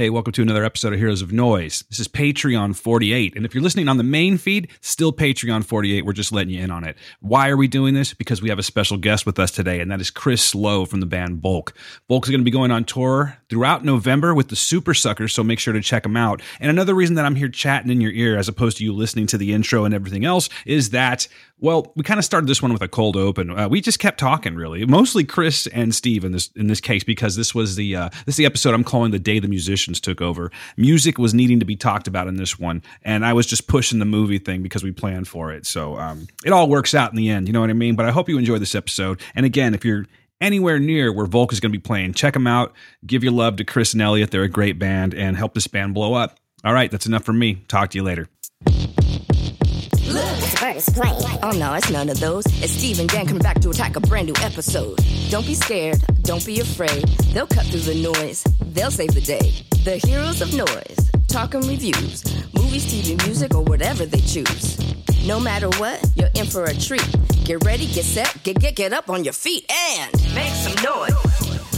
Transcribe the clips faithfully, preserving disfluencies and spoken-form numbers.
Hey, welcome to another episode of Heroes of Noise. This is Patreon forty-eight. And if you're listening on the main feed, still Patreon forty-eight. We're just letting you in on it. Why are we doing this? Because we have a special guest with us today, and that is Chris Lowe from the band Bulk. Bulk is going to be going on tour throughout November with the Super Suckers, so make sure to check them out. And another reason that I'm here chatting in your ear as opposed to you listening to the intro and everything else is that, well, we kind of started this one with a cold open. Uh, we just kept talking, really. Mostly Chris and Steve in this in this case, because this was the uh, this is the episode I'm calling The Day the Musician took over. Music was needing to be talked about in this one, and I was just pushing the movie thing because we planned for it. So um, it all works out in the end, you know what I mean? But I hope you enjoy this episode. And again, if you're anywhere near where Volk is going to be playing, check them out. Give your love to Chris and Elliot. They're a great band, and help this band blow up. All right, that's enough from me. Talk to you later. Look, it's a bird's plane. Oh no, it's none of those. It's Steve and Dan coming back to attack a brand new episode. Don't be scared, don't be afraid. They'll cut through the noise, they'll save the day. The Heroes of Noise, talking reviews, movies, T V, music, or whatever they choose. No matter what, you're in for a treat. Get ready, get set, get get get up on your feet and make some noise.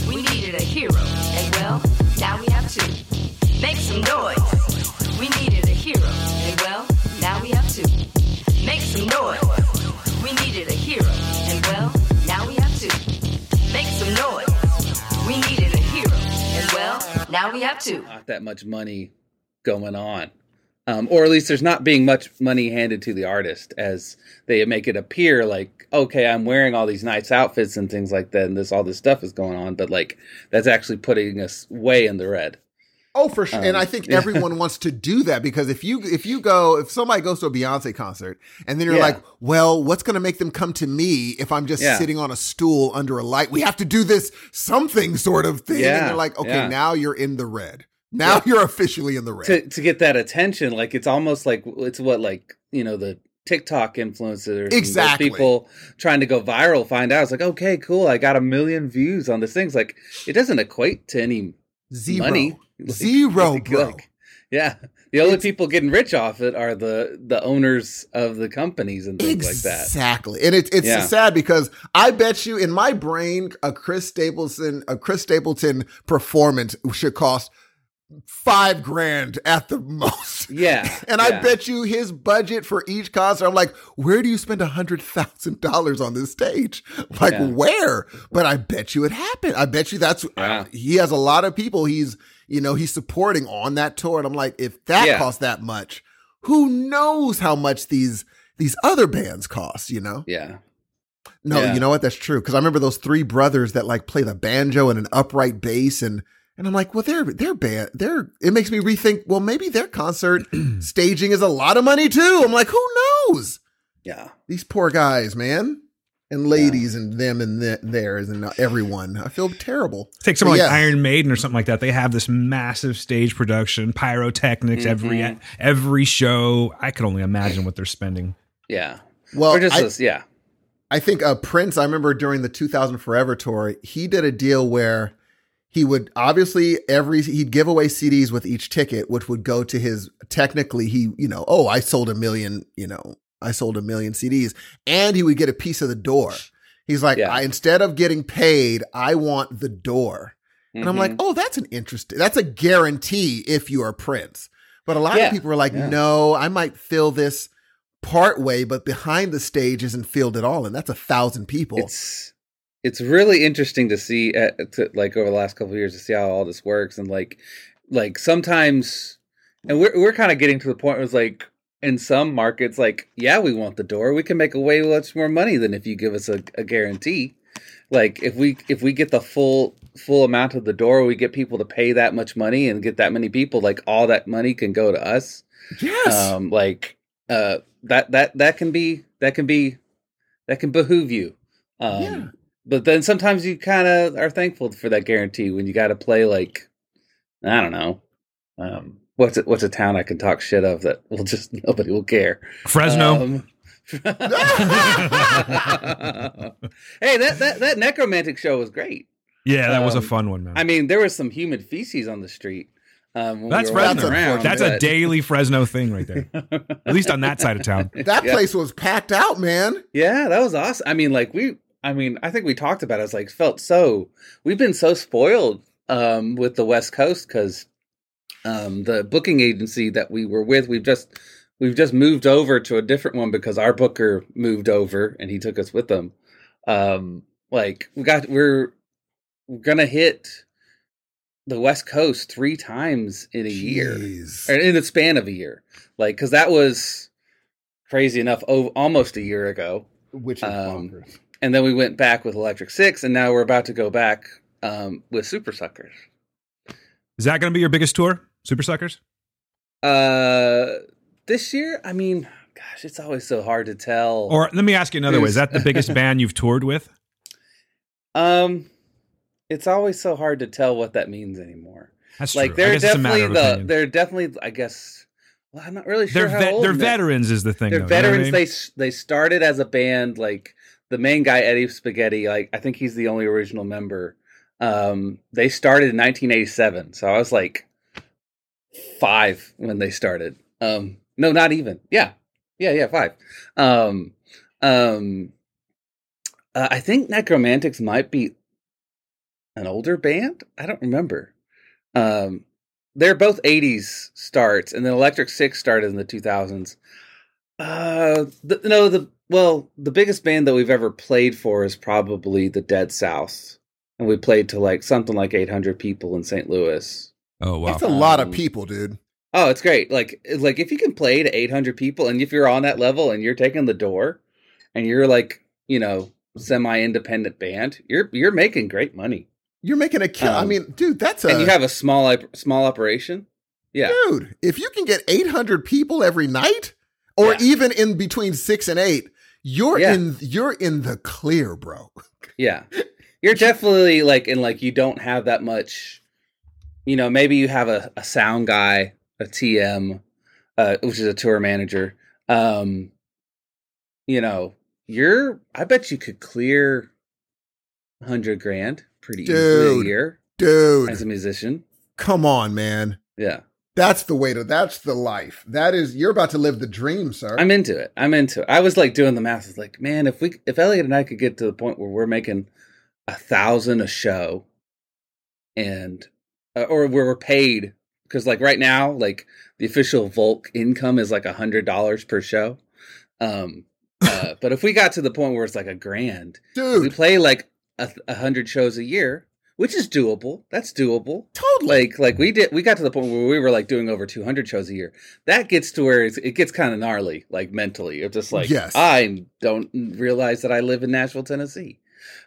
We needed a hero, and well, now we have two. Make some noise. We needed a hero, and well, now we have two. Make some noise. We needed a hero, and well, now we have two. Make some noise. We needed a hero, and well, now we have two. Not that much money going on, um, or at least there's not being much money handed to the artist, as they make it appear like, okay, I'm wearing all these nice outfits and things like that, and this all this stuff is going on, but like that's actually putting us way in the red. Oh, for sure. Um, and I think everyone wants to do that, because if you if you go, if somebody goes to a Beyonce concert and then you're yeah. like, well, what's going to make them come to me if I'm just yeah. sitting on a stool under a light? We have to do this something sort of thing. Yeah. And they're like, okay, yeah. now you're in the red. Now yeah. you're officially in the red. To, to get that attention, like it's almost like it's what like, you know, the TikTok influencers, exactly. People trying to go viral find out. It's like, okay, cool. I got a million views on this thing. It's like, it doesn't equate to any Zero. money. Like, Zero, like, bro. Like, yeah. The only it's, people getting rich off it are the, the owners of the companies and things exactly. like that. Exactly. And it, it's yeah. sad, because I bet you in my brain, a Chris Stapleton, a Chris Stapleton performance should cost five grand at the most. Yeah. and yeah. I bet you his budget for each concert, I'm like, where do you spend a hundred thousand dollars on this stage? Like yeah. where? But I bet you it happened. I bet you that's, yeah. uh, he has a lot of people he's, you know, he's supporting on that tour. And I'm like, if that yeah. costs that much, who knows how much these, these other bands cost, you know? Yeah. No, yeah. you know what? That's true. Cause I remember those three brothers that like play the banjo and an upright bass, and, And I'm like, well, they're, they're bad. They're, it makes me rethink, well, maybe their concert staging is a lot of money too. I'm like, who knows? Yeah. These poor guys, man. And ladies yeah. and them and the, theirs and everyone. I feel terrible. Take someone yeah. like Iron Maiden or something like that. They have this massive stage production, pyrotechnics, mm-hmm. every, every show. I could only imagine what they're spending. Yeah. Well, or just I, this, yeah. I think uh, Prince, I remember during the two thousand Forever tour, he did a deal where he would obviously every, he'd give away C Ds with each ticket, which would go to his, technically he, you know, oh, I sold a million, you know, I sold a million C Ds, and he would get a piece of the door. He's like, yeah. I, instead of getting paid, I want the door. Mm-hmm. And I'm like, oh, that's an interesting, that's a guarantee if you are Prince. But a lot yeah. of people are like, yeah. no, I might fill this part way, but behind the stage isn't filled at all. And that's a thousand people. It's- It's really interesting to see, uh, to, like over the last couple of years, to see how all this works, and like, like sometimes, and we're we're kind of getting to the point where it's like, in some markets, like yeah, we want the door, we can make way much more money than if you give us a, a guarantee. Like if we if we get the full full amount of the door, we get people to pay that much money and get that many people, like all that money can go to us. Yes, um, like uh, that that that can be that can be that can behoove you. Um, yeah. But then sometimes you kind of are thankful for that guarantee when you got to play like, I don't know, um, what's a, what's a town I can talk shit of that will just, nobody will care. Fresno. Um, hey, that, that, that necromantic show was great. Yeah, that um, was a fun one, man. I mean, there was some human feces on the street. Um, that's we Fresno. Around, that's but... a daily Fresno thing right there. At least on that side of town. That yeah. place was packed out, man. Yeah, that was awesome. I mean, like we... I mean, I think we talked about it. It's like felt so we've been so spoiled um, with the West Coast because um, the booking agency that we were with, we've just we've just moved over to a different one because our booker moved over and he took us with him. Um, like we got we're gonna hit the West Coast three times in a Jeez. year, or in the span of a year, like because that was crazy enough oh, almost a year ago. Which is um, bonkers. And then we went back with Electric Six, and now we're about to go back um, with Super Suckers. Is that going to be your biggest tour, Super Suckers? Uh, this year, I mean, gosh, it's always so hard to tell. Or let me ask you another way: is that the biggest band you've toured with? Um, it's always so hard to tell what that means anymore. That's like, true. They're I guess definitely it's a matter of opinion. the they're definitely I guess. Well, I'm not really sure. They're, ve- how old they're veterans is the thing. They're though, veterans. You know what I mean? They they started as a band. Like the main guy, Eddie Spaghetti. Like I think he's the only original member. Um, they started in nineteen eighty-seven, so I was like five when they started. Um, no, not even. Yeah, yeah, yeah, five. Um, um, uh, I think Necromantics might be an older band. I don't remember. Um, They're both eighties starts, and then Electric Six started in the two thousands. Uh, the, no, the well, the biggest band that we've ever played for is probably the Dead South, and we played to like something like eight hundred people in Saint Louis. Oh wow, that's a um, lot of people, dude. Oh, it's great. Like, like if you can play to eight hundred people, and if you're on that level, and you're taking the door, and you're like, you know, semi-independent band, you're you're making great money. You're making a kill. Um, I mean, dude, that's a... And you have a small small operation? Yeah. Dude, if you can get eight hundred people every night, or yeah. even in between six and eight, you're yeah. in you're in the clear, bro. Yeah. You're definitely, like, in, like, you don't have that much... You know, maybe you have a, a sound guy, a T M, uh, which is a tour manager. Um, you know, you're... I bet you could clear one hundred grand. Pretty dude, easy year, dude. As a musician, come on, man. Yeah, that's the way to. That's the life. That is. You're about to live the dream, sir. I'm into it. I'm into it. I was like doing the math. I was like, man, if we, if Elliot and I could get to the point where we're making a thousand a show, and uh, or where we're paid, because like right now, like the official Volk income is like a hundred dollars per show. Um, uh, but if we got to the point where it's like a grand, dude, we play like. A, a hundred shows a year, which is doable. That's doable. Totally. Like, like we did, we got to the point where we were like doing over two hundred shows a year. That gets to where it's, it gets kind of gnarly, like mentally. It's just like, yes. I don't realize that I live in Nashville, Tennessee,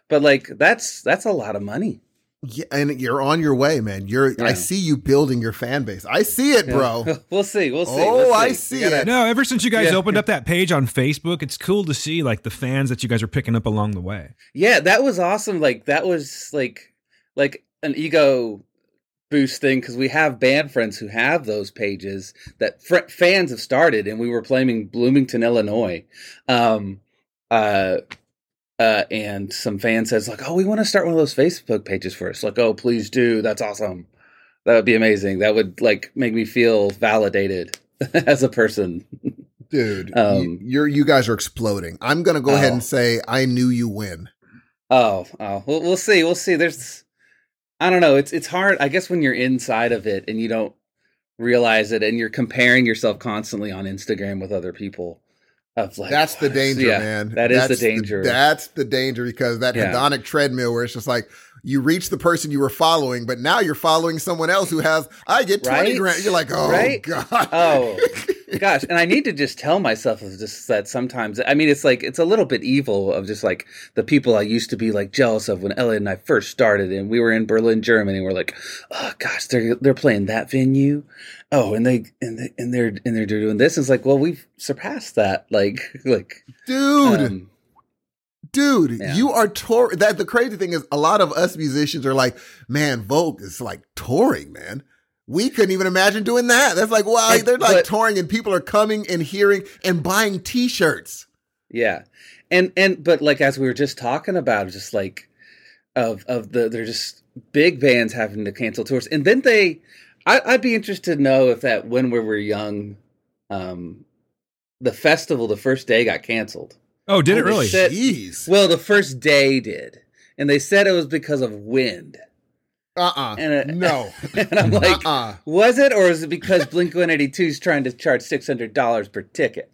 but like, that's, that's a lot of money. Yeah, and you're on your way, man. You're. Yeah. I see you building your fan base. I see it, bro. Yeah. We'll see. We'll see. Oh, we'll see. I see gotta, it. No, ever since you guys yeah. opened up that page on Facebook, it's cool to see like the fans that you guys are picking up along the way. Yeah, that was awesome. Like that was like like an ego boost thing because we have band friends who have those pages that fr- fans have started, and we were playing Bloomington, Illinois. Um, uh. Uh, and some fan says like, oh, we want to start one of those Facebook pages for us. Like, oh, please do. That's awesome. That would be amazing. That would like make me feel validated as a person. Dude, um, you're, you guys are exploding. I'm going to go oh. ahead and say, I knew you win. Oh, oh, we'll, we'll see. We'll see. There's, I don't know. It's, it's hard. I guess when you're inside of it and you don't realize it and you're comparing yourself constantly on Instagram with other people. Like, that's the danger, yeah, man. That is that's the danger. The, that's the danger because that yeah. hedonic treadmill where it's just like you reach the person you were following, but now you're following someone else who has, I get twenty right? grand. You're like, oh, right? God. Oh, gosh. And I need to just tell myself just that sometimes, I mean, it's like, it's a little bit evil of just like the people I used to be like jealous of when Elliot and I first started and we were in Berlin, Germany. We're like, oh, gosh, they're, they're playing that venue. Oh, and they and they, and they're and they're doing this. It's like, well, we've surpassed that. Like, like, dude, um, dude, yeah. you are touring. That the crazy thing is, a lot of us musicians are like, man, Vogue is like touring, man. We couldn't even imagine doing that. That's like, wow, and, they're like but, touring, and people are coming and hearing and buying T-shirts. Yeah, and and but like as we were just talking about, just like of of the they're just big bands having to cancel tours, and then they. I'd be interested to know if that when we were young, um, the festival, the first day got canceled. Oh, did it really? Said, Jeez. Well, the first day did. And they said it was because of wind. Uh-uh. And it, no. And I'm like, uh-uh. Was it, or was it because Blink one eighty-two is trying to charge six hundred dollars per ticket?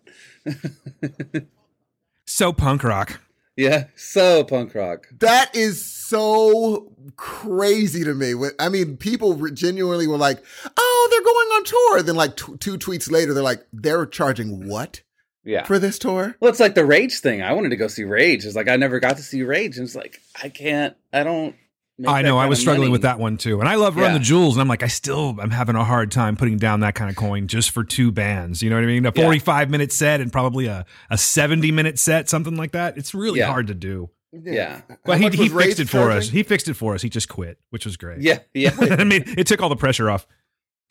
So punk rock. Yeah, so punk rock. That is so crazy to me. I mean, people genuinely were like, oh, they're going on tour. Then like t- two tweets later, they're like, they're charging what? Yeah. For this tour? Well, it's like the Rage thing. I wanted to go see Rage. It's like, I never got to see Rage. And it's like, I can't, I don't. I know. I was struggling money. with that one too. And I love Run yeah. the Jewels. And I'm like, I still, I'm having a hard time putting down that kind of coin just for two bands. You know what I mean? A forty-five yeah. minute set and probably a, a seventy minute set, something like that. It's really yeah. hard to do. Yeah. But he, he fixed it for charging? us. He fixed it for us. He just quit, which was great. Yeah. Yeah. I mean, it took all the pressure off.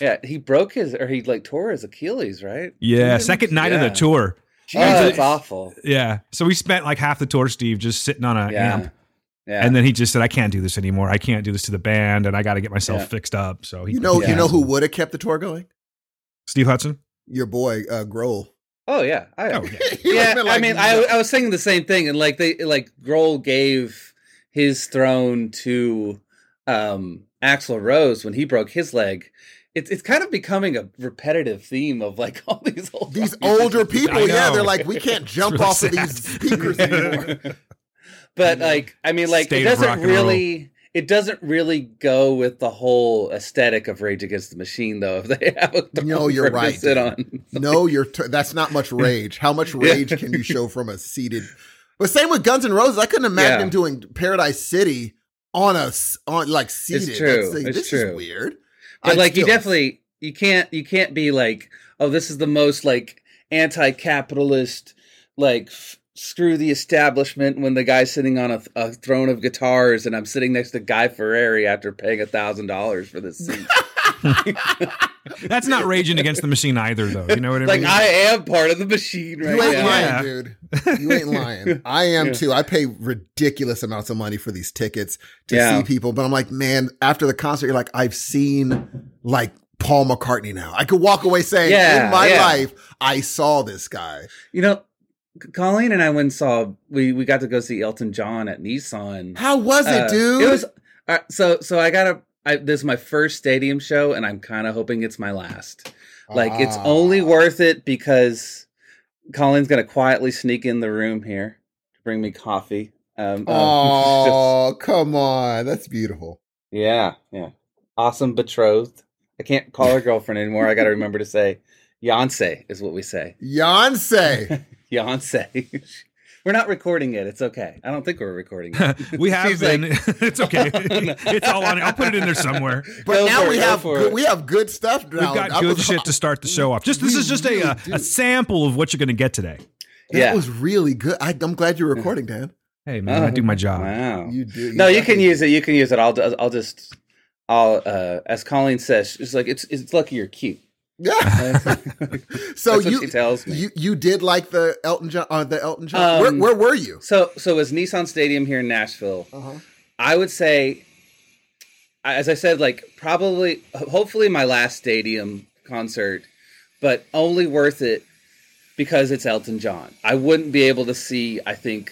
Yeah. He broke his, or he like tore his Achilles, right? Yeah. Second night yeah. of the tour. Jeez, oh, that's awful. Yeah. So we spent like half the tour, Steve, just sitting on a yeah. amp. Yeah. And then he just said, I can't do this anymore. I can't do this to the band, and I got to get myself yeah. fixed up. So he, You know yeah. you know who would have kept the tour going? Steve Hudson? Your boy, uh, Grohl. Oh, yeah. I, oh, yeah. yeah like, I mean, I, I was thinking the same thing. And like, they, like Grohl gave his throne to um, Axl Rose when he broke his leg. It's it's kind of becoming a repetitive theme of like all these old These older people, yeah. They're like, we can't jump really off sad. of these speakers anymore. But like, I mean, like State it doesn't really, it doesn't really go with the whole aesthetic of Rage Against the Machine, though. If they have a no, you're right. Sit on. No, you're t- that's not much rage. How much rage yeah. can you show from a seated? But same with Guns N' Roses. I couldn't imagine yeah. them doing Paradise City on a on like seated. It's true. Like, it's this true. Is weird. But I like, you definitely you can't you can't be like, oh, this is the most like anti-capitalist like. F- Screw the establishment when the guy's sitting on a, a throne of guitars and I'm sitting next to Guy Ferreri after paying a thousand dollars for this seat. That's not raging against the machine either, though. You know what I like, mean? Like, I am part of the machine right now. You ain't now. lying, yeah. dude. You ain't lying. I am, yeah. too. I pay ridiculous amounts of money for these tickets to yeah. see people. But I'm like, man, after the concert, you're like, I've seen, like, Paul McCartney now. I could walk away saying, yeah, in my yeah. life, I saw this guy. You know, Colleen and I went and saw, we, we got to go see Elton John at Nissan. How was it, uh, dude? It was, uh, so, so I got a, I, this is my first stadium show, and I'm kind of hoping it's my last. Like, ah. it's only worth it because Colleen's going to quietly sneak in the room here to bring me coffee. Um, oh, um, just, come on. That's beautiful. Yeah, yeah. Awesome betrothed. I can't call her girlfriend anymore. I got to remember to say, Yonsei is what we say. Yonsei. Beyonce. We're not recording it. It's okay. I don't think we're recording it. We have been. Like, it's okay. It's all on it. I'll put it in there somewhere. But go now we have good, we have good stuff. Now. We've got I good was, shit to start the show off. Just This is just really a, a sample of what you're going to get today. That yeah. was really good. I, I'm glad you're recording, Dan. Hey, man, oh, I do my job. Wow. You do. You no, you can use it. You can use it. I'll I'll just, I'll uh, as Colleen says, it's like, it's, it's lucky you're cute. Yeah. So you, she tells me. you you did like the Elton John uh, the Elton John. Um, where, where were you? So so it was Nissan Stadium here in Nashville. Uh-huh. I would say, as I said, like probably, hopefully my last stadium concert, but only worth it because it's Elton John. I wouldn't be able to see. I think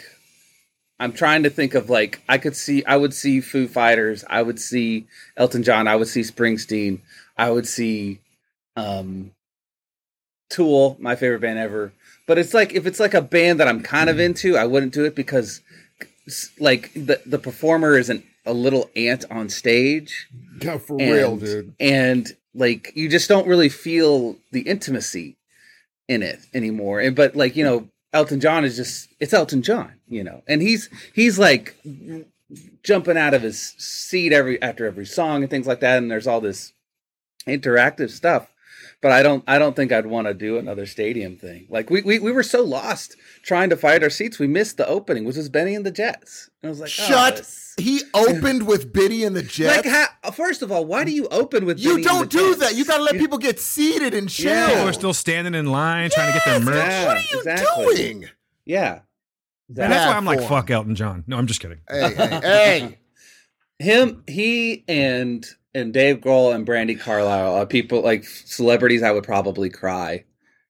I'm trying to think of like I could see. I would see Foo Fighters. I would see Elton John. I would see Springsteen. I would see. Um, Tool, my favorite band ever. But it's like, if it's like a band that I'm kind of into, I wouldn't do it because like the, the performer is an, a little ant on stage. Yeah, for and, real, dude. And like, you just don't really feel the intimacy in it anymore. And, but like, you know, Elton John is just, it's Elton John, you know, and he's, he's like jumping out of his seat every, after every song and things like that. And there's all this interactive stuff. But I don't I don't think I'd want to do another stadium thing. Like, we, we we were so lost trying to find our seats, we missed the opening, which was Benny and the Jets. And I was like, Shut. Oh, this... He opened with Benny and the Jets? Like, how, first of all, why do you open with you Benny and the Jets? You don't do that. You got to let people get seated and chill. Yeah. People are still standing in line trying yes, to get their merch. Yeah, what are you exactly. doing? Yeah. That and that's why I'm like, fuck Elton John. No, I'm just kidding. Hey, hey, hey. Him, he, and... And Dave Grohl and Brandi Carlile are people, like celebrities I would probably cry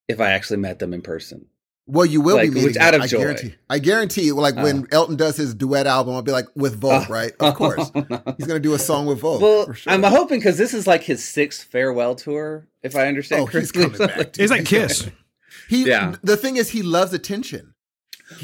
if I actually met them in person. Well, you will like, be meeting out of I joy. Guarantee, I guarantee. Like oh. when Elton does his duet album, I'll be like with Volk, oh. right? Of course, oh, no. he's gonna do a song with Volk. Well, for sure. I'm hoping because this is like his sixth farewell tour, if I understand. Oh, correctly. He's coming back. It's like Kiss. He, yeah. The thing is, he loves attention.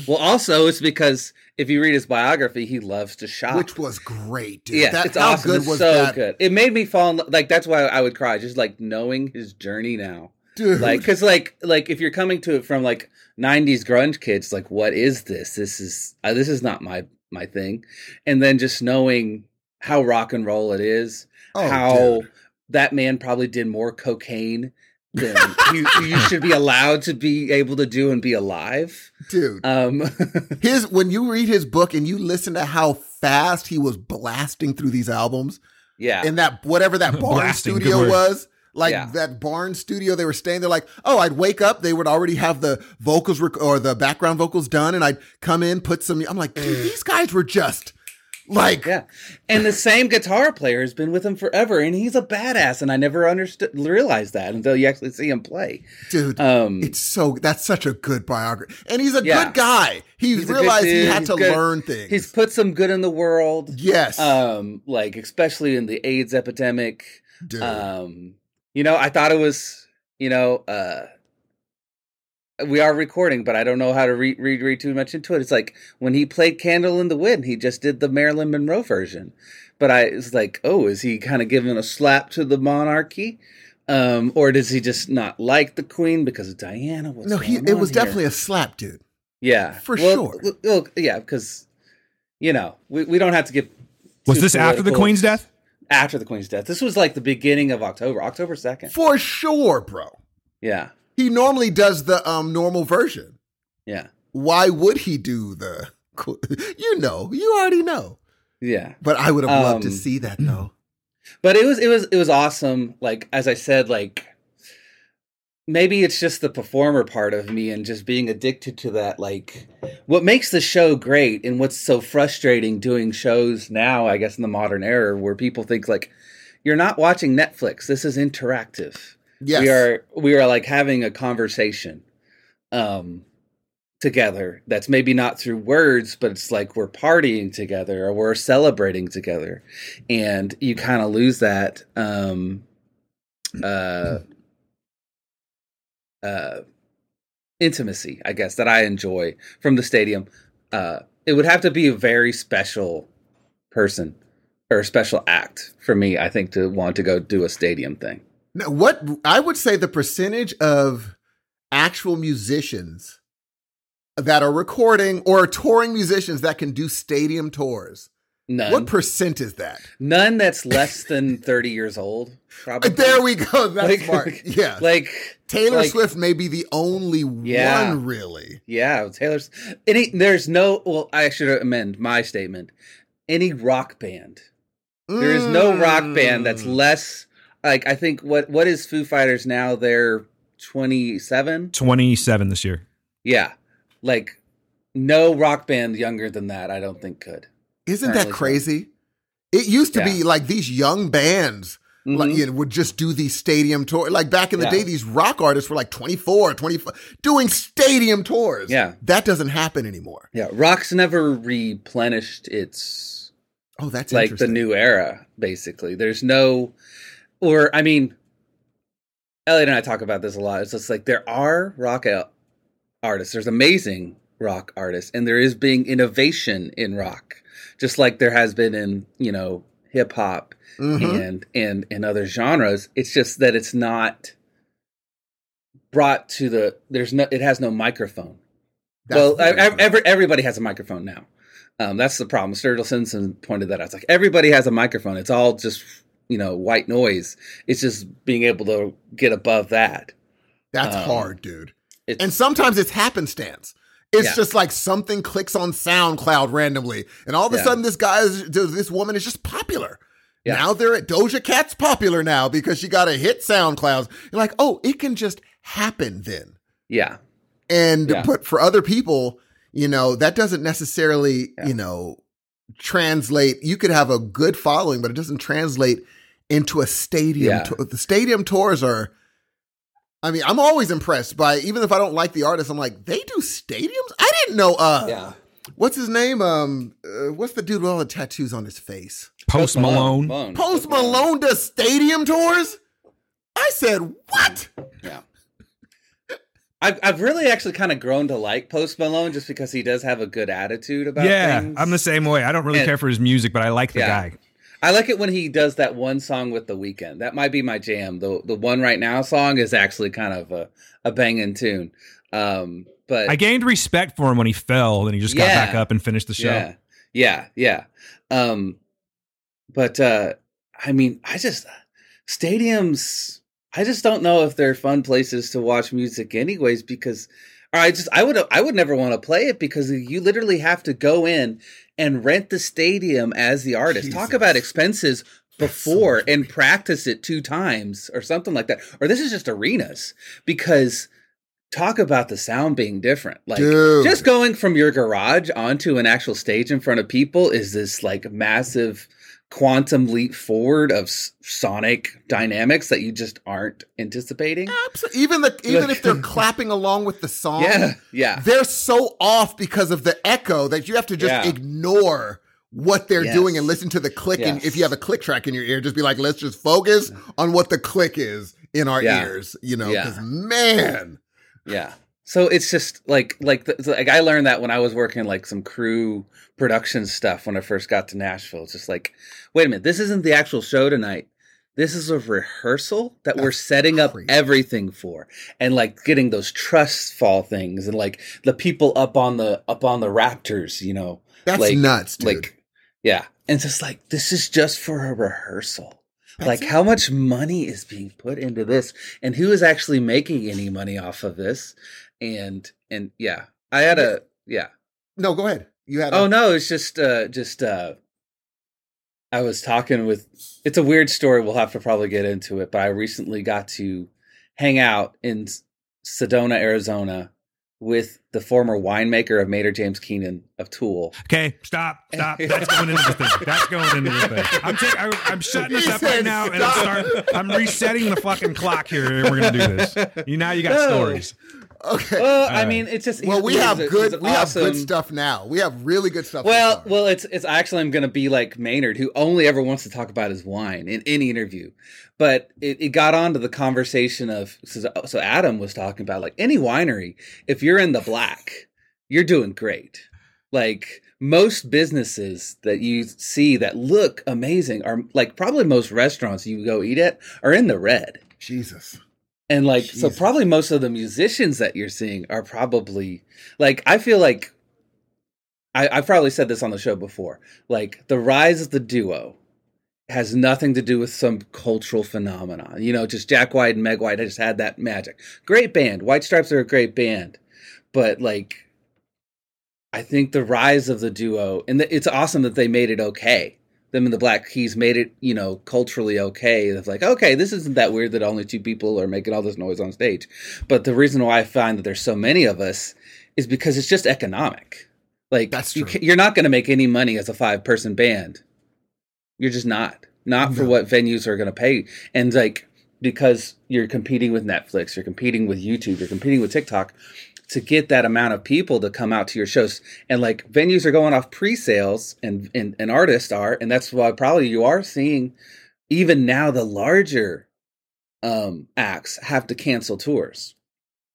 Well, also, it's because if you read his biography, he loves to shop. Which was great, dude. Yeah, that, it's how awesome. Good it's was so that? Good. It made me fall in love. Like, that's why I would cry. Just, like, knowing his journey now. Dude. Like, because, like, like, if you're coming to it from, like, nineties grunge kids, like, what is this? This is uh, this is not my, my thing. And then just knowing how rock and roll it is. Oh, how dude. That man probably did more cocaine than you, you should be allowed to be able to do and be alive, dude. Um, his when you read his book and you listen to how fast he was blasting through these albums, yeah, and that whatever that barn blasting, studio was, like yeah. that barn studio, they were staying there. Like, oh, I'd wake up, they would already have the vocals rec- or the background vocals done, and I'd come in, put some. I'm like, dude, these guys were just. Like, yeah, and the same guitar player has been with him forever, and he's a badass. And I never understood, realized that until you actually see him play, dude. Um, it's so that's such a good biography, and he's a yeah. good guy. He he's realized he had he's to good. learn things. He's put some good in the world, yes. Um, like especially in the AIDS epidemic. Dude. Um, you know, I thought it was, you know, uh, we are recording, but I don't know how to read, read read too much into it. It's like when he played Candle in the Wind, he just did the Marilyn Monroe version. But I was like, oh, is he kind of giving a slap to the monarchy? Um, or does he just not like the Queen because of Diana? What's no, he, it was here? Definitely a slap, dude. Yeah. For well, sure. Well, well, yeah, because, you know, we, we don't have to get... Was this political. After the Queen's death? After the Queen's death. This was like the beginning of October, October second. For sure, bro. Yeah. He normally does the um, normal version. Yeah. Why would he do the... You know. You already know. Yeah. But I would have loved um, to see that, though. But it was it was, it was awesome. Like, as I said, like... Maybe it's just the performer part of me and just being addicted to that. Like, what makes the show great and what's so frustrating doing shows now, I guess, in the modern era, where people think, like, you're not watching Netflix. This is interactive. Yes. We are we are like having a conversation um, together that's maybe not through words, but it's like we're partying together or we're celebrating together. And you kind of lose that. Um, uh, uh, intimacy, I guess, that I enjoy from the stadium. Uh, it would have to be a very special person or a special act for me, I think, to want to go do a stadium thing. Now, what I would say the percentage of actual musicians that are recording or are touring musicians that can do stadium tours. None. What percent is that? None that's less than thirty years old. Probably. There we go. That's like, smart. Like, yeah. Like Taylor like, Swift may be the only yeah. one, really. Yeah. Taylor's. Any, there's no. Well, I should amend my statement. Any rock band. Mm. There is no rock band that's less. Like, I think, what what is Foo Fighters now? They're twenty-seven? twenty-seven this year. Yeah. Like, no rock band younger than that, I don't think could. Isn't that crazy? It used to yeah. be, like, these young bands mm-hmm. like, you know, would just do these stadium tours. Like, back in the yeah. day, these rock artists were, like, twenty-four, twenty-five, doing stadium tours. Yeah. That doesn't happen anymore. Yeah. Rock's never replenished its... Oh, that's like, interesting. Like, the new era, basically. There's no... Or, I mean, Elliot and I talk about this a lot. It's just like there are rock artists. There's amazing rock artists. And there is being innovation in rock, just like there has been in, you know, hip hop mm-hmm. and, and, and other genres. It's just that it's not brought to the, there's no, it has no microphone. That's well, I, I, every, everybody has a microphone now. Um, that's the problem. Sturgill Simpson pointed that out. It's like everybody has a microphone. It's all just... you know, white noise. It's just being able to get above that. That's um, hard, dude. And sometimes it's happenstance. It's yeah. just like something clicks on SoundCloud randomly. And all of a yeah. sudden this guy, is, this woman is just popular. Yeah. Now they're at Doja Cat's popular now because she got a hit SoundCloud. You're like, oh, it can just happen then. Yeah. And, yeah. but for other people, you know, that doesn't necessarily, yeah. you know, translate. You could have a good following, but it doesn't translate into a stadium yeah. tour. The stadium tours are I mean, I'm always impressed by, even if I don't like the artist, I'm like, they do stadiums? I didn't know. Uh, yeah. What's his name? Um, uh, what's the dude with all the tattoos on his face? Post Malone. Malone. Post Malone does stadium tours? I said, what? Yeah. I've, I've really actually kind of grown to like Post Malone just because he does have a good attitude about yeah, things. Yeah, I'm the same way. I don't really and, care for his music, but I like the yeah. guy. I like it when he does that one song with The Weeknd. That might be my jam. The the one right now song is actually kind of a, a banging tune. Um, but I gained respect for him when he fell and he just yeah, got back up and finished the show. Yeah, yeah, yeah. Um, but, uh, I mean, I just... Stadiums... I just don't know if they're fun places to watch music anyways, because or I just I would I would never want to play it because you literally have to go in and rent the stadium as the artist. Jesus. Talk about expenses before so and practice it two times or something like that. Or this is just arenas, because talk about the sound being different. Like Dude. Just going from your garage onto an actual stage in front of people is this like massive quantum leap forward of s- sonic dynamics that you just aren't anticipating. Absolutely. Even the even like, if they're clapping along with the song, yeah, yeah, they're so off because of the echo that you have to just yeah. ignore what they're yes. doing and listen to the click. Yes. And if you have a click track in your ear, just be like, let's just focus on what the click is in our yeah. ears. You know, because yeah. man, yeah. So it's just like like the, like I learned that when I was working like some crew production stuff when I first got to Nashville. It's just like, wait a minute, this isn't the actual show tonight. This is a rehearsal that That's we're setting up crazy. Everything for, and like getting those trust fall things and like the people up on the up on the Raptors, you know. That's like, nuts, dude. Like, yeah, and it's just like this is just for a rehearsal. That's like it. How much money is being put into this, and who is actually making any money off of this? And, and yeah, I had a, yeah. No, go ahead. You had a- Oh no, it's just, uh, just, uh, I was talking with, it's a weird story. We'll have to probably get into it, but I recently got to hang out in Sedona, Arizona with the former winemaker of Maynard James Keenan of Tool. Okay, stop, stop. That's going into the thing. That's going into the thing. I'm, t- I, I'm shutting this up right now, and I'm, start, I'm resetting the fucking clock here, and we're going to do this. You Now you got no. stories. Okay. Well, right. I mean, it's just well, we have a, good, we awesome. have good stuff now. We have really good stuff. Well, well, it's it's actually I'm going to be like Maynard, who only ever wants to talk about his wine in any interview. But it, it got onto the conversation of so, so Adam was talking about like any winery, if you're in the black, you're doing great. Like most businesses that you see that look amazing are like probably most restaurants you go eat at are in the red. Jesus. And like, Jesus. So probably most of the musicians that you're seeing are probably like, I feel like I, I've probably said this on the show before, like the rise of the duo has nothing to do with some cultural phenomenon, you know, just Jack White and Meg White. I just had that magic. Great band. White Stripes are a great band, but like, I think the rise of the duo and the, it's awesome that they made it okay. Them and the Black Keys made it, you know, culturally okay. It's like, okay, this isn't that weird that only two people are making all this noise on stage. But the reason why I find that there's so many of us is because it's just economic. Like, That's true. You can, you're not going to make any money as a five-person band. You're just not. Not no. for what venues are going to pay. And, like, because you're competing with Netflix, you're competing with YouTube, you're competing with TikTok to get that amount of people to come out to your shows. And like venues are going off pre-sales and, and, and artists are, and that's why probably you are seeing even now the larger um, acts have to cancel tours.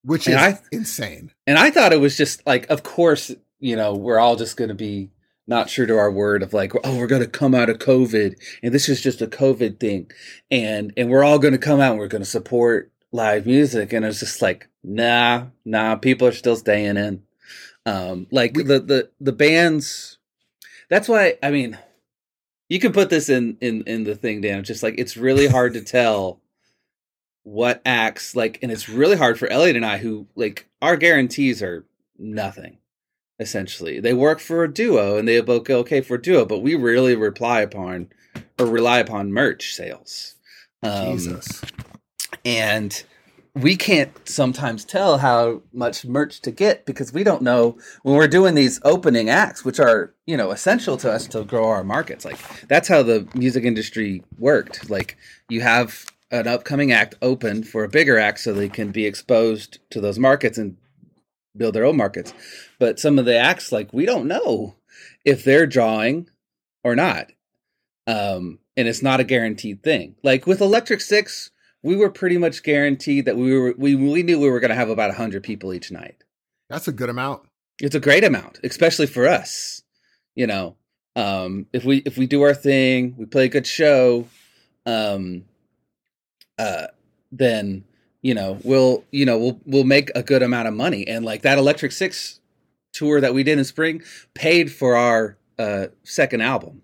Which and is I, insane. And I thought it was just like, of course, you know, we're all just going to be not true to our word of like, oh, we're going to come out of COVID and this is just a COVID thing. And, and we're all going to come out and we're going to support live music. And it's just like, Nah, nah, people are still staying in. Um, like we, the, the, the bands, that's why, I mean, you can put this in, in, in the thing, Dan, just like, it's really hard to tell what acts like, and it's really hard for Elliot and I who like our guarantees are nothing. Essentially they work for a duo and they both go, okay, for a duo, but we really rely upon or rely upon merch sales. Um, Jesus. And we can't sometimes tell how much merch to get because we don't know when we're doing these opening acts, which are, you know, essential to us to grow our markets. Like that's how the music industry worked. Like you have an upcoming act open for a bigger act so they can be exposed to those markets and build their own markets. But some of the acts, like, we don't know if they're drawing or not. Um, and it's not a guaranteed thing. Like with Electric Six, we were pretty much guaranteed that we were, we, we knew we were going to have about one hundred people each night. That's a good amount. It's a great amount, especially for us. You know, um, if we if we do our thing, we play a good show, um, uh, then you know we'll you know we'll we'll make a good amount of money. And like that Electric Six tour that we did in spring paid for our uh, second album.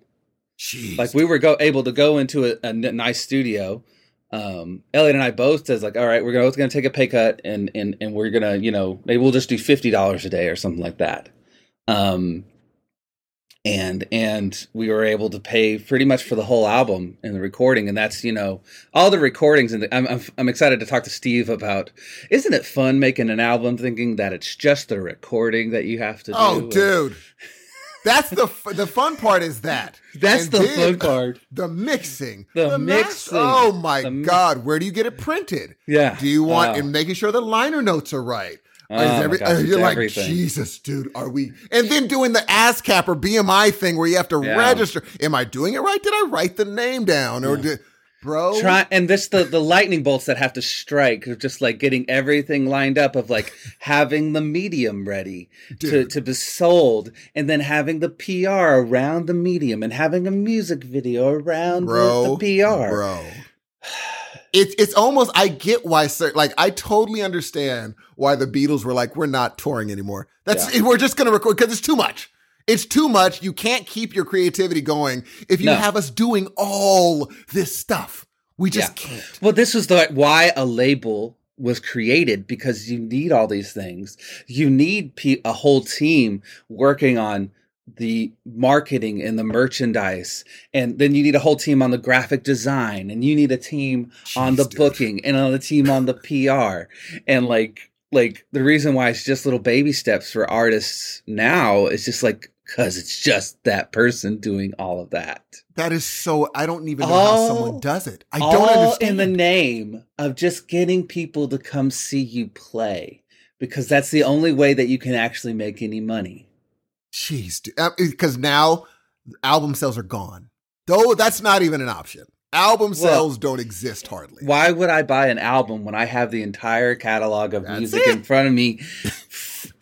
Jeez. Like we were go able to go into a, a n- nice studio. Um, Elliot and I both says like, all right, we're gonna, both going to take a pay cut and, and, and we're going to, you know, maybe we'll just do fifty dollars a day or something like that. Um, and, and we were able to pay pretty much for the whole album and the recording. And that's, you know, all the recordings. And the, I'm, I'm, I'm excited to talk to Steve about, isn't it fun making an album thinking that it's just the recording that you have to do? Oh, and- dude. That's the f- the fun part is that. That's and the dude, fun part. The mixing. The, the mixing. Mas- oh, my mi- God. Where do you get it printed? Yeah. Do you want oh. – and making sure the liner notes are right. Oh, is every, gosh, you're like, everything. Jesus, dude, are we – and then doing the ASCAP or B M I thing where you have to yeah. register. Am I doing it right? Did I write the name down? Or yeah. did, Bro. Try, and this the, the lightning bolts that have to strike of just like getting everything lined up of like having the medium ready to, to be sold and then having the P R around the medium and having a music video around bro, the, the P R. Bro. It's it's almost I get why certain, like I totally understand why the Beatles were like, we're not touring anymore. That's yeah. we're just gonna record because it's too much. It's too much. You can't keep your creativity going if you no. have us doing all this stuff. We just yeah. can't. Well, this is the why a label was created, because you need all these things. You need pe- a whole team working on the marketing and the merchandise, and then you need a whole team on the graphic design, and you need a team Jeez, on the dude. booking, and on the team on the P R, and like like the reason why it's just little baby steps for artists now is just like. Because it's just that person doing all of that. That is so... I don't even know all, how someone does it. I don't understand. In the name of just getting people to come see you play. Because that's the only way that you can actually make any money. Jeez. Because now album sales are gone. Though that's not even an option. Album sales well, don't exist hardly. Why would I buy an album when I have the entire catalog of that's music it. in front of me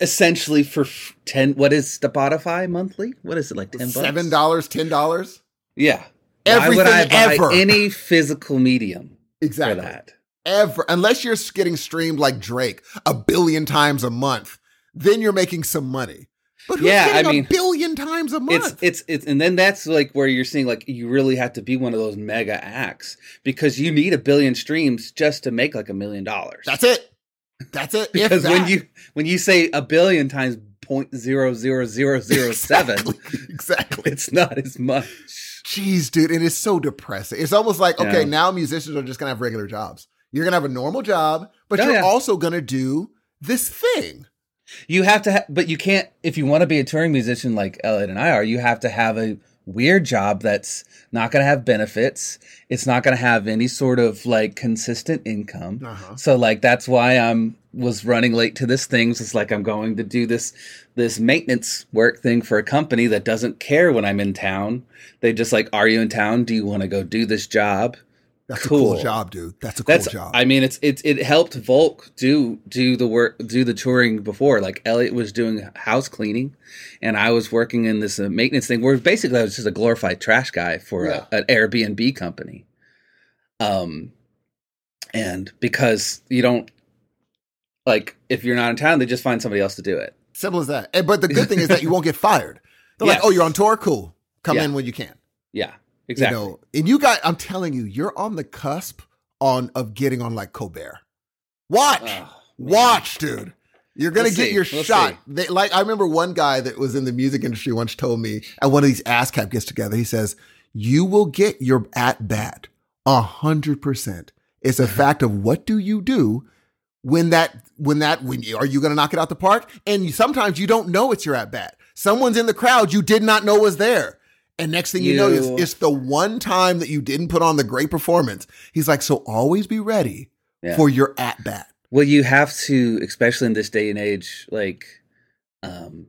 essentially for ten, what is Spotify monthly? What is it, like ten bucks? seven dollars, ten dollars? Yeah. Everything Why would I buy ever. any physical medium exactly. for that? Ever. Unless you're getting streamed like Drake a billion times a month, then you're making some money. But who's yeah, getting I mean, a billion times a month? It's, it's it's and then that's like where you're seeing like you really have to be one of those mega acts because you need a billion streams just to make like a million dollars. That's it. That's it. Because that. when you when you say a billion times point zero zero zero zero seven, exactly, exactly, it's not as much. Jeez, dude, it is so depressing. It's almost like okay, yeah. now musicians are just gonna have regular jobs. You're gonna have a normal job, but oh, you're yeah. also gonna do this thing. You have to, ha- but you can't, if you want to be a touring musician like Elliot and I are, you have to have a weird job that's not going to have benefits. It's not going to have any sort of like consistent income. Uh-huh. So like, that's why I'm was running late to this thing. So it's like, I'm going to do this, this maintenance work thing for a company that doesn't care when I'm in town. They just like, are you in town? Do you want to go do this job? That's cool. a cool job, dude. That's a cool That's, job. I mean, it's it's it helped Volk do do the work, do the touring before. Like Elliot was doing house cleaning, and I was working in this uh, maintenance thing where basically I was just a glorified trash guy for yeah. a, an Airbnb company. Um, and because you don't like if you're not in town, they just find somebody else to do it. Simple as that. But the good thing is that you won't get fired. They're yes. like, oh, you're on tour, cool. Come yeah. in when you can. Yeah. Exactly. You know, and you got, I'm telling you, you're on the cusp on of getting on like Colbert. Watch, oh, watch, dude. You're going to get see. your Let's shot. They, like, I remember one guy that was in the music industry once told me at one of these ASCAP gets together, he says, you will get your at bat a hundred percent. It's a fact of what do you do when that, when that, when you, are you going to knock it out the park? And you, sometimes you don't know it's your at bat. Someone's in the crowd you did not know was there. And next thing you, you know, it's, it's the one time that you didn't put on the great performance. He's like, so always be ready yeah. for your at bat. Well, you have to, especially in this day and age, like, um,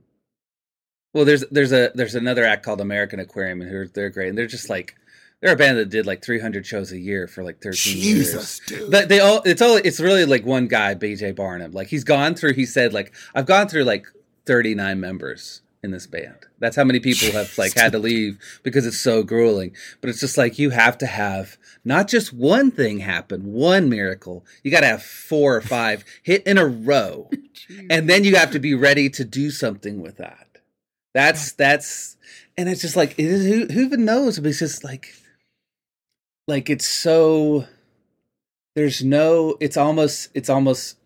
well, there's, there's a, there's another act called American Aquarium, and they're, they're great. And they're just like, they're a band that did like three hundred shows a year for like thirteen years. Jesus, dude. But they all, it's all, it's really like one guy, B J Barnum. Like he's gone through, he said like, I've gone through like thirty-nine members in this band. That's how many people have like had to leave because it's so grueling. But it's just like, you have to have not just one thing happen, one miracle. You got to have four or five hit in a row. And then you have to be ready to do something with that. That's, that's, and it's just like, it is, who, who even knows? But it's just like, like, it's so, there's no, it's almost, it's almost,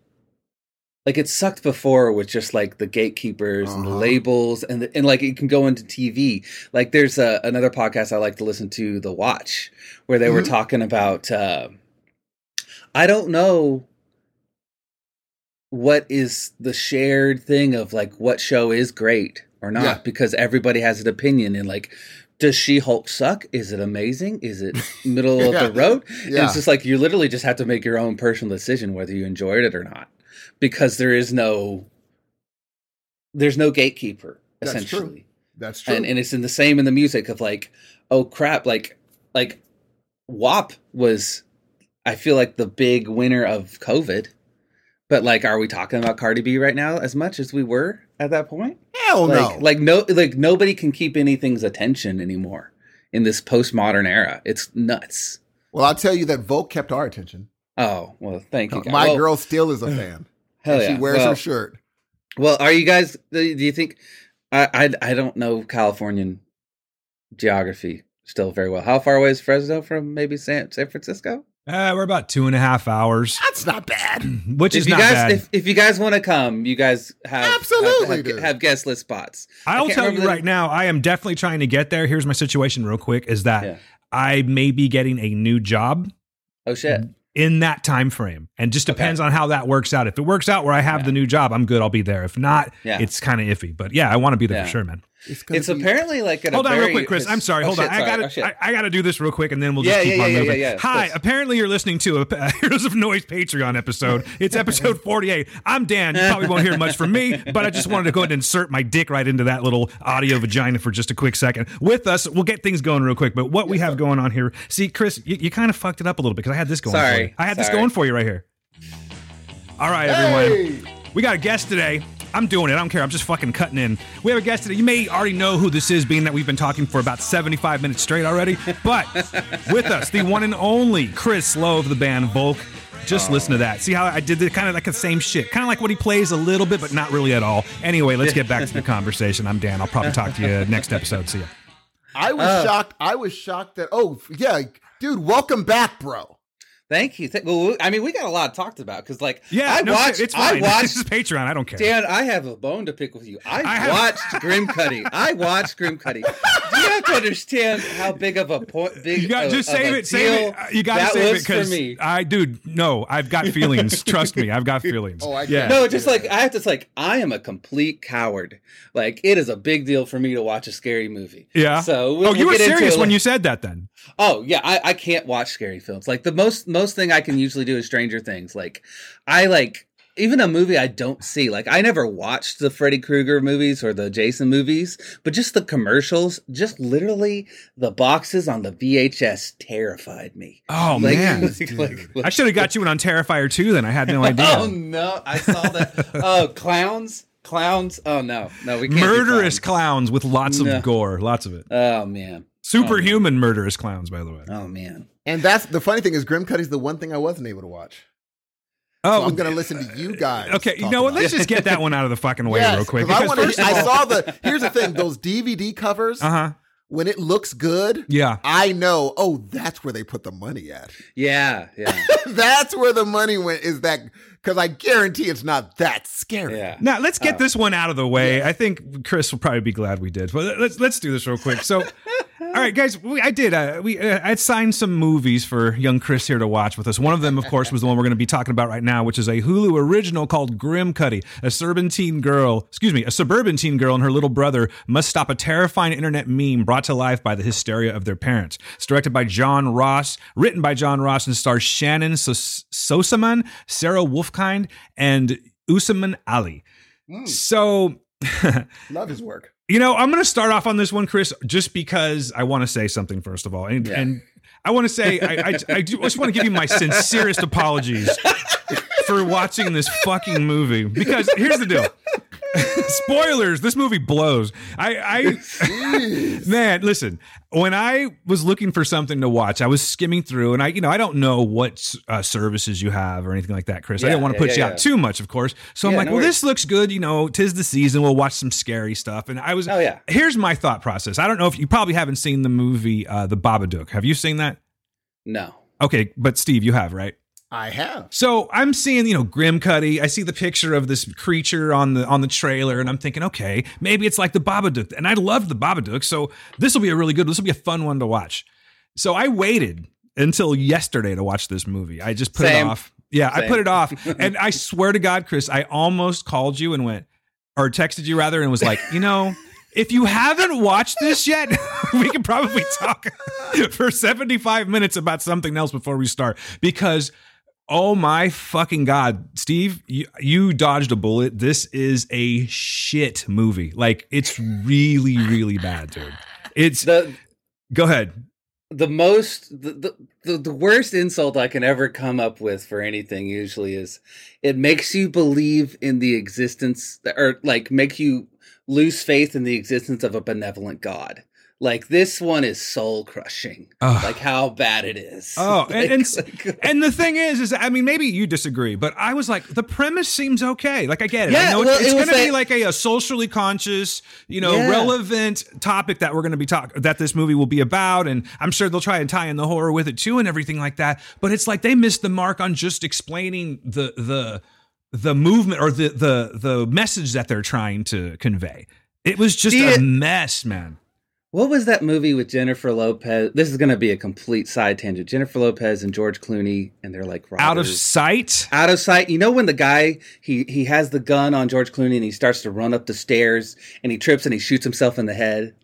like it sucked before with just like the gatekeepers uh-huh. and the labels and the, and like it can go into T V. Like there's a, another podcast I like to listen to, The Watch, where they mm-hmm. were talking about uh, I don't know what is the shared thing of like what show is great or not yeah. because everybody has an opinion and like. Does She-Hulk suck? Is it amazing? Is it middle yeah. of the road? Yeah. And it's just like you literally just have to make your own personal decision whether you enjoyed it or not, because there is no, there's no gatekeeper essentially. That's true. That's true. And, and it's in the same in the music of like, oh crap, like like W A P was, I feel like the big winner of COVID, but like, are we talking about Cardi B right now as much as we were at that point? Hell like, no! Like no, like nobody can keep anything's attention anymore in this postmodern era. It's nuts. Well, I'll tell you that Vogue kept our attention. Oh well, thank you. Guys. My well, girl still is a fan. Hell and yeah! She wears well, her shirt. Well, are you guys? Do you think? I, I I don't know Californian geography still very well. How far away is Fresno from maybe San San Francisco? Uh, we're about two and a half hours. That's not bad. Which if is you not guys, bad. If, if you guys want to come, you guys have absolutely have, have, have guest list spots. I'll tell you the... right now, I am definitely trying to get there. Here's my situation real quick is that yeah. I may be getting a new job. Oh, shit. In that time frame. And just depends okay. on how that works out. If it works out where I have yeah. the new job, I'm good. I'll be there. If not, yeah. it's kind of iffy. But yeah, I want to be there yeah. for sure, man. It's, it's be... apparently like an. Hold on, very... real quick, Chris. I'm sorry. Oh, Hold shit, on. Sorry. I gotta. Oh, I, I gotta do this real quick, and then we'll just yeah, keep yeah, on yeah, moving. Yeah, yeah, yeah. Hi. Apparently, you're listening to a Heroes of Noise Patreon episode. It's episode forty-eight. I'm Dan. You probably won't hear much from me, but I just wanted to go ahead and insert my dick right into that little audio vagina for just a quick second. With us, we'll get things going real quick. But what we have going on here, see, Chris, you, you kind of fucked it up a little bit because I had this going. Sorry. For you. I had sorry. this going for you right here. All right, everyone. Hey! We got a guest today. I'm doing it. I don't care. I'm just fucking cutting in. We have a guest today. You may already know who this is, being that we've been talking for about seventy-five minutes straight already. But with us, the one and only Chris Lowe of the band Volk. Just oh. listen to that. See how I did the kind of like the same shit. Kind of like what he plays a little bit, but not really at all. Anyway, let's get back to the conversation. I'm Dan. I'll probably talk to you next episode. See ya. I was uh, shocked. I was shocked that, oh, yeah, dude, welcome back, bro. Thank you. Well, I mean, we got a lot talked about because, like, yeah, I no, watched. It's fine. I watched. This is Patreon. I don't care. Dan, I have a bone to pick with you. I, I watched have... Grim Cuddy. I watched Grim Cuddy. Do you have to understand how big of a point? Big you got just of, save of it. Save it. You got to save it because I, dude, no, I've got feelings. Trust me, I've got feelings. Oh, I yeah. No, just like I have to. Like I am a complete coward. Like it is a big deal for me to watch a scary movie. Yeah. So we'll, oh, you we'll were serious it, when like, you said that. Then. Oh yeah, I, I can't watch scary films. Like the most. most Most thing I can usually do is Stranger Things. Like I like even a movie I don't see. Like I never watched the Freddy Krueger movies or the Jason movies, but just the commercials, just literally the boxes on the V H S terrified me. Oh like, man, like, like, like, I should have got you one on Terrifier two. Then I had no idea. Oh no, I saw that. Oh, clowns, clowns. Oh no, no, we can't murderous clowns. clowns with lots no. of gore, lots of it. Oh man, superhuman oh, man. murderous clowns. By the way. Oh man. And that's the funny thing is Grim Cuddy's the one thing I wasn't able to watch. Oh, so I'm going to listen to you guys. Okay, you know what? Let's just get that one out of the fucking way yes, real quick. Because I, wanna, first I all, saw the. Here's the thing: those D V D covers. Uh huh. When it looks good, yeah, I know. Oh, that's where they put the money at. Yeah, yeah. That's where the money went. Is that because I guarantee it's not that scary. Yeah. Now let's get oh. this one out of the way. Yeah. I think Chris will probably be glad we did. But let's let's do this real quick. So. All right, guys, we, I did. Uh, we uh, I signed some movies for young Chris here to watch with us. One of them, of course, was the one we're going to be talking about right now, which is a Hulu original called Grim Cuddy. A suburban teen girl, excuse me, a suburban teen girl and her little brother must stop a terrifying internet meme brought to life by the hysteria of their parents. It's directed by John Ross, written by John Ross, and stars Shannon Sos- Sosaman, Sarah Wolfkind, and Usman Ali. Mm. So... Love his work. You know, I'm going to start off on this one, Chris, just because I want to say something, first of all. And, yeah. and I want to say, I, I, I just want to give you my sincerest apologies for watching this fucking movie. Because here's the deal. Spoilers, this movie blows. I, I man, listen, when I was looking for something to watch, I was skimming through, and I, you know, I don't know what uh, services you have or anything like that, Chris. Yeah, I didn't want to yeah, put yeah, you yeah. out too much, of course. So yeah, I'm like, no well, worries. This looks good. You know, tis the season. We'll watch some scary stuff. And I was, oh, yeah. here's my thought process. I don't know if you probably haven't seen the movie, uh, The Babadook. Have you seen that? No. Okay. But Steve, you have, right? I have. So I'm seeing, you know, Grim Cuddy. I see the picture of this creature on the on the trailer, and I'm thinking, okay, maybe it's like the Babadook. And I love the Babadook, so this will be a really good, this will be a fun one to watch. So I waited until yesterday to watch this movie. I just put Same. it off. Yeah, Same. I put it off. And I swear to God, Chris, I almost called you and went, or texted you rather, and was like, you know... If you haven't watched this yet, we can probably talk for seventy-five minutes about something else before we start. Because, oh my fucking God, Steve, you, you dodged a bullet. This is a shit movie. Like, it's really, really bad, dude. It's the, go ahead. The most, the, the, the worst insult I can ever come up with for anything usually is it makes you believe in the existence, or like make you lose faith in the existence of a benevolent God. Like, this one is soul crushing. Oh. Like, how bad it is. Oh, like, and and, like, and the thing is, is I mean, maybe you disagree, but I was like, the premise seems okay. Like, I get it. Yeah, I know well, it's, it's it going to be like a, a socially conscious, you know, yeah. relevant topic that we're going to be talking, that this movie will be about. And I'm sure they'll try and tie in the horror with it too and everything like that. But it's like they missed the mark on just explaining the, the, the movement or the, the, the message that they're trying to convey. It was just See, a mess, man. What was that movie with Jennifer Lopez? This is going to be a complete side tangent. Jennifer Lopez and George Clooney, and they're like robbers. Out of Sight? Out of Sight. You know when the guy, he he has the gun on George Clooney and he starts to run up the stairs and he trips and he shoots himself in the head?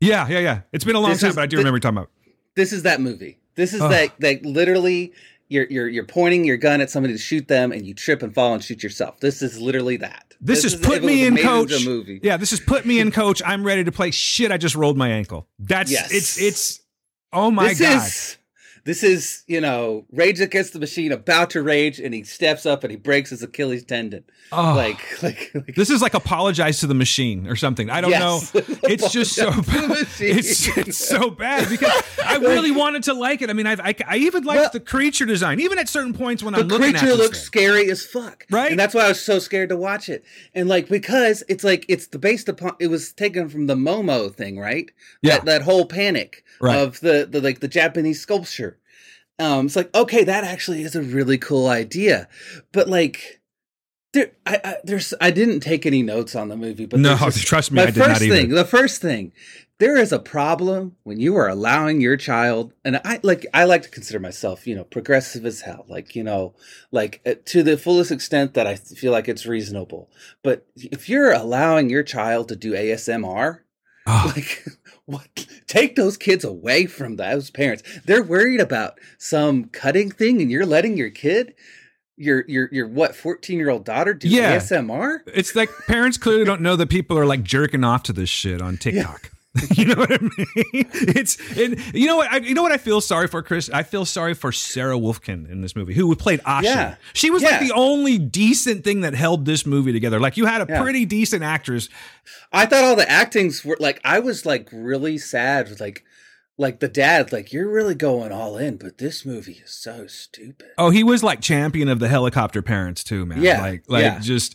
Yeah, yeah, yeah. It's been a long this time, is, but I do th- remember talking about it. This is that movie. This is oh. that, that literally... You're you're you're pointing your gun at somebody to shoot them, and you trip and fall and shoot yourself. This is literally that. This, this is, is put me in, coach. Movie. Yeah, this is put me in, coach. I'm ready to play. Shit, I just rolled my ankle. That's yes. it's it's. Oh my this god. Is, this is you know Rage Against the Machine about to rage, and he steps up and he breaks his Achilles tendon. Oh, like like, like this is like Apologize to the Machine or something. I don't yes. know. It's just so bad. It's, it's so bad because. I really wanted to like it. I mean, I've, I I even liked well, the creature design. Even at certain points when I'm looking at it, the creature looks thing. scary as fuck, right? And that's why I was so scared to watch it. And like because it's like it's the based upon it was taken from the Momo thing, right? Yeah, that, that whole panic right. of the, the like the Japanese sculpture. Um, it's like okay, that actually is a really cool idea, but like there, I, I there's I didn't take any notes on the movie, but no, just, trust me, I did not either. The first thing. There is a problem when you are allowing your child, and I like I like to consider myself, you know, progressive as hell, like you know, like uh, to the fullest extent that I feel like it's reasonable. But if you're allowing your child to do A S M R, oh. like what? Take those kids away from those parents. They're worried about some cutting thing, and you're letting your kid. Your your your what fourteen year old daughter do yeah. A S M R? It's like parents clearly don't know that people are like jerking off to this shit on TikTok. Yeah. You know what I mean? It's and you know what I you know what I feel sorry for, Chris? I feel sorry for Sarah Wolfkind in this movie, who played Asha. Yeah. She was yeah. like the only decent thing that held this movie together. Like you had a yeah. pretty decent actress. I thought all the actings were like I was like really sad with like like the dad, like you're really going all in, but this movie is so stupid. Oh, he was like champion of the helicopter parents too, man. Yeah. Like like yeah. just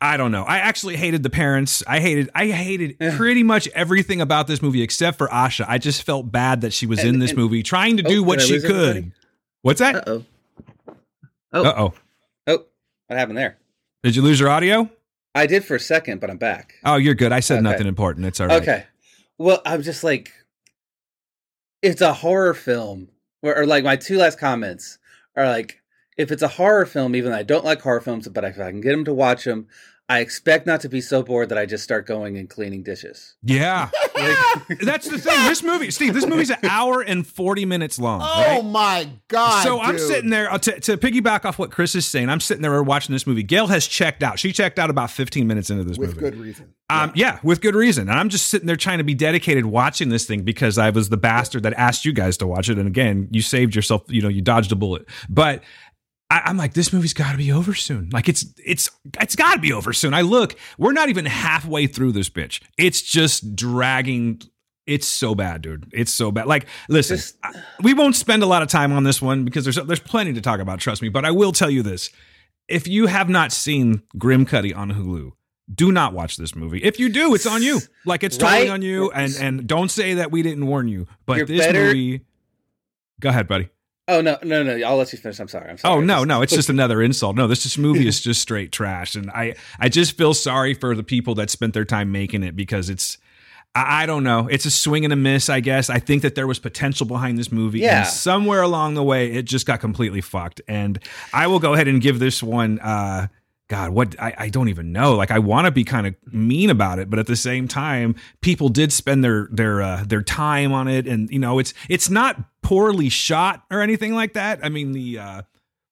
I don't know. I actually hated the parents. I hated I hated yeah. pretty much everything about this movie except for Asha. I just felt bad that she was and, in this and, movie trying to do oh, what she could. Everybody? What's that? Uh-oh. Oh. Uh-oh. Oh, what happened there? Did you lose your audio? I did for a second, but I'm back. Oh, you're good. I said okay. nothing important. It's all right. Okay. Well, I'm just like, it's a horror film. Or, or like my two last comments are like, if it's a horror film, even though I don't like horror films, but if I can get them to watch them, I expect not to be so bored that I just start going and cleaning dishes. Yeah. Like, that's the thing. This movie, Steve, this movie's an hour and forty minutes long. Oh, right? My God. So dude. I'm sitting there, to, to piggyback off what Chris is saying, I'm sitting there watching this movie. Gail has checked out. She checked out about fifteen minutes into this with movie. With good reason. Um, yeah. yeah, with good reason. And I'm just sitting there trying to be dedicated watching this thing because I was the bastard that asked you guys to watch it. And again, you saved yourself, you know, you dodged a bullet. But I'm like, this movie's got to be over soon. Like it's it's it's got to be over soon. I look, we're not even halfway through this bitch. It's just dragging. It's so bad, dude. It's so bad. Like, listen, this, I, we won't spend a lot of time on this one because there's there's plenty to talk about. Trust me. But I will tell you this: if you have not seen Grim Cuddy on Hulu, do not watch this movie. If you do, it's on you. Like it's totally right? on you. And and don't say that we didn't warn you. But You're this better- movie. Go ahead, buddy. Oh, no, no, no. I'll let you finish. I'm sorry. I'm sorry. Oh, no, no. It's just another insult. No, this, this movie is just straight trash. And I, I just feel sorry for the people that spent their time making it because it's, I, I don't know. It's a swing and a miss, I guess. I think that there was potential behind this movie. Yeah. And somewhere along the way, it just got completely fucked. And I will go ahead and give this one, uh, God, what I, I don't even know. Like I want to be kind of mean about it, but at the same time, people did spend their their uh, their time on it, and you know, it's it's not poorly shot or anything like that. I mean, the uh,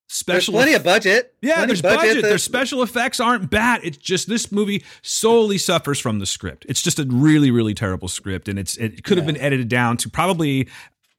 special there's plenty of budget. Yeah, there's budget. budget. Their special effects aren't bad. It's just this movie solely suffers from the script. It's just a really really terrible script, and it's it could have yeah. been edited down to probably.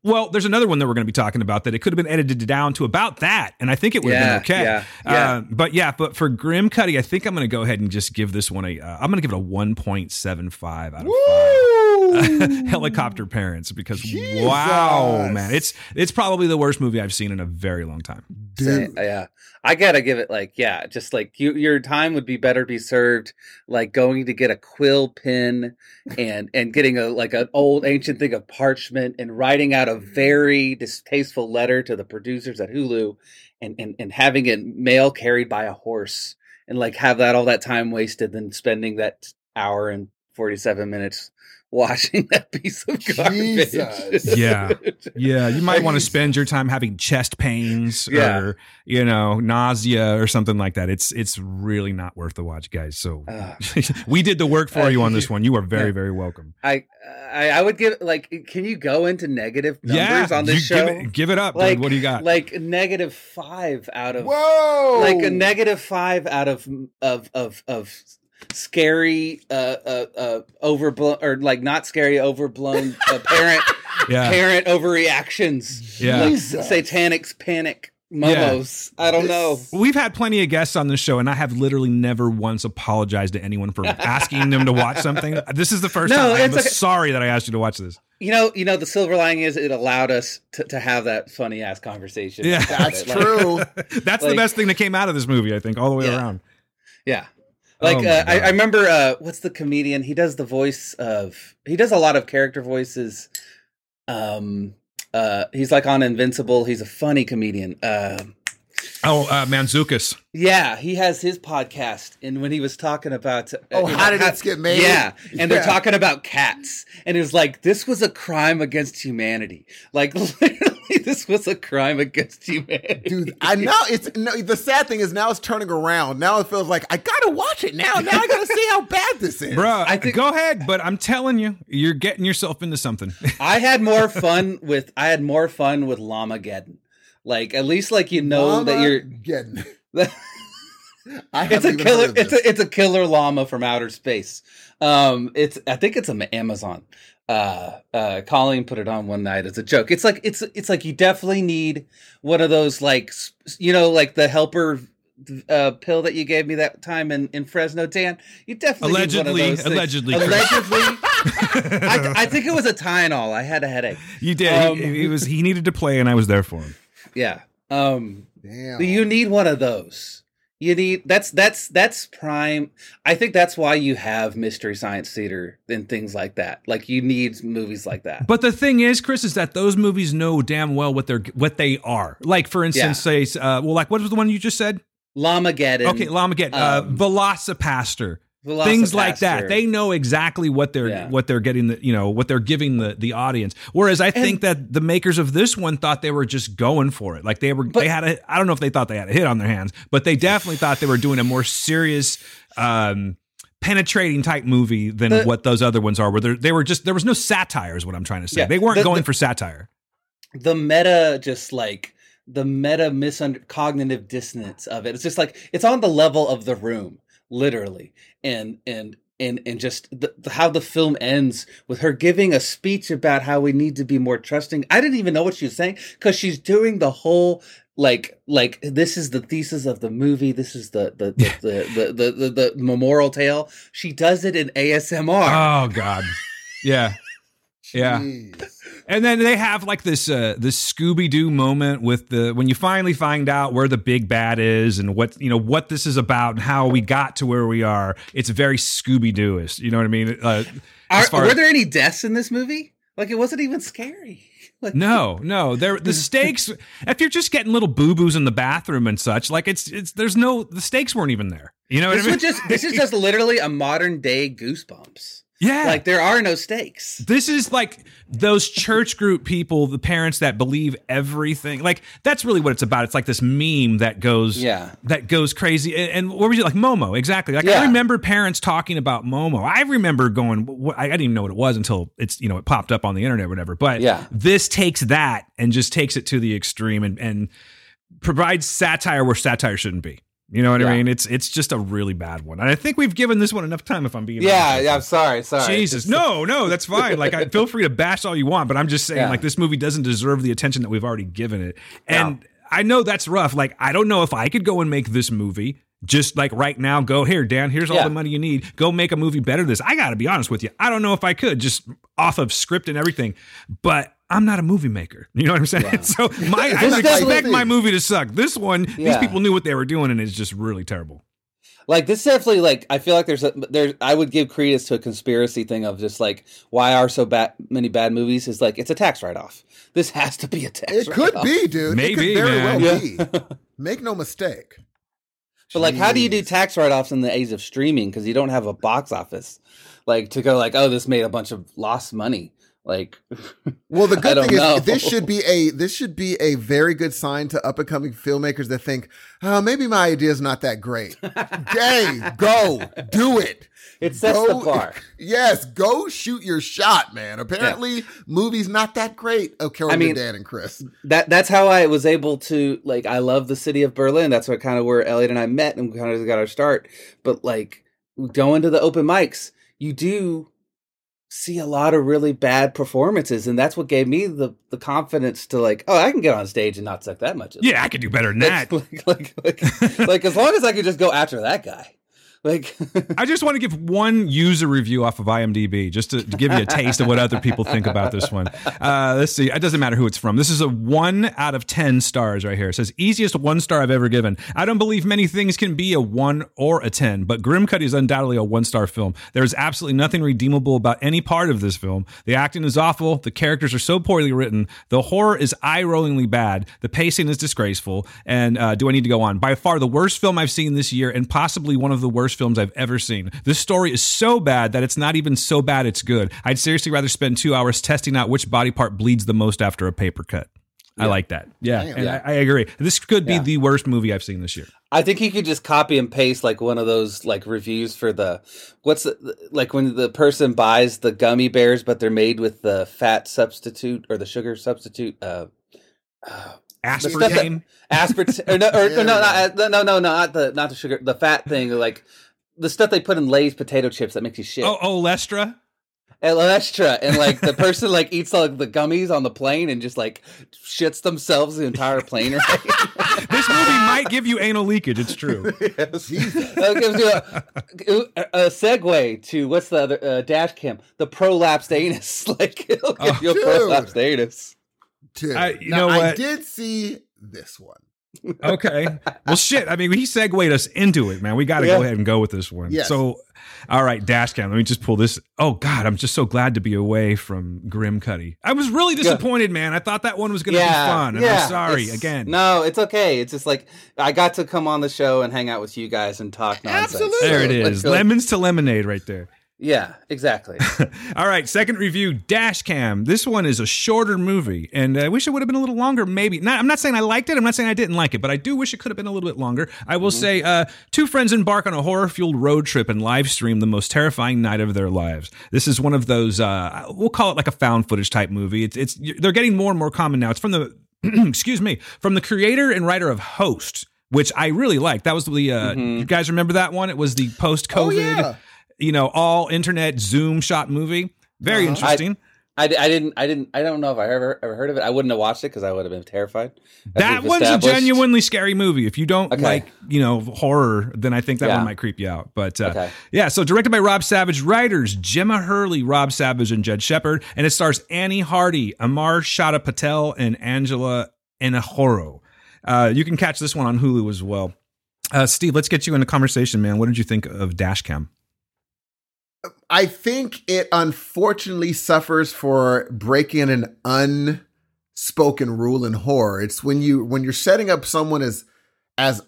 Well, there's another one that we're going to be talking about that it could have been edited down to about that, and I think it would yeah, have been okay. Yeah, yeah. Uh, but yeah, but for Grim Cuddy, I think I'm going to go ahead and just give this one a. Uh, I'm going to give it a one point seven five out of five. Helicopter Parents, because Jesus. Wow, man, it's it's probably the worst movie I've seen in a very long time. Dude. Yeah, I gotta give it like yeah, just like you, your time would be better be served like going to get a quill pen and and getting a like an old ancient thing of parchment and writing out a. A very distasteful letter to the producers at Hulu and, and, and having it mail carried by a horse and like have that all that time wasted than spending that hour and forty-seven minutes watching that piece of garbage. Jesus. Yeah. Yeah. You might want to spend your time having chest pains yeah. or, you know, nausea or something like that. It's, it's really not worth the watch, guys. So uh, we did the work for uh, you on this one. You are very, yeah. very welcome. I, I, I would give like, can you go into negative numbers yeah, on this show? Give it, give it up. Like, dude, what do you got? Like negative five out of, whoa, like a negative five out of, of, of, of, scary uh uh uh overblown or like not scary overblown uh, parent yeah. parent overreactions yeah like satanic panic momos yeah. I don't know, we've had plenty of guests on this show and I have literally never once apologized to anyone for asking them to watch something. This is the first no, time I'm okay. sorry that I asked you to watch this. You know, you know, the silver lining is it allowed us to, to have that funny ass conversation. Yeah, that's like, true. That's like, the best thing that came out of this movie, I think, all the way yeah. around. Yeah. Like, oh uh, I, I remember, uh, what's the comedian? He does the voice of, he does a lot of character voices. Um, uh, he's like on Invincible. He's a funny comedian. Uh, oh, uh, Manzoukas. Yeah. He has his podcast. And when he was talking about, uh, oh, how know, did cats get made? Yeah. And yeah. they're talking about cats. And it was like, this was a crime against humanity. Like, literally. This was a crime against humanity, dude. I know it's no, the sad thing is now it's turning around. Now it feels like I gotta watch it now. Now I gotta see how bad this is, bro. I think, go ahead, but I'm telling you, you're getting yourself into something. I had more fun with I had more fun with Llamageddon. Like at least like you know that you're getting. I it's a killer. It's a it's a killer llama from outer space. Um, it's I think it's an Amazon. Uh, uh, Colleen put it on one night as a joke. It's like it's it's like you definitely need one of those like you know like the helper uh, pill that you gave me that time in, in Fresno, Dan. You definitely allegedly need one of those allegedly allegedly. I, I think it was a Tylenol. I had a headache. You did. Um, he, he was he needed to play, and I was there for him. Yeah. Um. Damn. You need one of those. You need that's that's that's prime. I think that's why you have Mystery Science Theater and things like that. Like you need movies like that. But the thing is, Chris, is that those movies know damn well what they're what they are. Like for instance, yeah. say, uh, well, like what was the one you just said? Llamageddon. Okay, Llamageddon. Um, uh, Velocipaster. things like that. They know exactly what they're yeah. what they're getting, the, you know, what they're giving the, the audience. Whereas I and, think that the makers of this one thought they were just going for it. Like they were, but, they had a, I don't know if they thought they had a hit on their hands, but they definitely thought they were doing a more serious, um, penetrating type movie than the, what those other ones are, where they were just, there was no satire is what I'm trying to say. Yeah, they weren't the, going the, for satire. The meta, just like the meta misunder- cognitive dissonance of it. It's just like, it's on the level of The Room. Literally, and and and and just the, the, how the film ends with her giving a speech about how we need to be more trusting. I didn't even know what she was saying because she's doing the whole like like this is the thesis of the movie. This is the the the the, the, the, the, the memorial tale. She does it in A S M R. Oh God, yeah. Yeah. Jeez. And then they have like this uh, this Scooby-Doo moment with the when you finally find out where the big bad is and what you know what this is about and how we got to where we are. It's very Scooby-Doo-ish. You know what I mean? Uh, are, were as, there any deaths in this movie? Like it wasn't even scary. Like, no, no. There the stakes if you're just getting little boo-boos in the bathroom and such, like it's it's there's no the stakes weren't even there. You know what this I mean? Just, this is just literally a modern day Goosebumps. Yeah. Like there are no stakes. This is like those church group people, the parents that believe everything. Like that's really what it's about. It's like this meme that goes yeah. that goes crazy. And, and what was it like Momo? Exactly. Like yeah. I remember parents talking about Momo. I remember going I didn't even know what it was until it's you know it popped up on the internet or whatever. But yeah. this takes that and just takes it to the extreme and, and provides satire where satire shouldn't be. You know what yeah. I mean? It's it's just a really bad one. And I think we've given this one enough time if I'm being yeah, honest. Yeah, I'm sorry, sorry. Jesus. No, no, that's fine. Like, I, feel free to bash all you want, but I'm just saying, yeah. like, this movie doesn't deserve the attention that we've already given it. And no. I know that's rough. Like, I don't know if I could go and make this movie just, like, right now. Go, here, Dan, here's all yeah. the money you need. Go make a movie better than this. I got to be honest with you. I don't know if I could, just off of script and everything. But I'm not a movie maker. You know what I'm saying? Wow. So my, I expect my movie to suck. This one, yeah. these people knew what they were doing, and it's just really terrible. Like this, definitely. Like I feel like there's a, there's. I would give credence to a conspiracy thing of just like why are so bad many bad movies is like it's a tax write off. This has to be a tax. It write-off. Could be, dude. Maybe it could very man. Well yeah. be. Make no mistake. But like, Jeez. How do you do tax write offs in the age of streaming? Because you don't have a box office, like to go like, oh, this made a bunch of lost money. Like, well, the good thing know. Is this should be a this should be a very good sign to up and coming filmmakers that think, oh, maybe my idea is not that great. Dang, go do it. It sets go, the bar. Yes, go shoot your shot, man. Apparently, yeah. movies not that great. Oh, Carol, I mean, Dan, and Chris. That that's how I was able to like. I love the city of Berlin. That's what kind of where Elliot and I met and we kind of got our start. But like going to the open mics, you do. See a lot of really bad performances, and that's what gave me the, the confidence to like, oh, I can get on stage and not suck that much. Yeah, I can do better than that. Like, like, like, like as long as I can just go after that guy. Like, I just want to give one user review off of I M D B just to, to give you a taste of what other people think about this one. Uh, let's see. It doesn't matter who it's from. This is a one out of ten stars right here. It says, easiest one star I've ever given. I don't believe many things can be a one or a ten, but Grim Cuddy is undoubtedly a one star film. There is absolutely nothing redeemable about any part of this film. The acting is awful. The characters are so poorly written. The horror is eye-rollingly bad. The pacing is disgraceful. And uh, do I need to go on? By far the worst film I've seen this year and possibly one of the worst films I've ever seen. This story is so bad that it's not even so bad it's good. I'd seriously rather spend two hours testing out which body part bleeds the most after a paper cut. Yeah. I like that. Yeah, and yeah. I, I agree. This could be yeah. the worst movie I've seen this year. I think you could just copy and paste like one of those like reviews for the what's the, like when the person buys the gummy bears but they're made with the fat substitute or the sugar substitute. Uh, uh, Aspartame, aspartame, or no, or, yeah. or no, not, no, no, no, not the not the sugar, the fat thing, like the stuff they put in Lay's potato chips that makes you shit. Oh, oh, Lestra, and Lestra, and like the person like eats like the gummies on the plane and just like shits themselves the entire plane. Right? This movie might give you anal leakage. It's true. Yes. That gives you a, a segue to what's the other uh, dash cam? The prolapsed anus. Like it'll give oh, you a dude. prolapsed anus. Dude. I, you now, know what? I did see this one. Okay. Well, shit. I mean, he segued us into it, man. We got to yeah. go ahead and go with this one. Yes. So, all right, Dashcam. Let me just pull this. Oh, God. I'm just so glad to be away from Grim Cuddy. I was really disappointed, yeah. man. I thought that one was going to yeah. be fun. And yeah. I'm sorry. It's, again. No, it's okay. It's just like I got to come on the show and hang out with you guys and talk nonsense. Absolutely. There it is. Literally. Lemons to lemonade right there. Yeah, exactly. All right, second review, Dashcam. This one is a shorter movie, and I wish it would have been a little longer, maybe. Not, I'm not saying I liked it. I'm not saying I didn't like it, but I do wish it could have been a little bit longer. I will mm-hmm. say uh, two friends embark on a horror-fueled road trip and live stream the most terrifying night of their lives. This is one of those, uh, we'll call it like a found footage type movie. It's, it's They're getting more and more common now. It's from the, excuse me, from the creator and writer of Host, which I really liked. That was the, uh, mm-hmm. you guys remember that one? It was the post-COVID. Oh, yeah. You know, all internet Zoom shot movie. Very uh-huh. interesting. I, I, I didn't, I didn't, I don't know if I ever ever heard of it. I wouldn't have watched it because I would have been terrified. That one's a genuinely scary movie. If you don't okay. like, you know, horror, then I think that yeah. one might creep you out. But uh, okay. yeah, so directed by Rob Savage, writers Gemma Hurley, Rob Savage, and Jed Shepard, and it stars Annie Hardy, Amar Shada Patel, and Angela Enahoro. Uh, you can catch this one on Hulu as well. Uh, Steve, let's get you in the conversation, man. What did you think of Dashcam? I think it unfortunately suffers for breaking an unspoken rule in horror. It's when you when you're setting up someone as as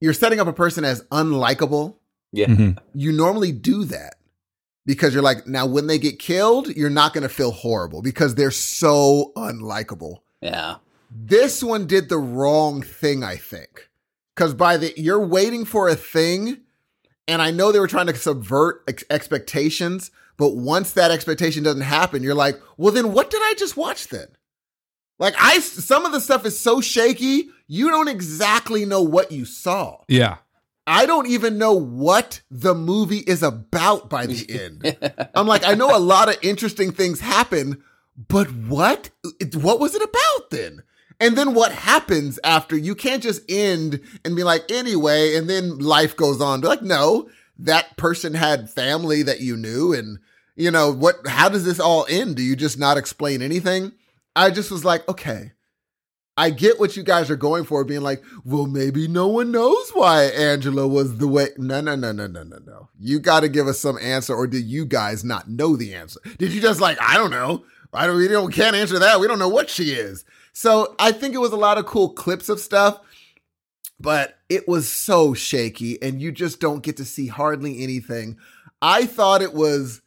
you're setting up a person as unlikable. Yeah, mm-hmm. you normally do that because you're like, now when they get killed, you're not going to feel horrible because they're so unlikable. Yeah, this one did the wrong thing, I think, because by the you're waiting for a thing. And I know they were trying to subvert ex- expectations, but once that expectation doesn't happen, you're like, well, then what did I just watch then? Like I, some of the stuff is so shaky. You don't exactly know what you saw. Yeah. I don't even know what the movie is about by the end. I'm like, I know a lot of interesting things happen, but what, what was it about then? And then what happens after? You can't just end and be like, anyway, and then life goes on. Be like, no, that person had family that you knew. And, you know, what? How does this all end? Do you just not explain anything? I just was like, okay, I get what you guys are going for, being like, well, maybe no one knows why Angela was the way. No, no, no, no, no, no, no. You got to give us some answer, or did you guys not know the answer? Did you just like, I don't know. I don't, we don't, can't answer that. We don't know what she is. So I think it was a lot of cool clips of stuff, but it was so shaky and you just don't get to see hardly anything. I thought it was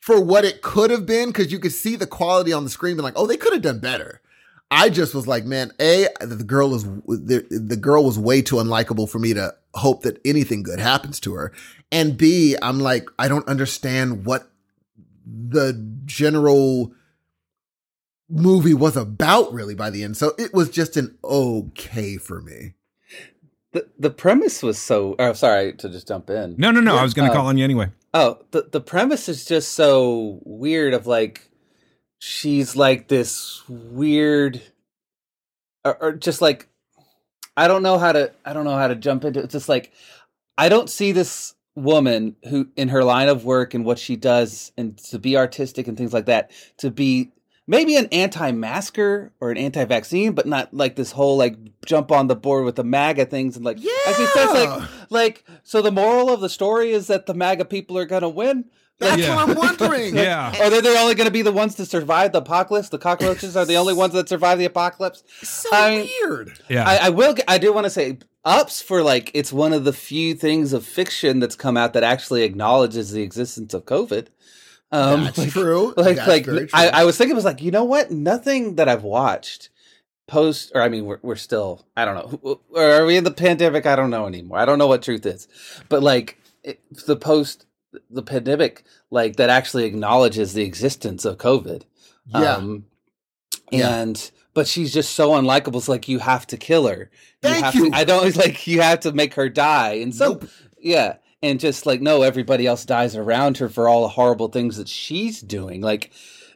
for what it could have been because you could see the quality on the screen being like, oh, they could have done better. I just was like, man, A, the girl was, the, the girl was way too unlikable for me to hope that anything good happens to her. And B, I'm like, I don't understand what the general movie was about really by the end. So it was just an okay for me. The the premise was so, oh, sorry to just jump in. No, no, no. Yeah, I was going to uh, call on you anyway. Oh, the, the premise is just so weird of like, she's like this weird or, or just like, I don't know how to, I don't know how to jump into it. It's just like, I don't see this woman who in her line of work and what she does and to be artistic and things like that, to be maybe an anti-masker or an anti-vaccine, but not like this whole like jump on the board with the MAGA things and like yeah. as he says, like like so the moral of the story is that the MAGA people are gonna win. That's yeah. what I'm wondering. yeah. Are they they're only gonna be the ones to survive the apocalypse? The cockroaches are the only ones that survive the apocalypse. So I, weird. Yeah. I, I will I do want to say ups for like it's one of the few things of fiction that's come out that actually acknowledges the existence of COVID. Um, That's like, true. Like, That's like true. I, I was thinking, it was like, you know what? Nothing that I've watched post, or I mean, we're, we're still, I don't know. Are we in the pandemic? I don't know anymore. I don't know what truth is, but like it, the post, the pandemic, like that actually acknowledges the existence of COVID. Yeah. Um, and, yeah. but she's just so unlikable. It's like, you have to kill her. You Thank have you. To, I don't like, you have to make her die. And so, nope. yeah. And just like, no, everybody else dies around her for all the horrible things that she's doing. Like,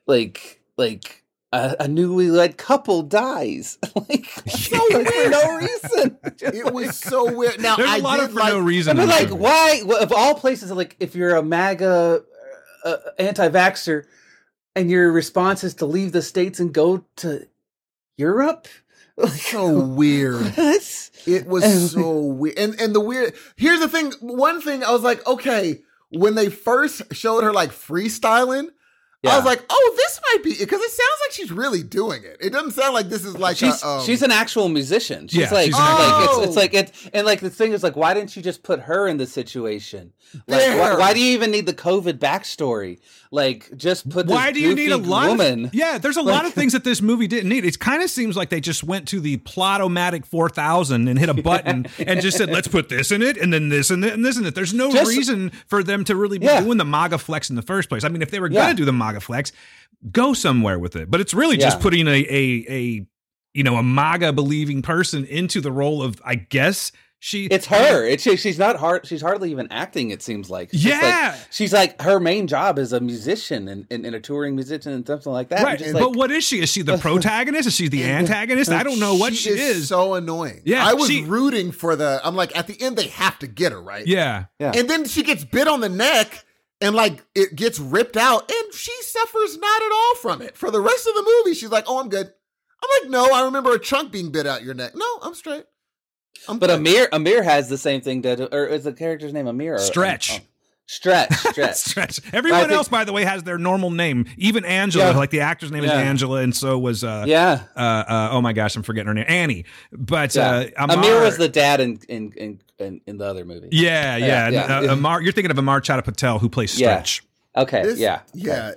like, like a, a newly led couple dies. like, so weird. For no reason. Just it like, was so weird. Now, there's I a lot did of for like, no reason. I mean, like, why, of all places, like, if you're a MAGA uh, anti-vaxxer and your response is to leave the States and go to Europe Like, so weird. What? It was so weird. And and the weird, here's the thing. One thing I was like, okay, when they first showed her like freestyling, yeah. I was like, oh, this might be, because it sounds like she's really doing it. It doesn't sound like this is like she's a, um, she's an actual musician. She's yeah, like, she's oh. like it's, it's like it, and like the thing is like, why didn't you just put her in the situation? Like, why, why do you even need the COVID backstory? Like, just put. This why do you need a lot? Woman, of, yeah, there's a like, lot of things that this movie didn't need. It kind of seems like they just went to the Plot-O-Matic four thousand and hit a button and just said, let's put this in it, and then this and this and this and it. There's no just, reason for them to really be yeah. doing the MAGA flex in the first place. I mean, if they were yeah. going to do the MAGA flex, go somewhere with it, but it's really yeah. just putting a, a a you know a MAGA believing person into the role of, I guess she it's her it's she's not hard she's hardly even acting, it seems like. It's yeah like, she's like, her main job is a musician and, and, and a touring musician and something like that, right? Just like, but what is she is she the protagonist? Is she the antagonist? I don't know what she, she is, is so annoying. Yeah, I was she, rooting for the I'm like, at the end they have to get her, right? Yeah, yeah. And then she gets bit on the neck and like it gets ripped out, and she suffers not at all from it. For the rest of the movie, she's like, "Oh, I'm good." I'm like, "No, I remember a chunk being bit out your neck." No, I'm straight. I'm but good. Amir, Amir has the same thing that, or is the character's name Amir? Or, Stretch. Um, oh. Stretch, stretch, stretch. Everyone think, else, by the way, has their normal name. Even Angela, yeah. like the actor's name yeah. is Angela, and so was uh, yeah. Uh, uh, oh my gosh, I'm forgetting her name, Annie. But yeah. uh, Amar, Amir was the dad in in in, in the other movie. Yeah, yeah. Uh, yeah. And, uh, Amar, you're thinking of Amar Chadha Patel, who plays Stretch. Yeah. Okay. This, yeah. Yeah.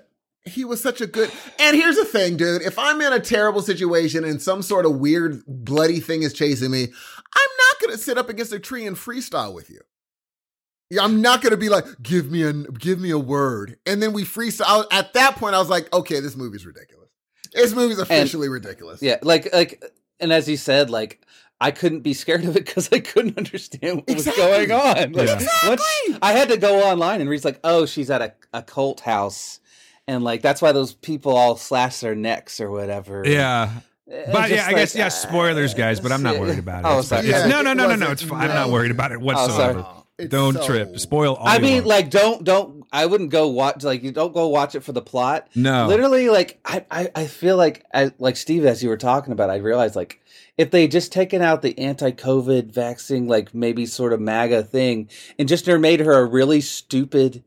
He was such a good. And here's the thing, dude. If I'm in a terrible situation and some sort of weird bloody thing is chasing me, I'm not going to sit up against a tree and freestyle with you. I'm not going to be like, give me a give me a word. And then we freestyle. At that point, I was like, okay, this movie's ridiculous. This movie's officially and, ridiculous. Yeah, like, like, and as you said, like, I couldn't be scared of it because I couldn't understand what exactly. was going on. Like, yeah. Exactly. I had to go online and read, like, oh, she's at a, a cult house. And, like, that's why those people all slash their necks or whatever. Yeah. But yeah, like, I guess yeah. Spoilers, guys. But I'm not worried about it. Oh, sorry. Yeah, no, no, no, no, no. It's fine. No. I'm not worried about it whatsoever. Oh, It's don't so... trip. Spoil all I mean, own. like, don't, don't, I wouldn't go watch, like, you don't go watch it for the plot. No. Literally, like, I, I, I feel like, I, like, Steve, as you were talking about, I realized, like, if they just taken out the anti-COVID vaccine, like, maybe sort of MAGA thing, and just made her a really stupid,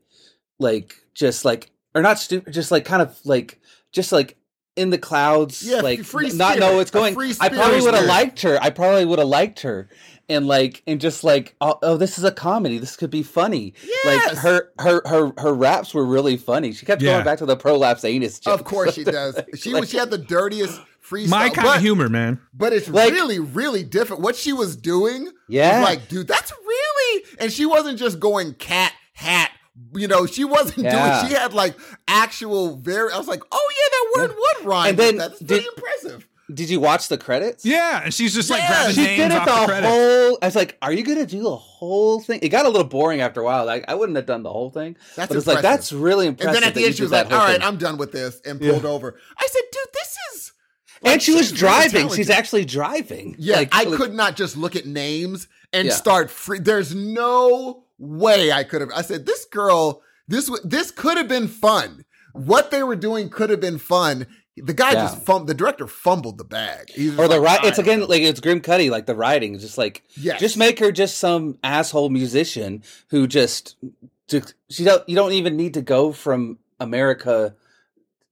like, just, like, or not stupid, just, like, kind of, like, just, like, in the clouds, yeah, like, free spirit, not know what's going. I probably would have liked her. I probably would have liked her. And like, and just like, oh, oh, this is a comedy. This could be funny. Yes. Like her, her, her, her raps were really funny. She kept yeah. going back to the prolapse anus jokes. Of course she does. She like, she had the dirtiest freestyle. My kind but, of humor, man. But it's like, really, really different. What she was doing, yeah, was like, dude, that's really. And she wasn't just going cat hat. You know, she wasn't yeah. doing. She had like actual very. I was like, oh yeah, that word would rhyme. And then that's pretty did, impressive. Did you watch the credits? Yeah, and she's just like yeah, grabbing she names did it off the, the credits. Whole, I was like, "Are you gonna do the whole thing?" It got a little boring after a while. Like, I wouldn't have done the whole thing. That's but it's like that's really impressive. And then at the end, she was like, "All right, thing. I'm done with this," and pulled yeah. over. I said, "Dude, this is." Like, and she was driving. Really she's actually driving. Yeah, like, I like, could not just look at names and yeah. start. Free- There's no way I could have. I said, "This girl, this this could have been fun. What they were doing could have been fun." The guy yeah. just fumbled, the director fumbled the bag. Or the like, ri- it's again, like it's Grim Cuddy, like the writing, just like, yes. just make her just some asshole musician who just, just, she don't, you don't even need to go from America.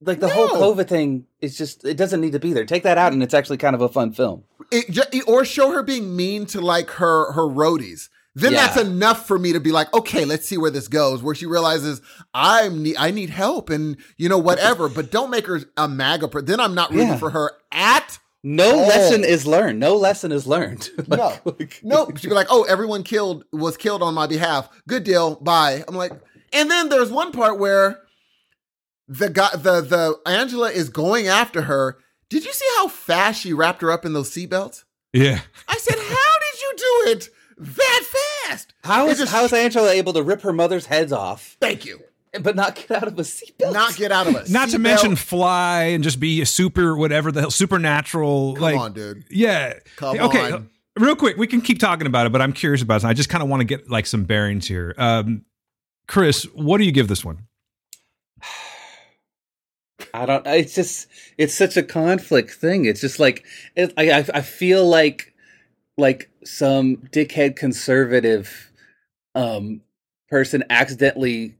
Like the no. whole COVID thing is just, it doesn't need to be there. Take that out and it's actually kind of a fun film. It, or show her being mean to like her, her roadies. Then yeah. that's enough for me to be like, okay, let's see where this goes, where she realizes I'm ne- I need help and, you know, whatever. But don't make her a MAGA. Per- then I'm not rooting yeah. for her at No all. lesson is learned. No lesson is learned. like, no. Like- no. She'd be like, oh, everyone killed was killed on my behalf. Good deal. Bye. I'm like, and then there's one part where the guy, the, the Angela is going after her. Did you see how fast she wrapped her up in those seatbelts? Yeah. I said, how did you do it? That fast! How is just, how is Angela able to rip her mother's heads off? Thank you, but not get out of a seatbelt. Not get out of a. Not to mention fly and just be a super whatever the hell supernatural. Come like, on, dude. Yeah. Come okay, on. Real quick, we can keep talking about it, but I'm curious about it. I just kind of want to get like some bearings here. Um, Chris, what do you give this one? I don't. It's just. It's such a conflict thing. It's just like. It, I. I feel like, like some dickhead conservative, um, person accidentally,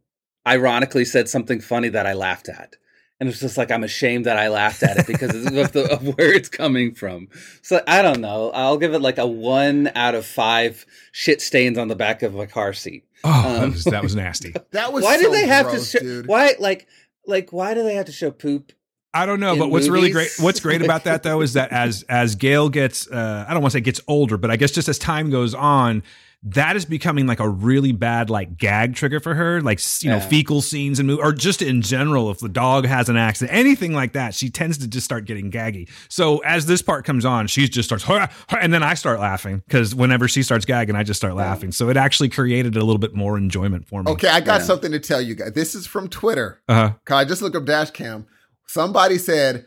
ironically said something funny that I laughed at, and it's just like I'm ashamed that I laughed at it because of, the, of where it's coming from. So I don't know. I'll give it like a one out of five shit stains on the back of a car seat. Oh, um, that, was, that was nasty. That was. Why so did they have gross, to? Sh- dude. Why like? Like, why do they have to show poop? I don't know, but what's movies? really great, what's great about that though, is that as, as Gail gets, uh, I don't want to say gets older, but I guess just as time goes on, that is becoming like a really bad, like gag trigger for her. Like, you know, yeah. fecal scenes and movies, or just in general, if the dog has an accident, anything like that, she tends to just start getting gaggy. So as this part comes on, she just starts, hurrah, hurrah, and then I start laughing because whenever she starts gagging, I just start laughing. So it actually created a little bit more enjoyment for me. Okay. I got yeah. something to tell you guys. This is from Twitter. Uh-huh. I just looked up dash cam. Somebody said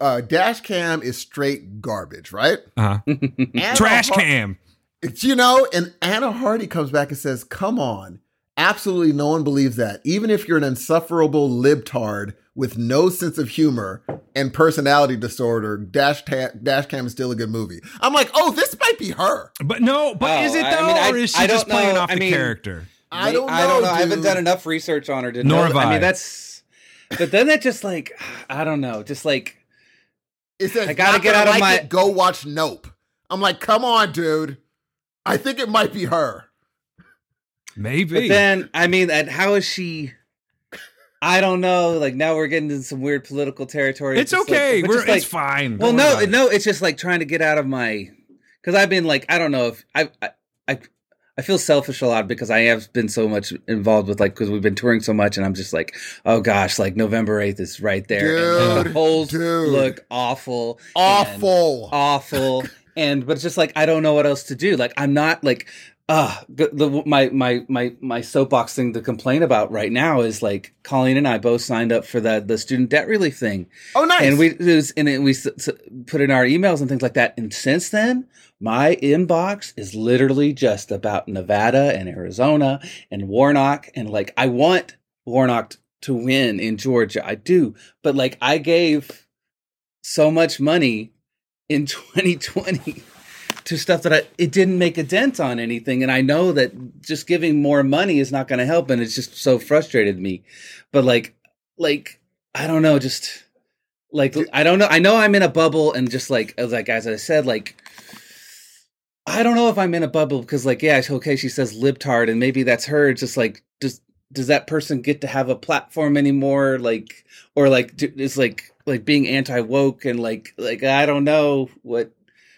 uh, dash cam is straight garbage, right? Uh-huh. Trash Har- cam. You know, and Anna Hardy comes back and says, come on. Absolutely no one believes that. Even if you're an insufferable libtard with no sense of humor and personality disorder, dash ta- dash cam is still a good movie. I'm like, oh, this might be her. But no, but oh, is it though? I mean, or is I, she I just playing know. off I the mean, character? I don't know. I don't know. Dude. I haven't done enough research on her. To Nor know. have I. I mean, that's... But then that just like, I don't know, just like, it says, I gotta get out of like my, it, go watch Nope. I'm like, come on, dude. I think it might be her. Maybe. But then, I mean, and how is she, I don't know. Like now we're getting into some weird political territory. It's okay. Like, we're, like, it's fine. Well, no, it. no, it's just like trying to get out of my, cause I've been like, I don't know if I, I, I, I feel selfish a lot because I have been so much involved with like, cause we've been touring so much and I'm just like, oh gosh, like November eighth is right there. Dude, and the polls dude. look awful, awful, and awful. and, but it's just like, I don't know what else to do. Like, I'm not like, uh, the, the, my, my, my, my soapbox thing to complain about right now is like Colleen and I both signed up for the, the student debt relief thing. Oh, nice. And we, it was, and it, we s- s- put in our emails and things like that. And since then, my inbox is literally just about Nevada and Arizona and Warnock. And like, I want Warnock to win in Georgia. I do. But like, I gave so much money in twenty twenty to stuff that I, it didn't make a dent on anything. And I know that just giving more money is not going to help. And it's just so frustrated me. But like, like, I don't know, just like, I don't know. I know I'm in a bubble and just like, like, as I said, like, I don't know if I'm in a bubble because, like, yeah, okay, she says libtard, and maybe that's her. It's just like, does does that person get to have a platform anymore? Like, or like, do, it's like like being anti woke and like like I don't know what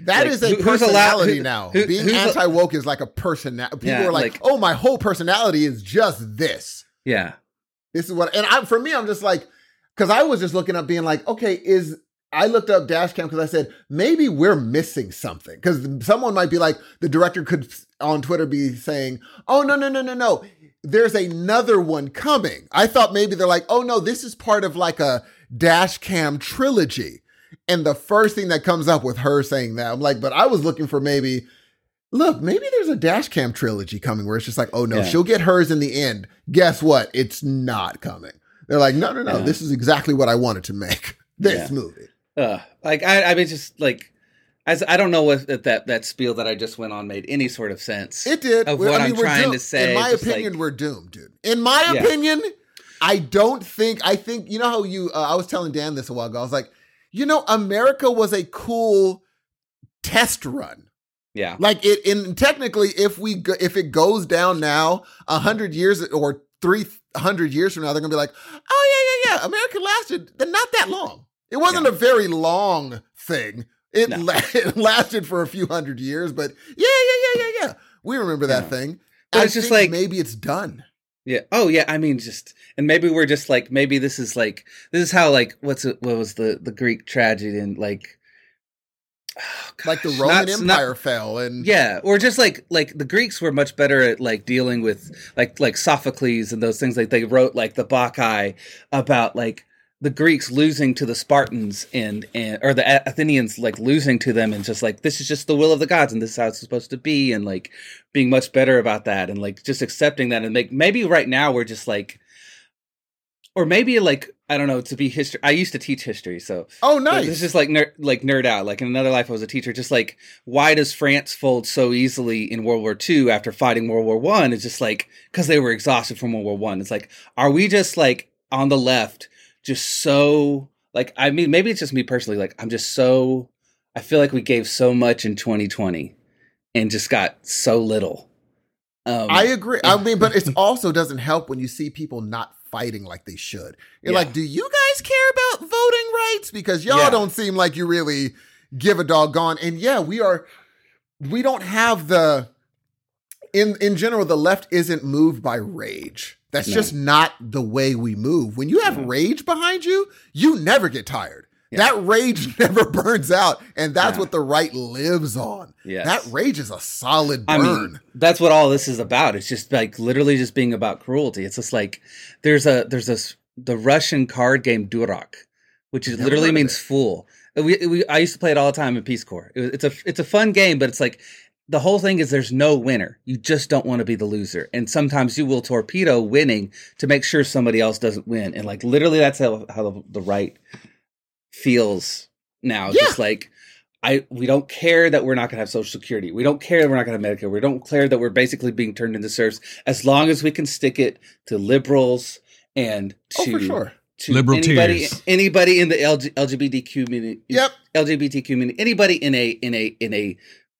that like, is a who, personality who's allowed, who, now. Who, being anti woke is like a personality. People yeah, are like, like, oh, my whole personality is just this. Yeah, this is what. And I, for me, I'm just like, because I was just looking up, being like, okay, is. I looked up Dashcam because I said, maybe we're missing something. Because someone might be like, the director could on Twitter be saying, oh, no, no, no, no, no. There's another one coming. I thought maybe they're like, oh, no, this is part of like a Dashcam trilogy. And the first thing that comes up with her saying that, I'm like, but I was looking for maybe, look, maybe there's a Dashcam trilogy coming where it's just like, oh, no, yeah. she'll get hers in the end. Guess what? It's not coming. They're like, no, no, no. Yeah. This is exactly what I wanted to make. This yeah. movie. Uh, like I, I mean, just like as I don't know if that that spiel that I just went on made any sort of sense. It did. Of we're, what I mean, I'm trying doomed. to say. In my opinion, like, we're doomed, dude. In my yeah. opinion, I don't think. I think you know how you. Uh, I was telling Dan this a while ago. I was like, you know, America was a cool test run. Yeah. Like it. And technically, if we go, if it goes down now, a hundred years or three hundred years from now, they're gonna be like, oh yeah, yeah, yeah. America lasted not that long. It wasn't no. a very long thing. It, no. la- it lasted for a few hundred years, but yeah, yeah, yeah, yeah, yeah. We remember that yeah. thing. But I it's just like maybe it's done. Yeah. Oh, yeah. I mean, just and maybe we're just like maybe this is like this is how like what's it, what was the, the Greek tragedy and like oh, gosh, like the Roman not, Empire not, fell and yeah, or just like like the Greeks were much better at like dealing with like like Sophocles and those things like they wrote like the Bacchae about like. The Greeks losing to the Spartans and, and or the Athenians like losing to them and just like this is just the will of the gods and this is how it's supposed to be and like being much better about that and like just accepting that and like maybe right now we're just like Or maybe, like, I don't know, to be history. I used to teach history, so. Oh, nice. This is like nerd, like nerd out. Like, in another life, I was a teacher. Just like, why does France fold so easily in World War Two after fighting World War One? It's just like, because they were exhausted from World War One. It's like, are we just like on the left, just so, like, I mean, maybe it's just me personally. Like, I'm just so, I feel like we gave so much in twenty twenty and just got so little. Um, I agree. I mean, but it also doesn't help when you see people not fighting like they should. You're yeah. like, do you guys care about voting rights? Because y'all yeah. don't seem like you really give a doggone. And yeah, we are, we don't have the, in, in general, the left isn't moved by rage. That's no. just not the way we move. When you have no. rage behind you, you never get tired. Yeah. That rage never burns out, and that's yeah. what the right lives on. Yes. That rage is a solid burn. I mean, that's what all this is about. It's just like literally just being about cruelty. It's just like there's a there's this the Russian card game Durak, which is, literally means fool. We, we I used to play it all the time in Peace Corps. It, it's a it's a fun game, but it's like the whole thing is there's no winner. You just don't want to be the loser, and sometimes you will torpedo winning to make sure somebody else doesn't win. And like literally, that's how how the right feels now. Yeah. Just like I we don't care that we're not gonna have Social Security, we don't care that we're not gonna have Medicare, we don't care that we're basically being turned into serfs, as long as we can stick it to liberals and to, oh, for sure. to liberal anybody tears. anybody in the L G B T Q community, yep L G B T Q community, anybody in a in a in a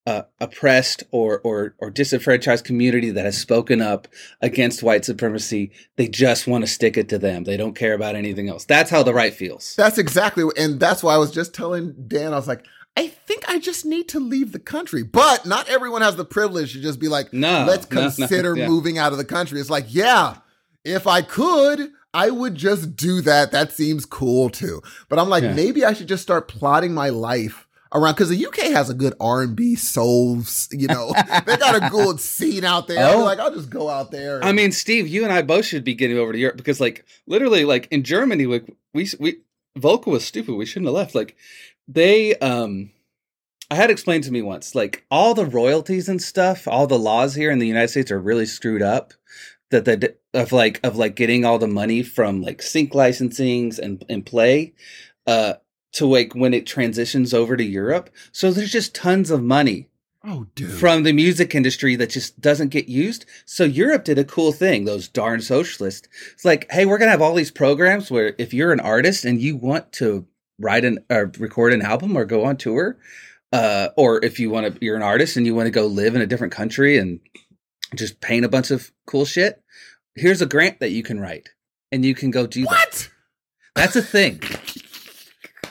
uh, oppressed or or or disenfranchised community that has spoken up against white supremacy. They just want to stick it to them. They don't care about anything else. That's how the right feels. That's exactly. And that's why I was just telling Dan, I was like, I think I just need to leave the country. But not everyone has the privilege to just be like, no, let's consider no, no, yeah. moving out of the country. It's like, yeah, if I could, I would just do that. That seems cool too. But I'm like, yeah. maybe I should just start plotting my life around, because the U K has a good R and B soul, you know, they got a good scene out there. Oh. I'm like, I'll just go out there. And- I mean, Steve, you and I both should be getting over to Europe, because, like, literally, like in Germany, like we we Volker was stupid. We shouldn't have left. Like they, um, I had explained to me once, like all the royalties and stuff, all the laws here in the United States are really screwed up. That the of like of like getting all the money from like sync licensings and and play, uh. to like when it transitions over to Europe. So there's just tons of money oh, dude. from the music industry that just doesn't get used. So Europe did a cool thing, those darn socialists. It's like, hey, we're going to have all these programs where if you're an artist and you want to write an or record an album or go on tour, uh, or if you want to, you're an artist and you want to go live in a different country and just paint a bunch of cool shit, here's a grant that you can write and you can go do what? That. That's a thing.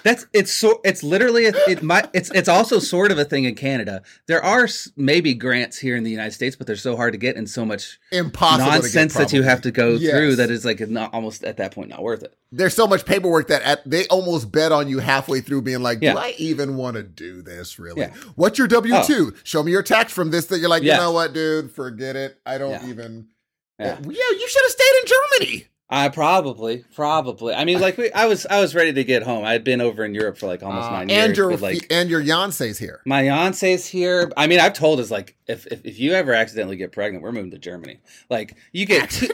That's it's so it's literally a, it might it's it's also sort of a thing in Canada. There are maybe grants here in the United States, but they're so hard to get and so much impossible nonsense to get, that you have to go yes. through that is like not almost at that point not worth it. There's so much paperwork that at, they almost bet on you halfway through, being like, "Do yeah. I even want to do this? Really? Yeah. What's your W two? Oh. Show me your tax from this." That you're like, yes. "You know what, dude? Forget it. I don't yeah. even." Yeah, yeah you should have stayed in Germany. I probably, probably. I mean, like we, I was, I was ready to get home. I had been over in Europe for like almost uh, nine and years. Your, like, and your Yonsei's here. My Yonsei's here. I mean, I've told us like if, if if you ever accidentally get pregnant, we're moving to Germany. Like you get t-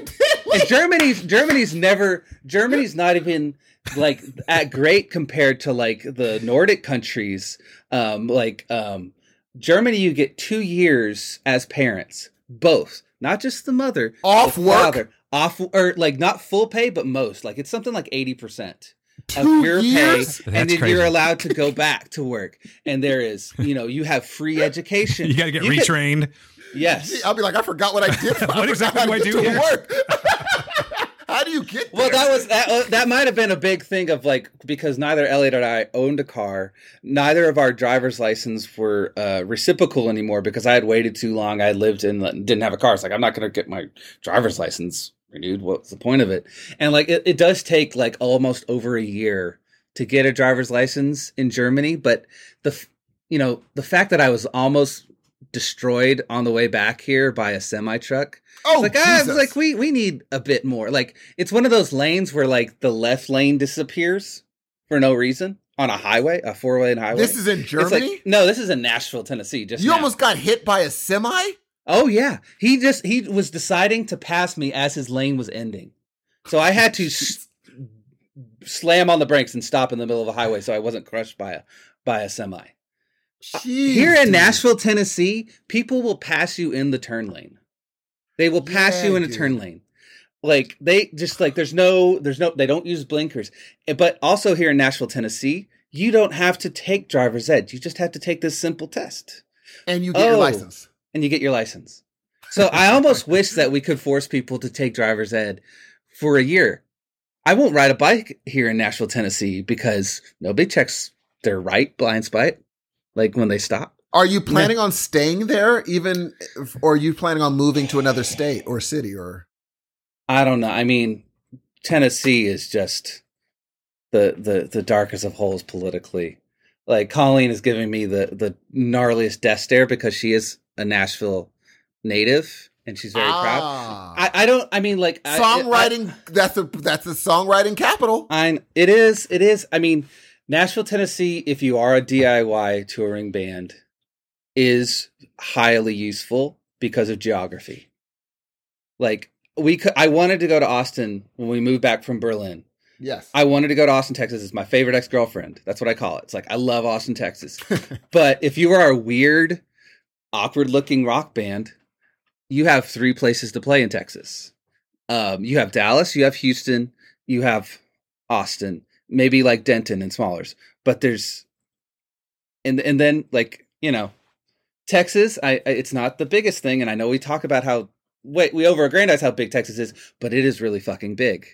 Germany's Germany's never Germany's not even like at great compared to like the Nordic countries. Um, like um, Germany, you get two years as parents, both, not just the mother, off the work. Father. Off or like not full pay, but most like it's something like eighty percent of your pay, and then you're allowed to go back to work. And there is, you know, you have free education. You got to get retrained. Yes, I'll be like, I forgot what I did. What exactly do I do here? How do you get there? Well, that was that. Uh, that might have been a big thing of like because neither Elliot and I owned a car. Neither of our driver's license were uh, reciprocal anymore because I had waited too long. I lived in didn't have a car. It's like I'm not going to get my driver's license renewed. What's the point of it? And like it, it does take like almost over a year to get a driver's license in Germany. But the you know the fact that I was almost destroyed on the way back here by a semi truck. Oh, like I was like we we need a bit more. Like it's one of those lanes where like the left lane disappears for no reason on a highway, a four lane highway. This is in Germany. It's like, no, this is in Nashville, Tennessee. Just you now. Almost got hit by a semi. Oh yeah, he just he was deciding to pass me as his lane was ending, so I had to slam on the brakes and stop in the middle of a highway so I wasn't crushed by a by a semi. Jeez, Here in dude. Nashville, Tennessee, people will pass you in the turn lane. They will pass yeah, you in dude. a turn lane. Like they just like there's no there's no they don't use blinkers. But also here in Nashville, Tennessee, you don't have to take driver's ed. You just have to take this simple test. And you get oh, your license. And you get your license. So I almost wish that we could force people to take driver's ed for a year. I won't ride a bike here in Nashville, Tennessee, because nobody checks their right blind spot, like when they stop. Are you planning yeah. on staying there even, or are you planning on moving to another state or city or? I don't know. I mean, Tennessee is just the, the, the darkest of holes politically. Like Colleen is giving me the, the gnarliest death stare because she is a Nashville native and she's very ah. proud. I, I don't, I mean like. Songwriting, I, I, that's a, that's the songwriting capital. I, it is, it is. I mean, Nashville, Tennessee, if you are a D I Y touring band, is highly useful because of geography. Like we could, I wanted to go to Austin when we moved back from Berlin. Yes. I wanted to go to Austin, Texas. It's my favorite ex-girlfriend. That's what I call it. It's like, I love Austin, Texas. But if you are a weird, awkward-looking rock band, you have three places to play in Texas. Um, you have Dallas, you have Houston, you have Austin, maybe like Denton and Smallers. But there's... And and then, like, you know, Texas, I, I it's not the biggest thing. And I know we talk about how... Wait, we over-aggrandize how big Texas is, but it is really fucking big.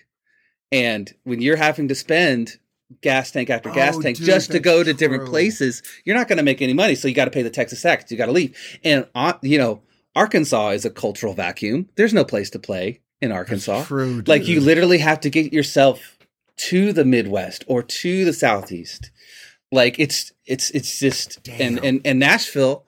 And when you're having to spend gas tank after gas oh, tank dude, just to go to different true. places, you're not going to make any money. So you got to pay the Texas tax. You got to leave. And, uh, you know, Arkansas is a cultural vacuum. There's no place to play in Arkansas. True, like you literally have to get yourself to the Midwest or to the Southeast. Like it's it's it's just Damn. and and and Nashville.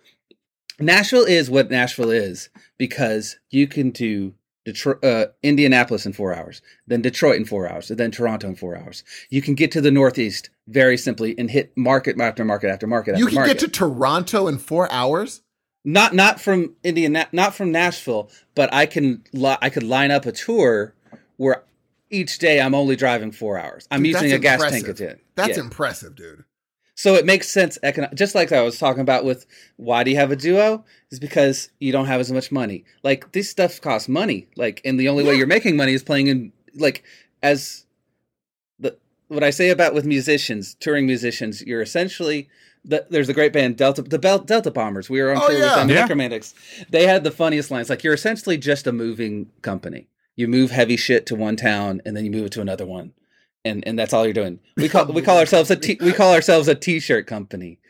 Nashville is what Nashville is because you can do Detroit, uh, Indianapolis in four hours, then Detroit in four hours, and then Toronto in four hours. You can get to the Northeast very simply and hit market after market after market. After you can market. get to Toronto in four hours? Not not from Indiana, not from Nashville, but I can li- I could line up a tour where each day I'm only driving four hours. I'm dude, using a impressive. gas tank a day. That's yeah. impressive, dude. So it makes sense, econo- just like I was talking about with why do you have a duo? Is because you don't have as much money. Like, this stuff costs money. Like, and the only yeah. way you're making money is playing in, like, as the what I say about with musicians, touring musicians, you're essentially, the, there's a great band, Delta the Bel- Delta Bombers. We were on tour oh, yeah. with them, yeah. Necromantics. They had the funniest lines. Like, you're essentially just a moving company. You move heavy shit to one town, and then you move it to another one. And and that's all you're doing. We call we call ourselves a t- we call ourselves a t-shirt company,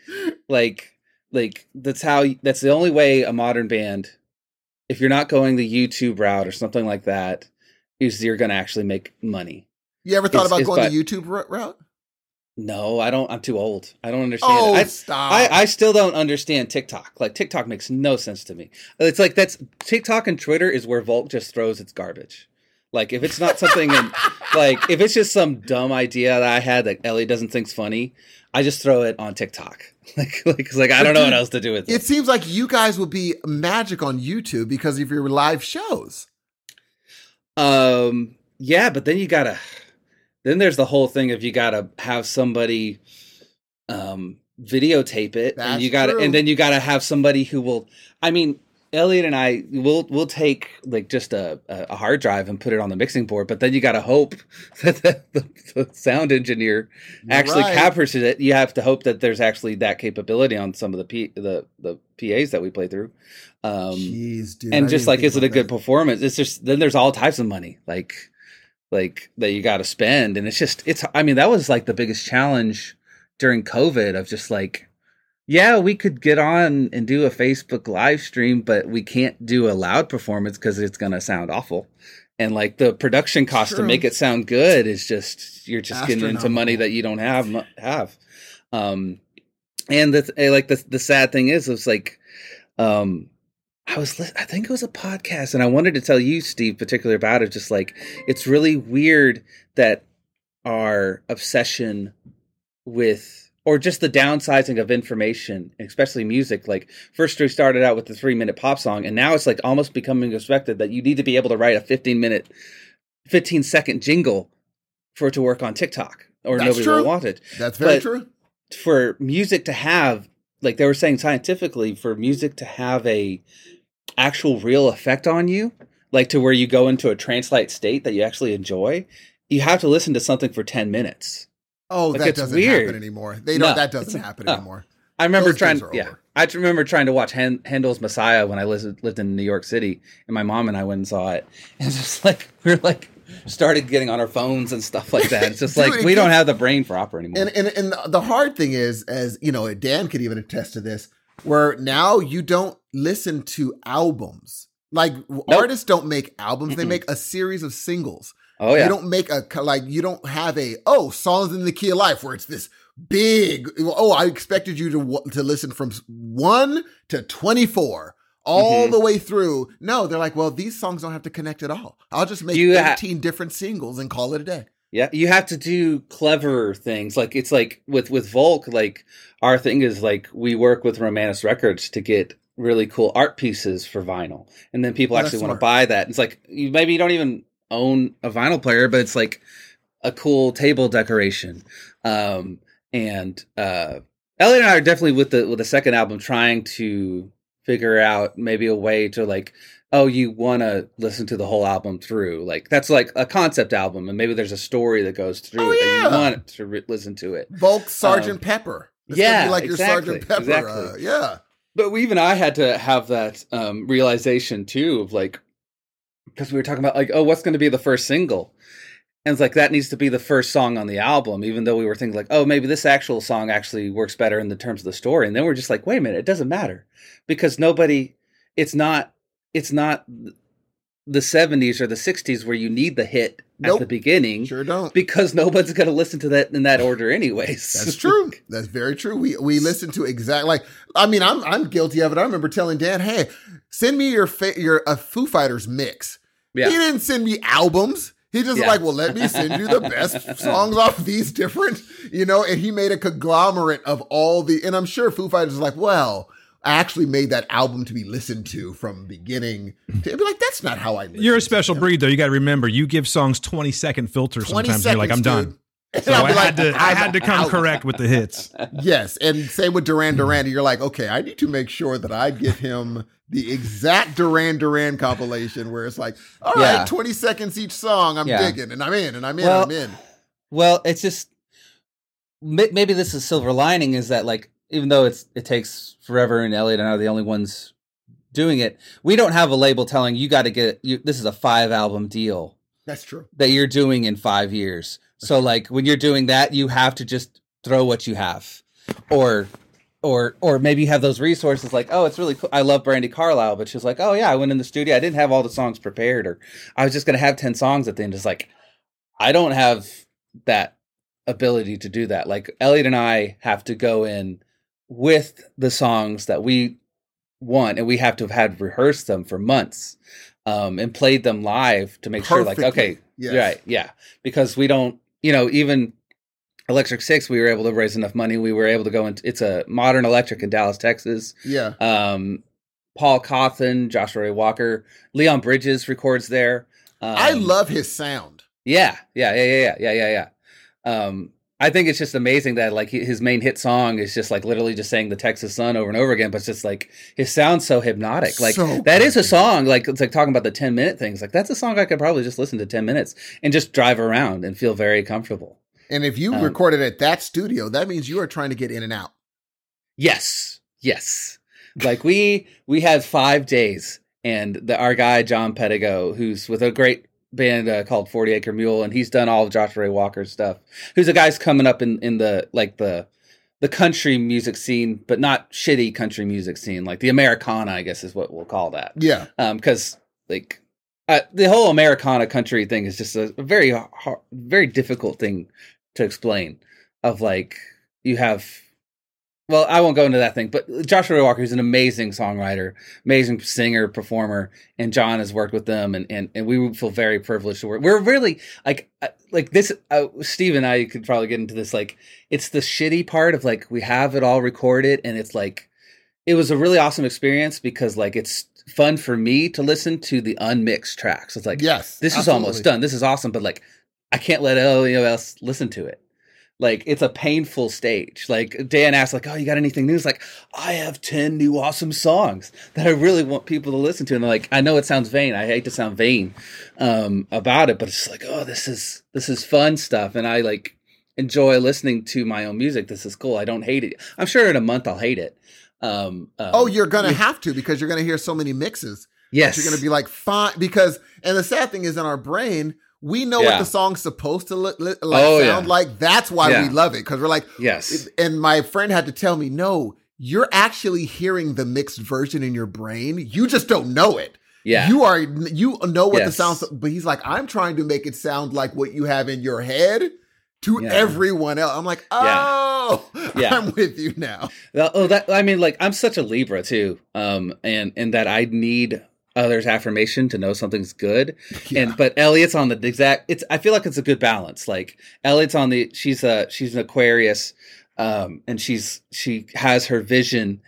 like like that's how that's the only way a modern band, if you're not going the YouTube route or something like that, is you're going to actually make money. You ever thought it's, about it's going by, the YouTube route? No, I don't. I'm too old. I don't understand. Oh, it. I, stop! I, I still don't understand TikTok. Like TikTok makes no sense to me. It's like that's TikTok and Twitter is where Volk just throws its garbage. Like, if it's not something, in, like, if it's just some dumb idea that I had that Ellie doesn't think's funny, I just throw it on TikTok. Like, like, like I don't know what else to do with it. It seems like you guys would be magic on YouTube because of your live shows. Um, yeah, but then you gotta, then there's the whole thing of you gotta have somebody, um, videotape it. That's and you gotta, true. and then you gotta have somebody who will, I mean, Elliot and I will we'll take like just a, a hard drive and put it on the mixing board, but then you got to hope that the, the, the sound engineer actually right. captures it. You have to hope that there's actually that capability on some of the P, the the P As that we play through. Um, Jeez, dude, and I just like, is it a good that. performance? It's just then there's all types of money like like that you got to spend, and it's just it's. I mean, that was like the biggest challenge during COVID of just like. Yeah, we could get on and do a Facebook live stream, but we can't do a loud performance because it's going to sound awful. And like the production cost True. to make it sound good is just, you're just getting into money that you don't have. have. Um, and the, like the the sad thing is, it's like, um, I was, I think it was a podcast and I wanted to tell you, Steve, particularly about it. Just like, it's really weird that our obsession with, or just the downsizing of information, especially music. Like first we started out with the three minute pop song, and now it's like almost becoming expected that you need to be able to write a fifteen minute, fifteen second jingle for it to work on TikTok, or that's nobody true. will want it. That's very but true. For music to have, like they were saying scientifically, for music to have a actual real effect on you, like to where you go into a trance-like state that you actually enjoy, you have to listen to something for ten minutes. Oh, like, that doesn't weird. happen anymore. They don't. No, that doesn't happen no. anymore. I remember Those trying. Yeah, I remember trying to watch Han- Handel's Messiah when I lived, lived in New York City, and my mom and I went and saw it. And it's just like we we're like started getting on our phones and stuff like that. It's just Dude, like we don't have the brain for opera anymore. And, and and the hard thing is, as you know, Dan could even attest to this, where now you don't listen to albums. Like nope. artists don't make albums; they make a series of singles. Oh yeah, you don't make a like you don't have a oh songs in the key of life where it's this. Big. Oh, I expected you to to listen from one to twenty-four all mm-hmm. the way through. No, they're like, well, these songs don't have to connect at all. I'll just make you eighteen ha- different singles and call it a day. Yeah, you have to do cleverer things. Like it's like with with Volk. Like our thing is like we work with Romanus Records to get really cool art pieces for vinyl, and then people oh, actually want to buy that. It's like you maybe you don't even own a vinyl player, but it's like a cool table decoration. Um, And uh, Elliot and I are definitely with the with the second album trying to figure out maybe a way to like, oh, you want to listen to the whole album through. Like that's like a concept album, and maybe there's a story that goes through oh, it yeah. and you want to re- listen to it. Volk Sergeant um, Pepper. This yeah, be like exactly, your Sergeant Pepper. Exactly. Uh, yeah. But we, even I had to have that um, realization too of like, because we were talking about like, oh, what's going to be the first single? And it's like, that needs to be the first song on the album, even though we were thinking like, oh, maybe this actual song actually works better in the terms of the story. And then we're just like, wait a minute, it doesn't matter because nobody, it's not, it's not the seventies or the sixties where you need the hit nope. at the beginning. Sure don't. Because nobody's going to listen to that in that order anyways. That's true. That's very true. We, we listen to exactly like, I mean, I'm, I'm guilty of it. I remember telling Dan, hey, send me your, fa- your, a Foo Fighters mix. Yeah. He didn't send me albums. He just yeah. like, well, let me send you the best songs off these different, you know, and he made a conglomerate of all the, and I'm sure Foo Fighters is like, well, I actually made that album to be listened to from beginning to, I'd be like, that's not how I listen. You're a special to breed though. You got to remember, you give songs twenty second filters sometimes. Seconds, and you're like, I'm dude. done. So I, like, had to, I had to come correct with the hits. Yes. And same with Duran Duran. You're like, okay, I need to make sure that I give him the exact Duran Duran compilation where it's like, all right, yeah. twenty seconds each song, I'm yeah. digging and I'm in and I'm in well, and I'm in. Well, it's just, maybe this is silver lining is that like, even though it's it takes forever and Elliot and I are the only ones doing it, we don't have a label telling you got to get, you, this is a five album deal. That's true. That you're doing in five years. So like when you're doing that, you have to just throw what you have or, or, or maybe you have those resources like, oh, it's really cool. I love Brandi Carlile, but she's like, oh yeah, I went in the studio. I didn't have all the songs prepared or I was just going to have ten songs at the end. It's like, I don't have that ability to do that. Like Elliot and I have to go in with the songs that we want and we have to have had rehearsed them for months um, and played them live to make Perfectly. sure like, okay, yes. right. Yeah. Because we don't, you know, even Electric Six, we were able to raise enough money. We were able to go into, it's a Modern Electric in Dallas, Texas. Yeah. Um, Paul Cawthon, Joshua Ray Walker, Leon Bridges records there. Um, I love his sound. Yeah. Yeah. Yeah. Yeah. Yeah. Yeah. Yeah. Um, I think it's just amazing that like his main hit song is just like literally just saying the Texas sun over and over again, but it's just like his sound's so hypnotic. Like so that is a song, like it's like talking about the ten minute things. Like that's a song I could probably just listen to ten minutes and just drive around and feel very comfortable. And if you um, recorded at that studio, that means you are trying to get in and out. Yes. Yes. Like we, we had five days and the, our guy, John Pettigo, who's with a great band uh, called forty acre mule and he's done all of Joshua Ray Walker's stuff, who's a guy's coming up in in the like the the country music scene, but not shitty country music scene, like the Americana, I guess is what we'll call that. Yeah. Um because like uh, the whole Americana country thing is just a very hard, very difficult thing to explain of like you have Well, I won't go into that thing, but Joshua Ray Walker is an amazing songwriter, amazing singer, performer, and John has worked with them, and, and, and we feel very privileged to work. We're really, like, like this, uh, Steve and I could probably get into this, like, it's the shitty part of, like, we have it all recorded, and it's, like, it was a really awesome experience because, like, it's fun for me to listen to the unmixed tracks. It's like, yes, this absolutely. is almost done. This is awesome, but, like, I can't let anyone else listen to it. Like, it's a painful stage. Like, Dan asks, like, oh, you got anything new? It's like, I have ten new awesome songs that I really want people to listen to. And like, I know it sounds vain. I hate to sound vain um, about it, but it's like, oh, this is this is fun stuff. And I, like, enjoy listening to my own music. This is cool. I don't hate it. I'm sure in a month I'll hate it. Um, um, oh, you're going to have to, because you're going to hear so many mixes. Yes. You're going to be like, fine. Because, and the sad thing is, in our brain, we know yeah. what the song's supposed to li- li- like oh, sound yeah. like. That's why yeah. we love it, because we're like, yes. And my friend had to tell me, no, you're actually hearing the mixed version in your brain. You just don't know it. Yeah, you are. You know what yes. the sound. But he's like, I'm trying to make it sound like what you have in your head to yeah. everyone else. I'm like, oh, yeah. Yeah. I'm with you now. Oh, that I mean, like, I'm such a Libra too, um, and and that I need others' affirmation to know something's good. Yeah. And but Elliot's on the exact it's I feel like it's a good balance. Like, Elliot's on the she's a she's an Aquarius, um and she's she has her vision,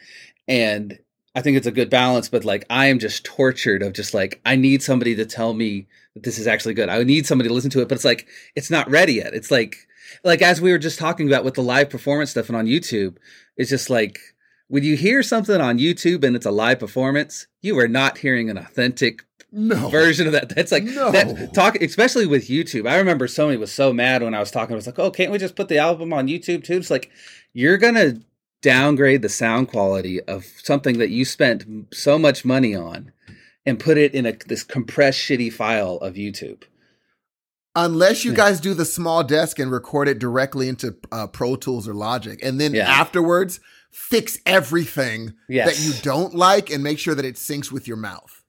and I think it's a good balance. But like, I am just tortured of just like, I need somebody to tell me that this is actually good. I need somebody to listen to it, but it's like, it's not ready yet. It's like like as we were just talking about with the live performance stuff and on YouTube, it's just like, when you hear something on YouTube and it's a live performance, you are not hearing an authentic no. version of that. That's like no. that talk, especially with YouTube. I remember Sony was so mad when I was talking. I was like, "Oh, can't we just put the album on YouTube too?" It's like, you're gonna downgrade the sound quality of something that you spent so much money on, and put it in a this compressed, shitty file of YouTube. Unless you yeah. guys do the small desk and record it directly into uh, Pro Tools or Logic, and then yeah. afterwards, fix everything yes. that you don't like and make sure that it syncs with your mouth.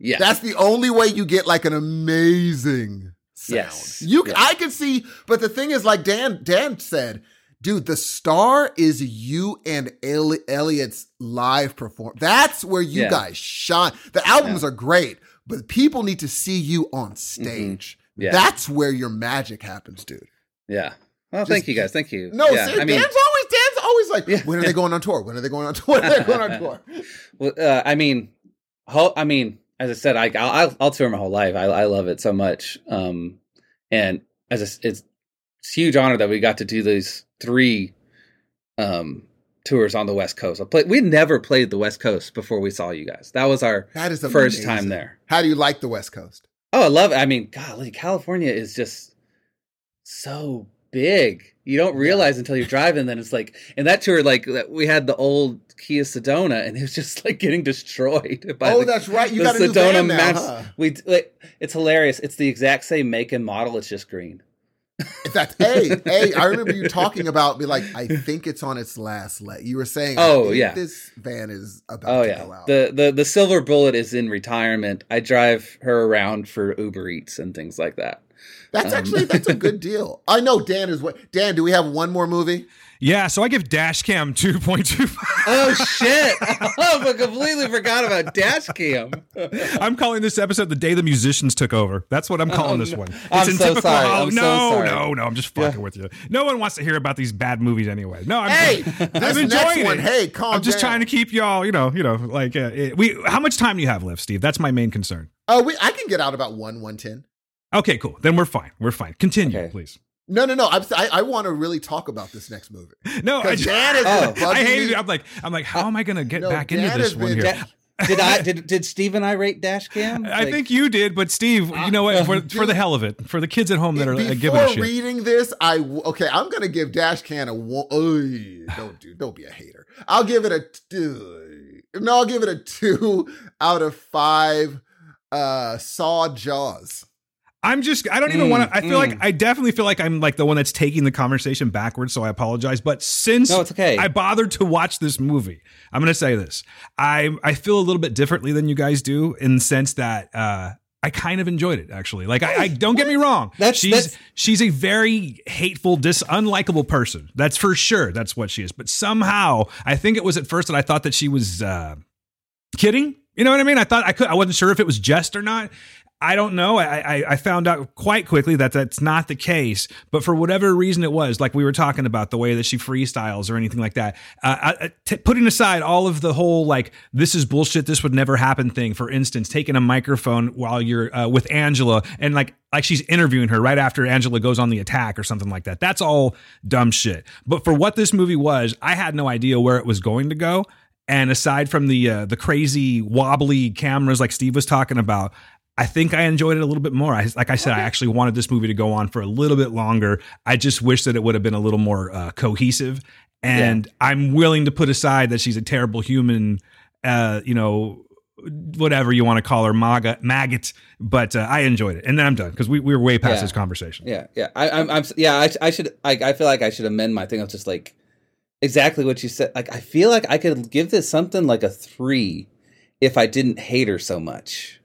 Yeah. That's the only way you get like an amazing sound. Yes. You yes. I can see, but the thing is, like Dan Dan said, dude, the star is you and Eli- Elliot's live performance. That's where you yeah. guys shine. The albums yeah. are great, but people need to see you on stage. Mm-hmm. Yeah. That's where your magic happens, dude. Yeah. Well, Just, thank you guys. Thank you. No, yeah. see, I mean, Dan's always Dan. Always like, yeah. when are they going on tour? When are they going on tour? When are they going on tour? Well, uh, I mean, ho- I mean, as I said, I, I'll, I'll tour my whole life. I, I love it so much. Um, and as a, it's, it's a huge honor that we got to do these three um, tours on the West Coast. I play, we never played the West Coast before we saw you guys. That was our that is first time there. How do you like the West Coast? Oh, I love it. I mean, golly, California is just so big. You don't realize until you're driving. Then it's like, and that tour, like we had the old Kia Sedona, and it was just like getting destroyed. By oh, the, that's right. You got a new van now, huh? We, like, it's hilarious. It's the exact same make and model. It's just green. That's hey, hey. I remember you talking about be like, I think it's on its last leg. You were saying, oh yeah, this van is about oh, to yeah. go out. The the the silver bullet is in retirement. I drive her around for Uber Eats and things like that. That's actually, that's a good deal. I know Dan is what, Dan, do we have one more movie? Yeah. So I give Dashcam two point two five. Oh shit. Oh, I completely forgot about Dashcam. I'm calling this episode The Day the Musicians Took Over. That's what I'm calling oh, this no. one. It's I'm in so typical, sorry. Oh, I'm no, so sorry. no, no. I'm just fucking yeah. with you. No one wants to hear about these bad movies anyway. No, I'm, hey, I'm enjoying it. Hey, calm I'm just down. trying to keep y'all, you know, you know, like uh, it, we, how much time do you have left, Steve? That's my main concern. Oh, we, I can get out about one, one ten. Okay, cool. Then we're fine. We're fine. Continue, okay. please. No, no, no. I'm, I I want to really talk about this next movie. No, I, Dan is oh, I hated it. I'm like, I'm like, how uh, am I going to get no, back Dan into this one here? Da- did I? Did did Steve and I rate Dashcam? Like, I think you did, but Steve, uh, you know what? For, dude, for the hell of it, for the kids at home that are uh, giving a shit. Before reading this, I okay, I'm going to give Dashcam a one. Oh, don't do. Don't be a hater. I'll give it a two. No, I'll give it a two out of five. Uh, saw Jaws. I'm just, I don't even mm, want to, I feel mm. like, I definitely feel like I'm like the one that's taking the conversation backwards, so I apologize. But since no, it's okay. I bothered to watch this movie, I'm going to say this. I I feel a little bit differently than you guys do in the sense that uh, I kind of enjoyed it, actually. Like, I, I don't get me wrong. That's, she's that's... she's a very hateful, dis unlikable person. That's for sure. That's what she is. But somehow, I think it was at first that I thought that she was uh, kidding. You know what I mean? I thought I could, I wasn't sure if it was jest or not. I don't know. I, I, I found out quite quickly that that's not the case. But for whatever reason it was, like we were talking about, the way that she freestyles or anything like that, uh, I, t- putting aside all of the whole, like, this is bullshit, this would never happen thing, for instance, taking a microphone while you're uh, with Angela and like, like she's interviewing her right after Angela goes on the attack or something like that. That's all dumb shit. But for what this movie was, I had no idea where it was going to go. And aside from the uh, the crazy wobbly cameras like Steve was talking about, I think I enjoyed it a little bit more. I, like I said, okay. I actually wanted this movie to go on for a little bit longer. I just wish that it would have been a little more uh, cohesive. And yeah. I'm willing to put aside that she's a terrible human, uh, you know, whatever you want to call her, MAGA, maggot. But uh, I enjoyed it. And then I'm done because we, we were way past yeah. this conversation. Yeah, yeah. I, I'm, I'm, yeah, I, I should. I, I feel like I should amend my thing. I was just like, exactly what you said. Like, I feel like I could give this something like a three if I didn't hate her so much.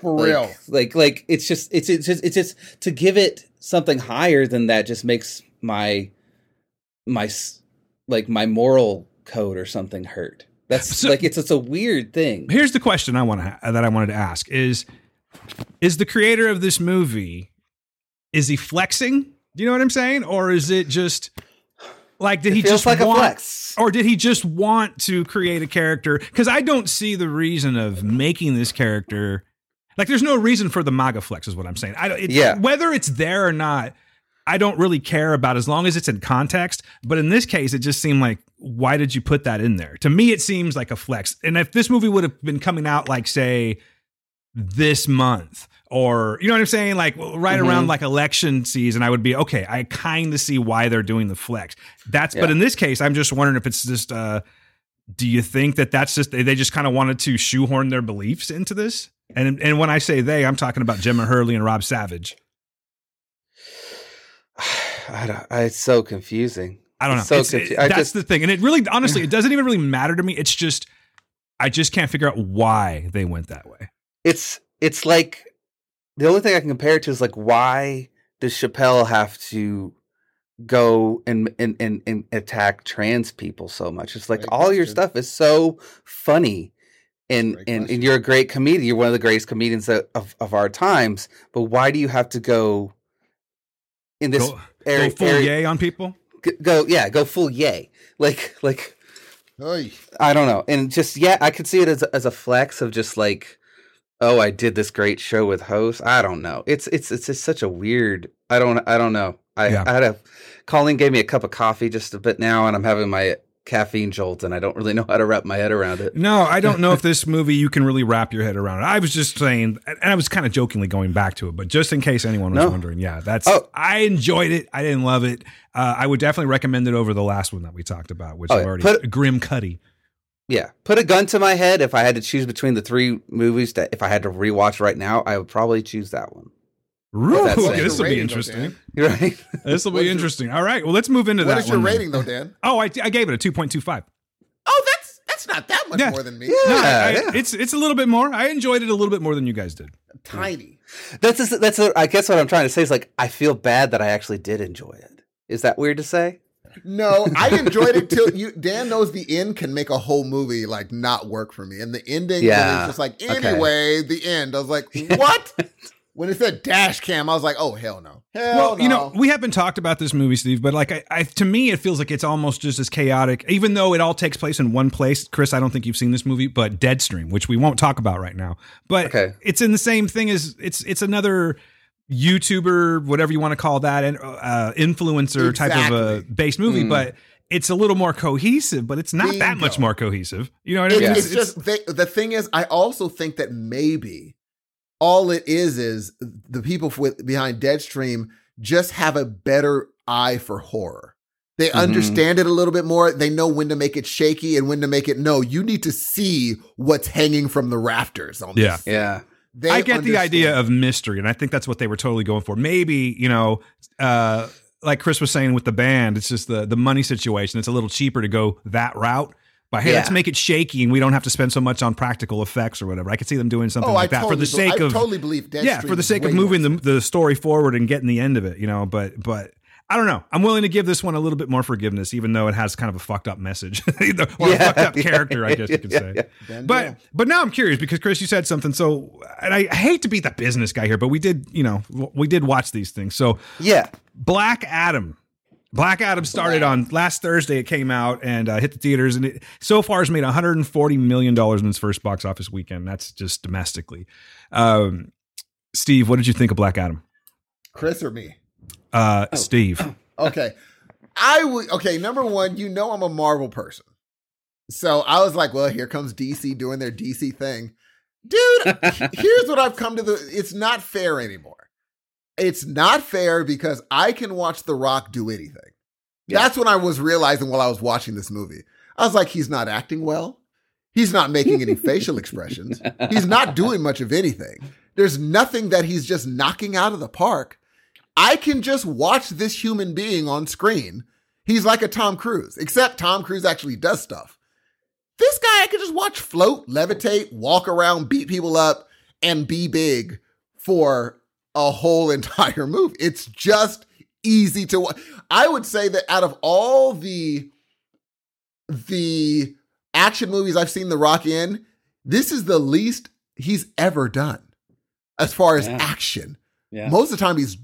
For like, real, like, like it's just, it's, it's just, it's just to give it something higher than that just makes my, my, like my moral code or something hurt. That's so, like, it's, it's a weird thing. Here's the question I want to, ha- that I wanted to ask is, is the creator of this movie, is he flexing? Do you know what I'm saying? Or is it just like, did it he just like want, a flex. Or did he just want to create a character? Cause I don't see the reason of making this character. Like, there's no reason for the MAGA flex is what I'm saying. I don't, it, yeah. Whether it's there or not, I don't really care about as long as it's in context. But in this case, it just seemed like, why did you put that in there? To me, it seems like a flex. And if this movie would have been coming out, like, say, this month or, you know what I'm saying? Like, right mm-hmm. around like election season, I would be, okay, I kind of see why they're doing the flex. That's, yeah. But in this case, I'm just wondering if it's just, uh, do you think that that's just, they just kind of wanted to shoehorn their beliefs into this? And and when I say they, I'm talking about Gemma Hurley and Rob Savage. I don't, it's so confusing. I don't know. It's so it's, confu- it, I that's just, the thing. And it really, honestly, it doesn't even really matter to me. It's just, I just can't figure out why they went that way. It's, it's like, the only thing I can compare it to is like, why does Chappelle have to go and, and, and, and attack trans people so much? It's like, right, all your true. Stuff is so funny. And, and and you're a great comedian. You're one of the greatest comedians of, of our times. But why do you have to go in this go, area? Go full area, yay on people. Go yeah, go full yay. Like like, Oy. I don't know. And just yeah, I could see it as as a flex of just like, oh, I did this great show with hosts. I don't know. It's it's it's just such a weird. I don't I don't know. I, yeah. I had a Colleen gave me a cup of coffee just a bit now, and I'm having my caffeine jolt, and I don't really know how to wrap my head around it. No, I don't know if this movie you can really wrap your head around it. I was just saying, and I was kind of jokingly going back to it, but just in case anyone was no. wondering, yeah, that's. Oh. I enjoyed it. I didn't love it. Uh, I would definitely recommend it over the last one that we talked about, which oh, yeah. already put, Grim Cuddy. Yeah, put a gun to my head. If I had to choose between the three movies that if I had to rewatch right now, I would probably choose that one. Ooh, okay, this will be interesting. Though, right? This will be interesting. All right. Well, let's move into what that. What is your one rating, though, Dan? Oh, I, I gave it a two point two five. Oh, that's that's not that much yeah. more than me. Yeah, no, I, yeah. I, it's it's a little bit more. I enjoyed it a little bit more than you guys did. Tiny. Yeah. That's just, that's. A, I guess what I'm trying to say is like I feel bad that I actually did enjoy it. Is that weird to say? No, I enjoyed it till you. Dan knows the end can make a whole movie like not work for me, and the ending yeah. is just like anyway. Okay. The end. I was like, what? When it said dash cam, I was like, oh, hell no. Hell well, no. You know, we haven't talked about this movie, Steve, but like, I, I, to me, it feels like it's almost just as chaotic, even though it all takes place in one place. Chris, I don't think you've seen this movie, but Deadstream, which we won't talk about right now. But okay. It's in the same thing as it's it's another YouTuber, whatever you want to call that, and uh, influencer exactly. type of a based movie. Mm. But it's a little more cohesive, but it's not Bingo. That much more cohesive. You know what I mean? It, it's, it's just they, the thing is, I also think that maybe all it is is the people with, behind Deadstream just have a better eye for horror. They mm-hmm. understand it a little bit more. They know when to make it shaky and when to make it, no, you need to see what's hanging from the rafters on yeah. this. Yeah. They I get understand. The idea of mystery, and I think that's what they were totally going for. Maybe, you know, uh, like Chris was saying with the band, it's just the, the money situation. It's a little cheaper to go that route. But hey, yeah. let's make it shaky, and we don't have to spend so much on practical effects or whatever. I could see them doing something oh, like I that totally for the sake be- of I totally believe Deadstream yeah, for the sake of moving the, the story forward and getting the end of it, you know. But but I don't know. I'm willing to give this one a little bit more forgiveness, even though it has kind of a fucked up message or yeah, a fucked up yeah, character, I guess you could yeah, say. Yeah, yeah. But yeah. but now I'm curious because Chris, you said something. So, and I hate to be the business guy here, but we did, you know, we did watch these things. So yeah, Black Adam. Black Adam started Black. on last Thursday. It came out and uh, hit the theaters, and it so far has made one hundred forty million dollars in its first box office weekend. That's just domestically. Um, Steve, what did you think of Black Adam? Chris or me? Uh, oh. Steve. Okay. I would. Okay. Number one, you know, I'm a Marvel person. So I was like, well, here comes D C doing their D C thing. Dude, here's what I've come to the, it's not fair anymore. It's not fair because I can watch The Rock do anything. Yeah. That's what I was realizing while I was watching this movie. I was like, he's not acting well. He's not making any facial expressions. He's not doing much of anything. There's nothing that he's just knocking out of the park. I can just watch this human being on screen. He's like a Tom Cruise, except Tom Cruise actually does stuff. This guy, I can just watch float, levitate, walk around, beat people up, and be big for a whole entire movie. It's just easy to watch. I would say that out of all the, the action movies I've seen The Rock in, this is the least he's ever done as far as yeah. action. Yeah. Most of the time he's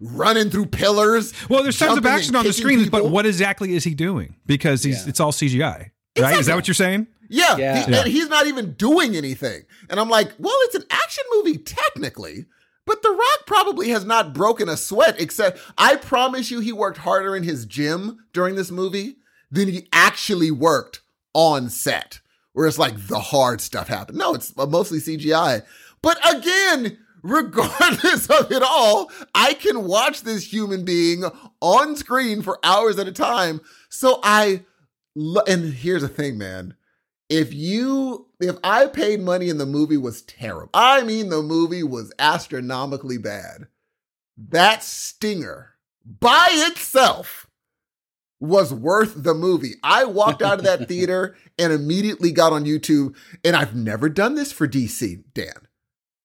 running through pillars. Well, there's tons of action on the screen, people. But what exactly is he doing? Because he's, yeah. it's all C G I, right? Exactly. Is that what you're saying? Yeah. yeah. He, yeah. And he's not even doing anything. And I'm like, well, it's an action movie technically, but The Rock probably has not broken a sweat, except I promise you he worked harder in his gym during this movie than he actually worked on set, where it's like the hard stuff happened. No, it's mostly C G I. But again, regardless of it all, I can watch this human being on screen for hours at a time. So I, lo- and here's the thing, man. If you, if I paid money and the movie was terrible, I mean, the movie was astronomically bad. That stinger by itself was worth the movie. I walked out of that theater and immediately got on YouTube. And I've never done this for D C, Dan.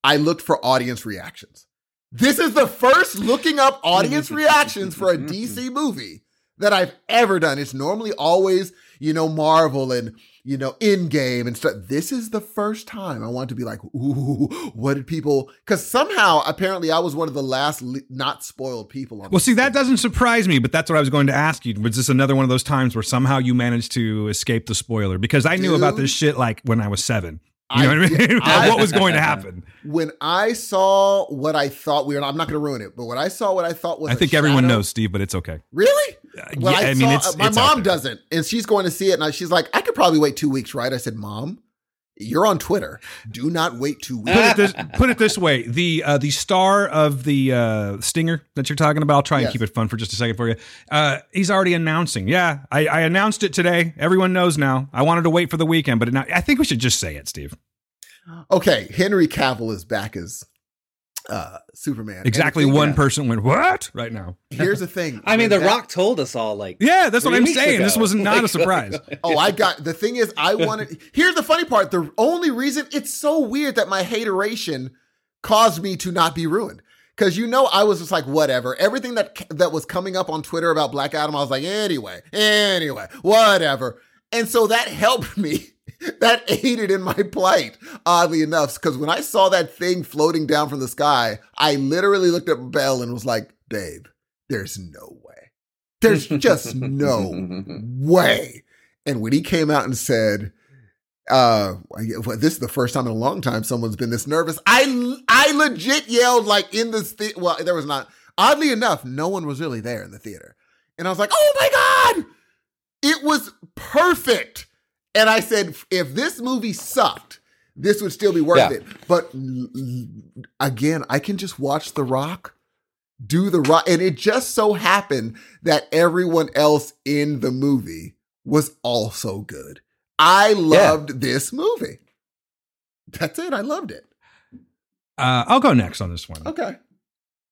I looked for audience reactions. This is the first looking up audience reactions for a D C movie that I've ever done. It's normally always, you know, Marvel and, you know, Endgame and stuff. This is the first time I wanted to be like, ooh, what did people, because somehow apparently I was one of the last le- not spoiled people. On well, see, that doesn't surprise me, but that's what I was going to ask you. Was this another one of those times where somehow you managed to escape the spoiler? Because I Dude. knew about this shit like when I was seven. You know what I mean? I, what was going to happen? When I saw what I thought we were, I'm not going to ruin it, but when I saw what I thought was I think everyone shadow, knows, Steve, but it's okay. Really? Uh, yeah, I, I mean, saw, it's, my it's mom doesn't, and she's going to see it, and I, she's like, I could probably wait two weeks, right? I said, Mom, you're on Twitter. Do not wait two weeks. Put it this, put it this way. The uh, the star of the uh, stinger that you're talking about, I'll try and yes. keep it fun for just a second for you. Uh, he's already announcing. Yeah, I, I announced it today. Everyone knows now. I wanted to wait for the weekend, but now, I think we should just say it, Steve. Okay, Henry Cavill is back as uh, Superman. Exactly one that. person went, what? Right now. Here's the thing. I mean, The that, Rock told us all like Yeah, that's what I'm saying. Ago. This was not like, a surprise. oh, I got, the thing is, I wanted, here's the funny part. The only reason, it's so weird that my hateration caused me to not be ruined. Because, you know, I was just like, whatever. Everything that that was coming up on Twitter about Black Adam, I was like, anyway, anyway, whatever. And so that helped me. That aided in my plight, oddly enough, because when I saw that thing floating down from the sky, I literally looked at Belle and was like, babe, there's no way. There's just no way. And when he came out and said, uh, this is the first time in a long time someone's been this nervous, I, I legit yelled like in this theater. Well, there was not. Oddly enough, no one was really there in the theater. And I was like, oh, my God, it was perfect. And I said, if this movie sucked, this would still be worth yeah. it. But again, I can just watch The Rock do The Rock. And it just so happened that everyone else in the movie was also good. I loved yeah. this movie. That's it. I loved it. Uh, I'll go next on this one. Okay.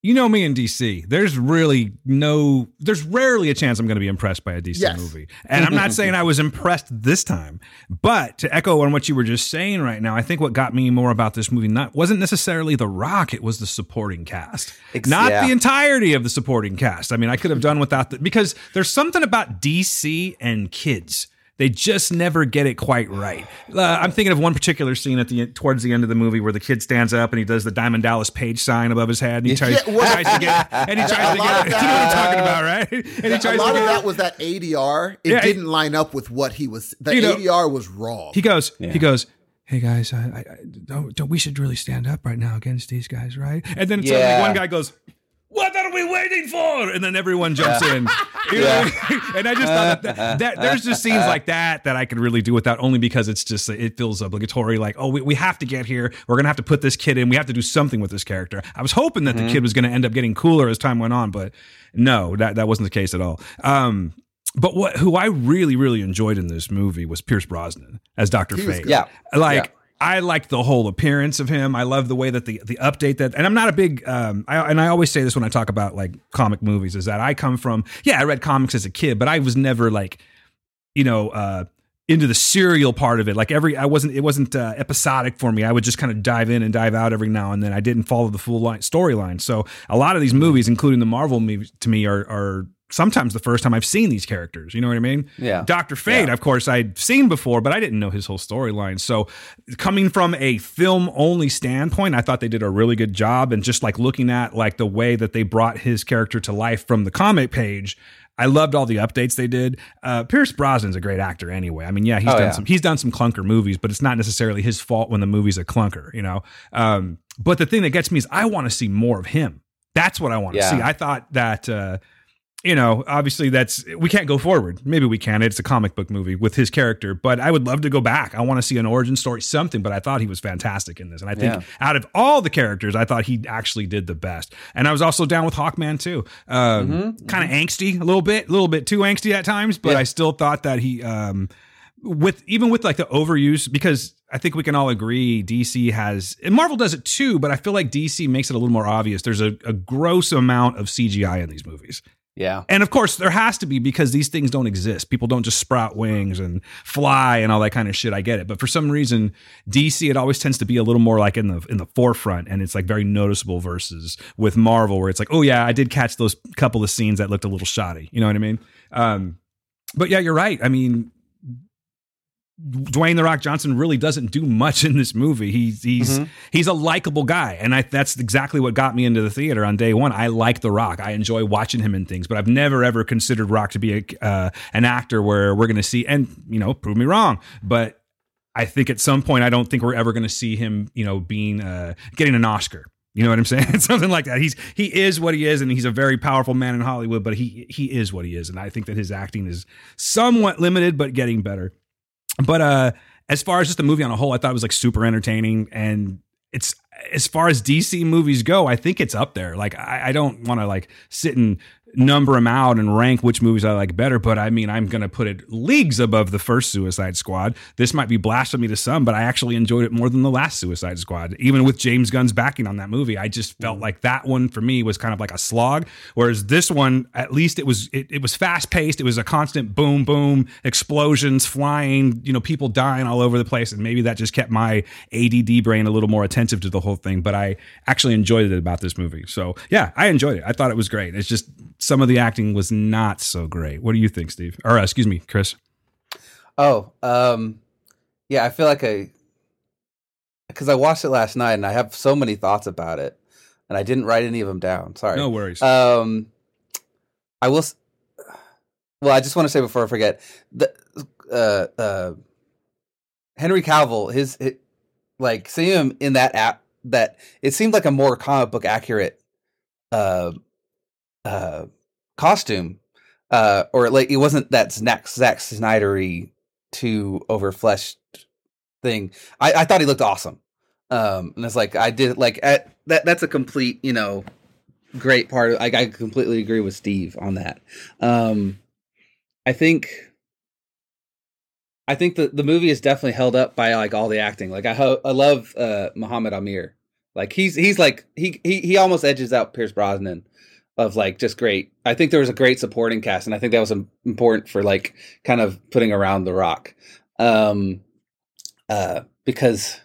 you know me in D C, there's really no, there's rarely a chance I'm going to be impressed by a D C yes. movie. And I'm not saying I was impressed this time, but to echo on what you were just saying right now, I think what got me more about this movie not wasn't necessarily The Rock, it was the supporting cast. It's, not yeah. the entirety of the supporting cast. I mean, I could have done without that, because there's something about D C and kids. They just never get it quite right. Uh, I'm thinking of one particular scene at the towards the end of the movie where the kid stands up and he does the Diamond Dallas Page sign above his head and he tries, yeah, well, tries to get and he tries to get. That, you know what I'm talking about, right? And that, he tries a lot to get, of that was that A D R. It yeah, didn't line up with what he was. The you know, A D R was wrong. He goes. Yeah. He goes. Hey guys, I, I don't, don't. We should really stand up right now against these guys, right? And then suddenly yeah. one guy goes, what are we waiting for? And then everyone jumps in. You know? And I just thought that, that, that there's just scenes like that that I could really do without, only because it's just, it feels obligatory. Like, oh, we, we have to get here. We're going to have to put this kid in. We have to do something with this character. I was hoping that mm-hmm. the kid was going to end up getting cooler as time went on, but no, that, that wasn't the case at all. Um, but what who I really, really enjoyed in this movie was Pierce Brosnan as Doctor Fate. Yeah. Like, yeah. I liked the whole appearance of him. I love the way that the, the update that, and I'm not a big, um, I, and I always say this when I talk about like comic movies, is that I come from, yeah, I read comics as a kid, but I was never like, you know, uh, into the serial part of it. Like every, I wasn't, it wasn't uh, episodic for me. I would just kind of dive in and dive out every now and then. I didn't follow the full line storyline. So a lot of these movies, including the Marvel movies, to me are, are, sometimes the first time I've seen these characters, you know what I mean? Yeah. Doctor Fate, yeah. of course, I'd seen before, but I didn't know his whole storyline. So coming from a film-only standpoint, I thought they did a really good job. And just like looking at like the way that they brought his character to life from the comic page, I loved all the updates they did. Uh, Pierce Brosnan's a great actor anyway. I mean, yeah, he's oh, done yeah. some he's done some clunker movies, but it's not necessarily his fault when the movie's a clunker, you know? Um, but the thing that gets me is I want to see more of him. That's what I want to yeah. see. I thought that... Uh, You know, obviously that's, we can't go forward. Maybe we can. It's a comic book movie with his character, but I would love to go back. I want to see an origin story, something, but I thought he was fantastic in this. And I think yeah. out of all the characters, I thought he actually did the best. And I was also down with Hawkman too. Um, mm-hmm. Kind of angsty a little bit, a little bit too angsty at times, but yeah. I still thought that he, um, with even with like the overuse, because I think we can all agree D C has, and Marvel does it too, but I feel like D C makes it a little more obvious. There's a, a gross amount of C G I in these movies. Yeah. And of course there has to be, because these things don't exist. People don't just sprout wings and fly and all that kind of shit. I get it. But for some reason, D C, it always tends to be a little more like in the, in the forefront, and it's like very noticeable, versus with Marvel where it's like, oh yeah, I did catch those couple of scenes that looked a little shoddy. You know what I mean? Um, but yeah, you're right. I mean, Dwayne The Rock Johnson really doesn't do much in this movie. He's he's mm-hmm. he's a likable guy, and I, that's exactly what got me into the theater on day one. I like The Rock. I enjoy watching him in things, but I've never ever considered Rock to be a, uh, an actor where we're going to see, and you know, prove me wrong, but I think at some point, I don't think we're ever going to see him, you know, being uh, getting an Oscar. You know what I'm saying? Something like that. He's he is what he is, and he's a very powerful man in Hollywood, but he he is what he is, and I think that his acting is somewhat limited, but getting better. But uh, as far as just the movie on a whole, I thought it was like super entertaining. And it's, as far as D C movies go, I think it's up there. Like, I, I don't want to like sit and number them out and rank which movies I like better. But I mean, I'm going to put it leagues above the first Suicide Squad. This might be blasphemy to some, but I actually enjoyed it more than the last Suicide Squad. Even with James Gunn's backing on that movie, I just felt like that one for me was kind of like a slog. Whereas this one, at least it was, it, it was fast paced. It was a constant boom, boom, explosions, flying, you know, people dying all over the place. And maybe that just kept my A D D brain a little more attentive to the whole thing, but I actually enjoyed it about this movie. So yeah, I enjoyed it. I thought it was great. It's just, some of the acting was not so great. What do you think, Steve? Or uh, excuse me, Chris. Oh, um, yeah, I feel like I, because I watched it last night and I have so many thoughts about it and I didn't write any of them down. Sorry. No worries. Um, I will. Well, I just want to say before I forget that, uh, uh, Henry Cavill, his, his like seeing him in that app, that it seemed like a more comic book accurate, uh, uh costume uh or like it wasn't that Zack, Zack Snyder-y too overfleshed thing. I, I thought he looked awesome, um and it's like I did like at, that that's a complete, you know, great part of, like, I completely agree with Steve on that. um I think I think the the movie is definitely held up by like all the acting. Like I ho- I love uh Muhammad Amir Like he's he's like he he he almost edges out Pierce Brosnan of like just great. I think there was a great supporting cast, and I think that was important for like kind of putting around The Rock, um, uh, because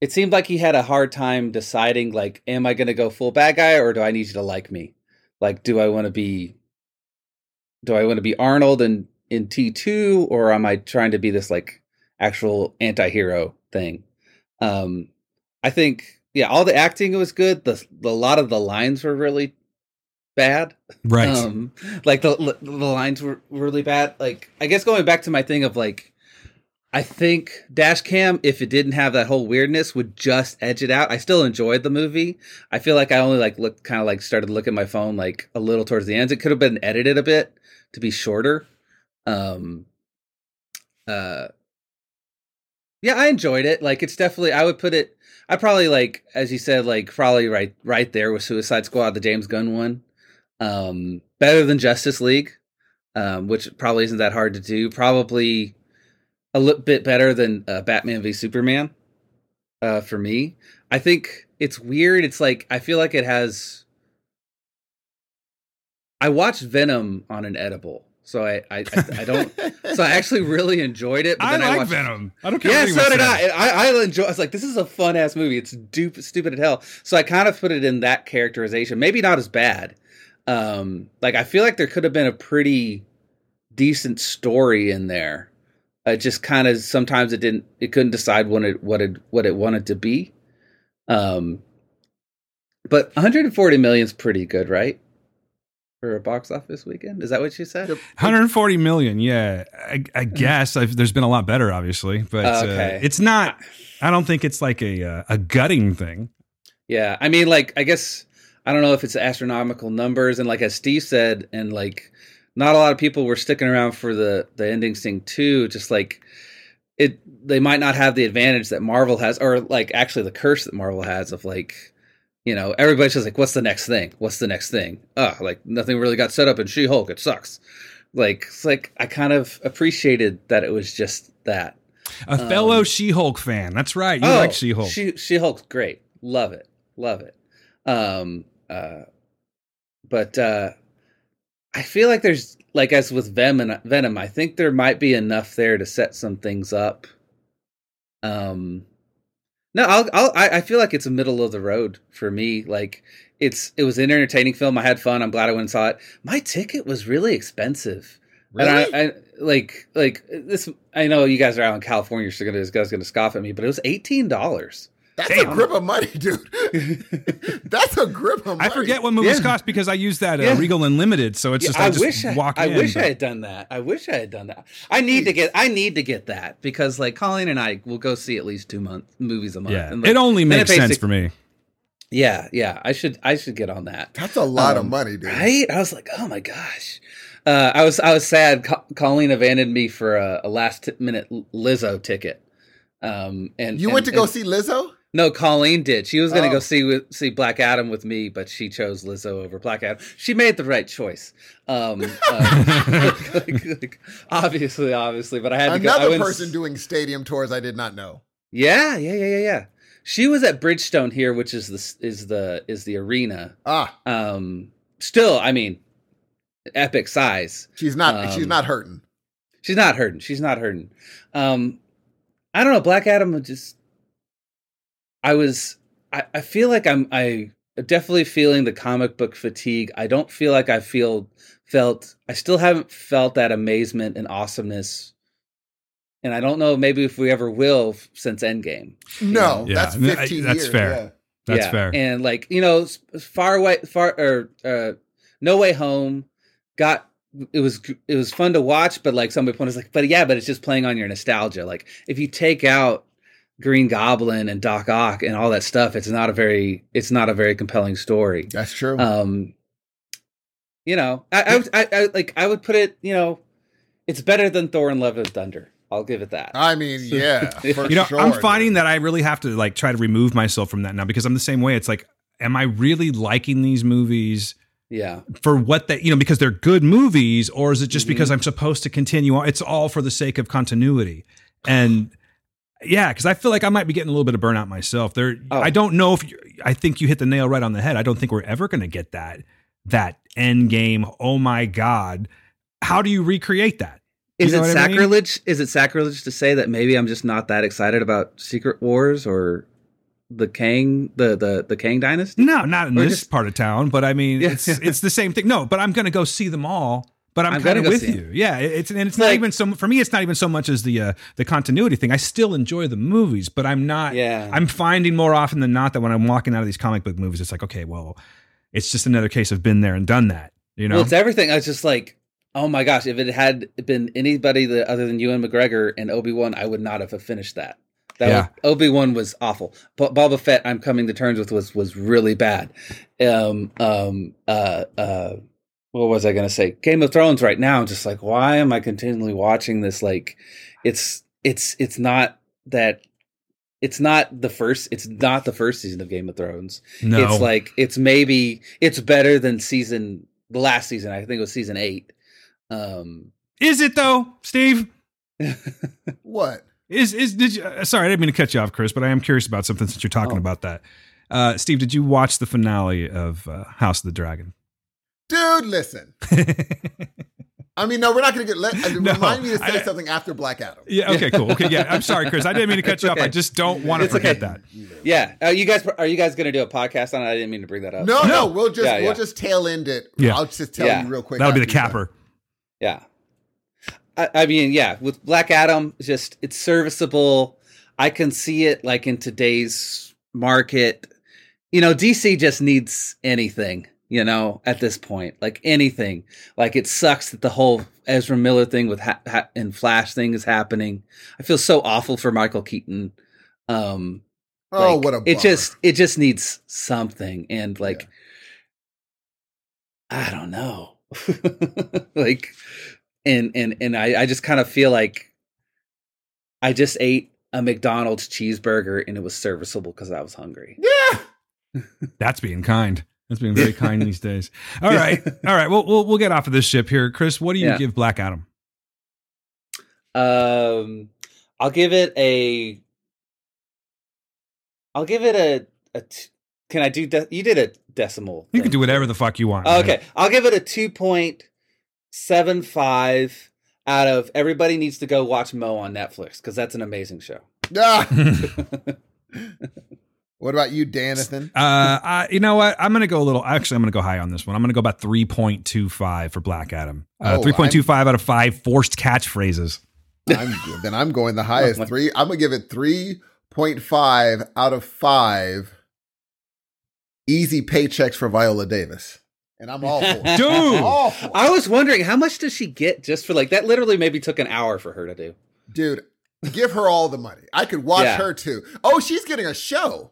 it seemed like he had a hard time deciding like, am I going to go full bad guy or do I need you to like me? Like, do I want to be do I want to be Arnold in, in T two, or am I trying to be this like actual anti-hero thing? Um, I think, yeah, all the acting was good. The, the a lot of the lines were really bad. Right. Um, like the the lines were really bad. Like, I guess going back to my thing of like, I think Dash Cam, if it didn't have that whole weirdness, would just edge it out. I still enjoyed the movie. I feel like I only like looked kind of like started to look at my phone like a little towards the end. It could have been edited a bit to be shorter. Um, uh, yeah, I enjoyed it. Like, it's definitely, I would put it, I probably like, as you said, like probably right, right there with Suicide Squad, the James Gunn one, um, better than Justice League, um, which probably isn't that hard to do. Probably a little bit better than uh, Batman v Superman. Uh, for me, I think it's weird. It's like, I feel like it has, I watched Venom on an edible. So I, I, I don't, so I actually really enjoyed it. But I then like I watched, Venom. I don't care. Yeah, so did I. I. I enjoy, I was like, this is a fun ass movie. It's dupe, stupid as hell. So I kind of put it in that characterization, maybe not as bad. Um, like, I feel like there could have been a pretty decent story in there. It just kind of, sometimes it didn't, it couldn't decide what it, what it, what it wanted to be. Um, but one hundred forty million is pretty good, right? For a box office weekend, is that what you said? one hundred forty million, yeah. I, I guess I've, there's been a lot better, obviously, but uh, okay. uh, it's not. I don't think it's like a uh, a gutting thing. Yeah, I mean, like, I guess I don't know if it's astronomical numbers, and like as Steve said, and like not a lot of people were sticking around for the the ending thing too. Just like it, they might not have the advantage that Marvel has, or like actually the curse that Marvel has of like, you know, everybody's just like, what's the next thing? What's the next thing? Ugh, like, nothing really got set up in She-Hulk. It sucks. Like, it's like, I kind of appreciated that it was just that. A um, fellow She-Hulk fan. That's right. You oh, like She-Hulk. She- She-Hulk's great. Love it. Love it. Um, uh, but uh, I feel like there's, like, as with Venom, Venom, I think there might be enough there to set some things up. Um. No, I'll, I'll, I feel like it's a middle of the road for me. Like, it's it was an entertaining film. I had fun. I'm glad I went and saw it. My ticket was really expensive. Really? And I, I, like, like this. I know you guys are out in California, so this guy's going to scoff at me, but it was eighteen dollars. That's Damn. a grip of money, dude. That's a grip of money. I forget what movies yeah. cost because I use that uh, yeah. Regal Unlimited, so it's yeah, just I, I just wish I, walk I in. I wish but... I had done that. I wish I had done that. I need Jeez. to get. I need to get that because like Colleen and I will go see at least two month movies a month. Yeah, and, like, it only makes it sense to, for me. Yeah, yeah. I should. I should get on that. That's a lot um, of money, dude. Right? I was like, oh my gosh. Uh, I was. I was sad. Co- Colleen abandoned me for a, a last minute Lizzo ticket. Um, and you and, went to and, go see Lizzo. No, Colleen did. She was going to oh. go see see Black Adam with me, but she chose Lizzo over Black Adam. She made the right choice. Um, uh, like, like, like, obviously, obviously, but I had another to go. Another person doing stadium tours I did not know. Yeah, yeah, yeah, yeah, yeah. She was at Bridgestone here, which is the is the is the arena. Ah, um, still, I mean, epic size. She's not. Um, she's not hurting. She's not hurting. She's not hurting. Um, I don't know. Black Adam just. I was, I, I feel like I'm, I definitely feeling the comic book fatigue. I don't feel like I feel felt, I still haven't felt that amazement and awesomeness. And I don't know, maybe if we ever will since Endgame. No, yeah. that's fifteen I, that's years. Fair. Yeah. That's yeah. fair. And like, you know, far away, far, or uh, No Way Home got, it was, it was fun to watch, but like somebody pointed out, like, but yeah, but it's just playing on your nostalgia. Like if you take out Green Goblin and Doc Ock and all that stuff, it's not a very it's not a very compelling story. That's true. Um, you know, I I, I I like I would put it, you know, it's better than Thor and Love and Thunder. I'll give it that. I mean, yeah. For you know, sure. I'm finding that I really have to like try to remove myself from that now because I'm the same way. It's like, am I really liking these movies? Yeah. For what they, you know, because they're good movies, or is it just mm-hmm. because I'm supposed to continue on? It's all for the sake of continuity. And Yeah, because I feel like I might be getting a little bit of burnout myself. There, oh. I don't know if you, I think you hit the nail right on the head. I don't think we're ever going to get that that end game. Oh my God, how do you recreate that? Is you know it sacrilege? I mean? Is it sacrilege to say that maybe I'm just not that excited about Secret Wars or the Kang, the the the Kang Dynasty? No, not in or this just, part of town. But I mean, yeah. it's it's the same thing. No, but I'm going to go see them all. But I'm, I'm kind of with you. It. Yeah. It's, and it's like, not even so, for me, it's not even so much as the, uh, the continuity thing. I still enjoy the movies, but I'm not, yeah. I'm finding more often than not that when I'm walking out of these comic book movies, it's like, okay, well, it's just another case of been there and done that, you know? Well, it's everything. I was just like, oh my gosh, if it had been anybody that, other than Ewan McGregor and Obi-Wan, I would not have finished that. That yeah. was, Obi-Wan was awful. But Boba Fett, I'm coming to terms with was, was really bad. Um, um, uh, uh, What was I going to say? Game of Thrones right now. I'm just like, why am I continually watching this? Like, it's it's it's not that it's not the first. It's not the first season of Game of Thrones. No. It's like it's maybe it's better than season the last season. I think it was season eight. Um, is it though, Steve? What is is did you? Uh, sorry, I didn't mean to cut you off, Chris, but I am curious about something since you're talking oh. about that. Uh, Steve, did you watch the finale of uh, House of the Dragon? Dude, listen. I mean, no, we're not going to get... Let, no, remind me to say I, something after Black Adam. Yeah, okay, cool. Okay, yeah, I'm sorry, Chris. I didn't mean to cut it's you okay. up. I just don't want to forget okay. that. Yeah. Uh, you guys, are you guys going to do a podcast on it? I didn't mean to bring that up. No, no, no we'll just yeah, yeah. we'll just tail end it. Yeah. I'll just tell yeah. you real quick. That'll be the capper. Yeah. I, I mean, yeah, with Black Adam, just it's serviceable. I can see it like in today's market. You know, D C just needs anything. You know, at this point, like anything, like it sucks that the whole Ezra Miller thing with ha- ha- and Flash thing is happening. I feel so awful for Michael Keaton. Um, oh, like, what a bummer. It just it just needs something, and like yeah. I don't know, like and and and I I just kind of feel like I just ate a McDonald's cheeseburger and it was serviceable because I was hungry. Yeah, that's being kind. That's being very kind these days. All right. All right. Well, we'll, we'll get off of this ship here. Chris, what do you yeah. give Black Adam? Um, I'll give it a, I'll give it a, a t- can I do, de- you did a decimal. Thing. You can do whatever the fuck you want. Okay. Right? I'll give it a two point seven five out of everybody needs to go watch Mo on Netflix. Cause that's an amazing show. Ah! What about you, Danathan? Uh, I, you know what? I'm going to go a little... Actually, I'm going to go high on this one. I'm going to go about three point two five for Black Adam. Uh, oh, three point two five out of five forced catchphrases. I'm, then I'm going the highest three. I'm going to give it three point five out of five easy paychecks for Viola Davis. And I'm awful. Dude! I'm awful. I was wondering, how much does she get just for like... That literally maybe took an hour for her to do. Dude, give her all the money. I could watch yeah. her too. Oh, she's getting a show.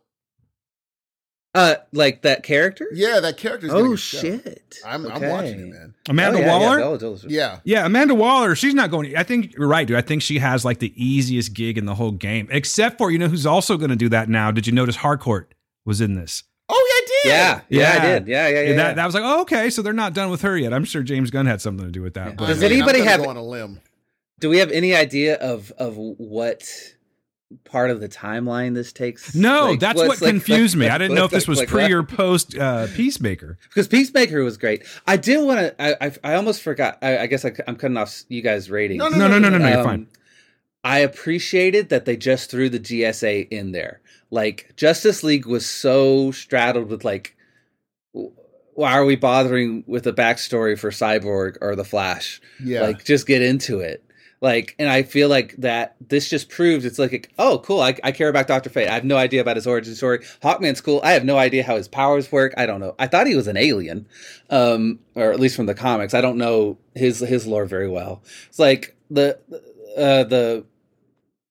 Uh, like that character? Yeah, that character's oh shit! I'm, okay. I'm watching it, man. Amanda oh, yeah, Waller. Yeah, that was yeah, yeah. Amanda Waller. She's not going. I think you're right, dude. I think she has like the easiest gig in the whole game, except for you know who's also going to do that now. Did you notice Harcourt was in this? Oh yeah, I did. Yeah, yeah, yeah I did. Yeah, yeah, yeah. That, that was like, oh, okay, so they're not done with her yet. I'm sure James Gunn had something to do with that. Yeah. But does anybody have go on a limb? Do we have any idea of of what? Part of the timeline this takes no like, that's what like, confused like, me like, I didn't know if this was like, pre or post uh Peacemaker because Peacemaker was great. I do want to I, I I almost forgot I, I guess I, I'm cutting off you guys ratings. no no no no no, no, no um, you're fine. I appreciated that they just threw the G S A in there. Like Justice League was so straddled with like why are we bothering with the backstory for Cyborg or the Flash? Yeah, like just get into it. Like, and I feel like that this just proves it's like, oh, cool. I, I care about Doctor Fate. I have no idea about his origin story. Hawkman's cool. I have no idea how his powers work. I don't know. I thought he was an alien, um, or at least from the comics. I don't know his his lore very well. It's like the uh, the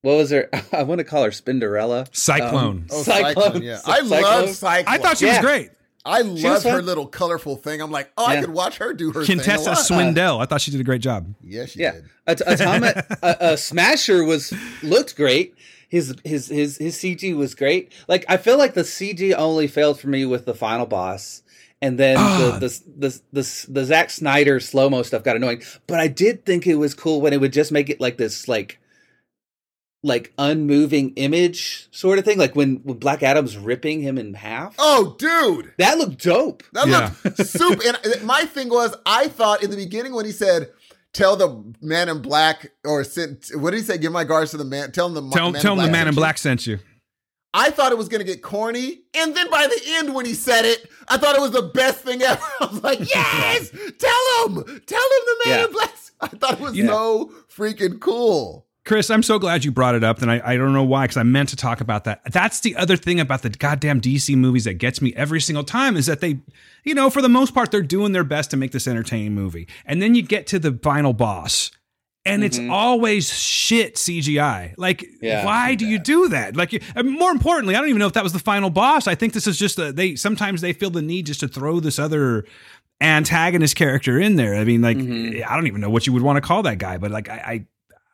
what was her? I want to call her Spinderella. Cyclone. Um, oh, Cyclone. Cyclone yeah. I Cyclone. love Cyclone. I thought she yeah. was great. I love her little colorful thing. I'm like, oh, yeah. I could watch her do her Contessa thing. Contessa Swindell. Uh, I thought she did a great job. Yeah, she yeah. did. A, Atomic, a, a Smasher was looked great. His his his his C G was great. Like I feel like the C G only failed for me with the final boss, and then oh. the, the, the the the Zack Snyder slow mo stuff got annoying. But I did think it was cool when it would just make it like this like like unmoving image sort of thing, like when, when Black Adam's ripping him in half. Oh, dude, that looked dope. That yeah. looked super. And my thing was, I thought in the beginning when he said, "Tell the man in black," or sent, what did he say? "Give my regards to the man." Tell him the tell, man tell in black him the man in black sent you. I thought it was going to get corny, and then by the end when he said it, I thought it was the best thing ever. I was like, yes, tell him, tell him the man yeah. in black. I thought it was yeah. so freaking cool. Chris, I'm so glad you brought it up, and I, I don't know why, because I meant to talk about that. That's the other thing about the goddamn D C movies that gets me every single time is that they, you know, for the most part, they're doing their best to make this entertaining movie. And then you get to the final boss, and mm-hmm. it's always shit C G I. Like, yeah, why do that. you do that? Like, more importantly, I don't even know if that was the final boss. I think this is just a, they sometimes they feel the need just to throw this other antagonist character in there. I mean, like, mm-hmm. I don't even know what you would want to call that guy, but like, I... I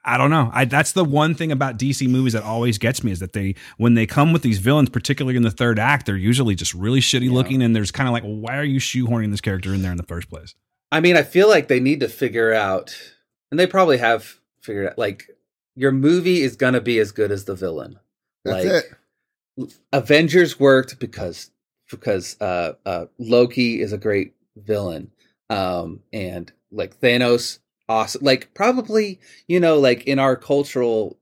I don't know. I, that's the one thing about D C movies that always gets me is that they, when they come with these villains, particularly in the third act, they're usually just really shitty yeah. looking. And there's kind of like, well, why are you shoehorning this character in there in the first place? I mean, I feel like they need to figure out, and they probably have figured out, like, your movie is going to be as good as the villain. That's like, it. Avengers worked because, because uh, uh, Loki is a great villain. Um, and like Thanos, awesome. Like, probably, you know, like in our cultural,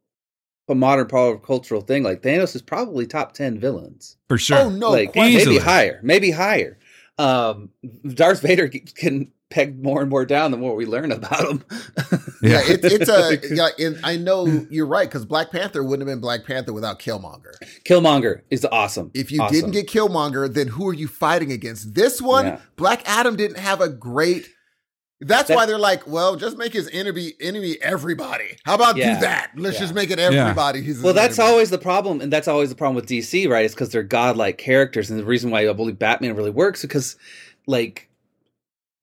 modern cultural thing, like Thanos is probably top ten villains. For sure. Oh, no. Like, maybe higher. Maybe higher. Um, Darth Vader can peg more and more down the more we learn about him. yeah, it, it's a. Yeah, and I know you're right, because Black Panther wouldn't have been Black Panther without Killmonger. Killmonger is awesome. If you awesome. didn't get Killmonger, then who are you fighting against? This one, yeah. Black Adam didn't have a great. That's that, why they're like, well, just make his enemy enemy everybody. How about yeah, do that? Let's yeah. just make it everybody. Yeah. His well, that's enemy. always the problem, and that's always the problem with D C, right? It's because they're godlike characters, and the reason why I believe Batman really works is because, like,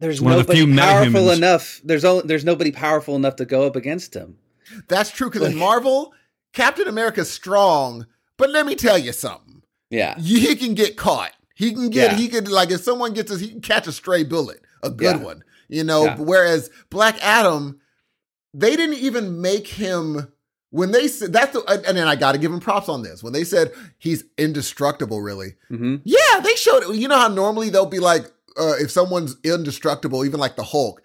there's One nobody the powerful metahumans. enough. There's only, there's nobody powerful enough to go up against him. That's true. Because like, in Marvel, Captain America's strong, but let me tell you something. Yeah, he can get caught. He can get. Yeah. He could like if someone gets us, he can catch a stray bullet, a good yeah. one. You know, yeah. whereas Black Adam, they didn't even make him when they said that's the, and then I got to give him props on this. When they said he's indestructible, really. Mm-hmm. Yeah, they showed, you know how normally they'll be like, uh, if someone's indestructible, even like the Hulk,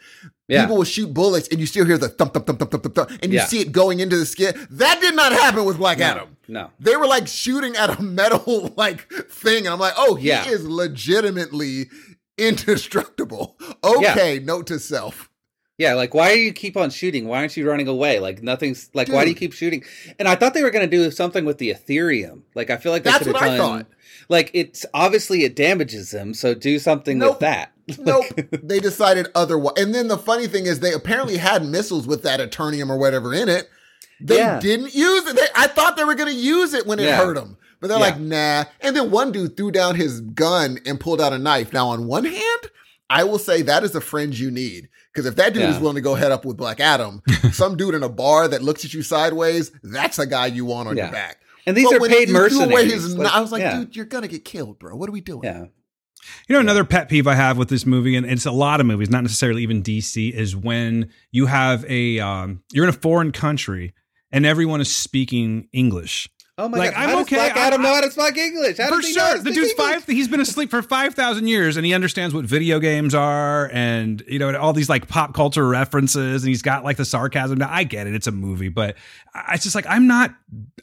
yeah. people will shoot bullets and you still hear the thump, thump, thump, thump, thump, thump, thump, and you yeah. see it going into the skin. That did not happen with Black no, Adam. No. They were like shooting at a metal like thing. And I'm like, oh, he yeah. is legitimately indestructible. Okay, yeah. note to self. Yeah, like, why do you keep on shooting? Why aren't you running away? Like, nothing's like, Dude. why do you keep shooting? And I thought they were going to do something with the Ethereum. Like, I feel like they that's what done, I thought. Like, it's obviously it damages them, so do something nope. with that. Nope. They decided otherwise. And then the funny thing is, they apparently had missiles with that Eternium or whatever in it. They yeah. didn't use it. They, I thought they were going to use it when it yeah. hurt them. But they're yeah. like, nah. And then one dude threw down his gun and pulled out a knife. Now, on one hand, I will say that is a friend you need. Because if that dude yeah. is willing to go head up with Black Adam, some dude in a bar that looks at you sideways, that's a guy you want on yeah. your back. And these but are paid mercenaries. His, like, I was like, yeah. dude, you're going to get killed, bro. What are we doing? Yeah. You know, another pet peeve I have with this movie, and it's a lot of movies, not necessarily even D C, is when you have a, um, you're in a foreign country and everyone is speaking English. Oh my like, God, I'm how okay. Black Adam I, know how to speak English. How for he sure. The dude's English? five, he's been asleep for five thousand years and he understands what video games are and, you know, all these like pop culture references and he's got like the sarcasm. Now, I get it. It's a movie, but it's just like, I'm not,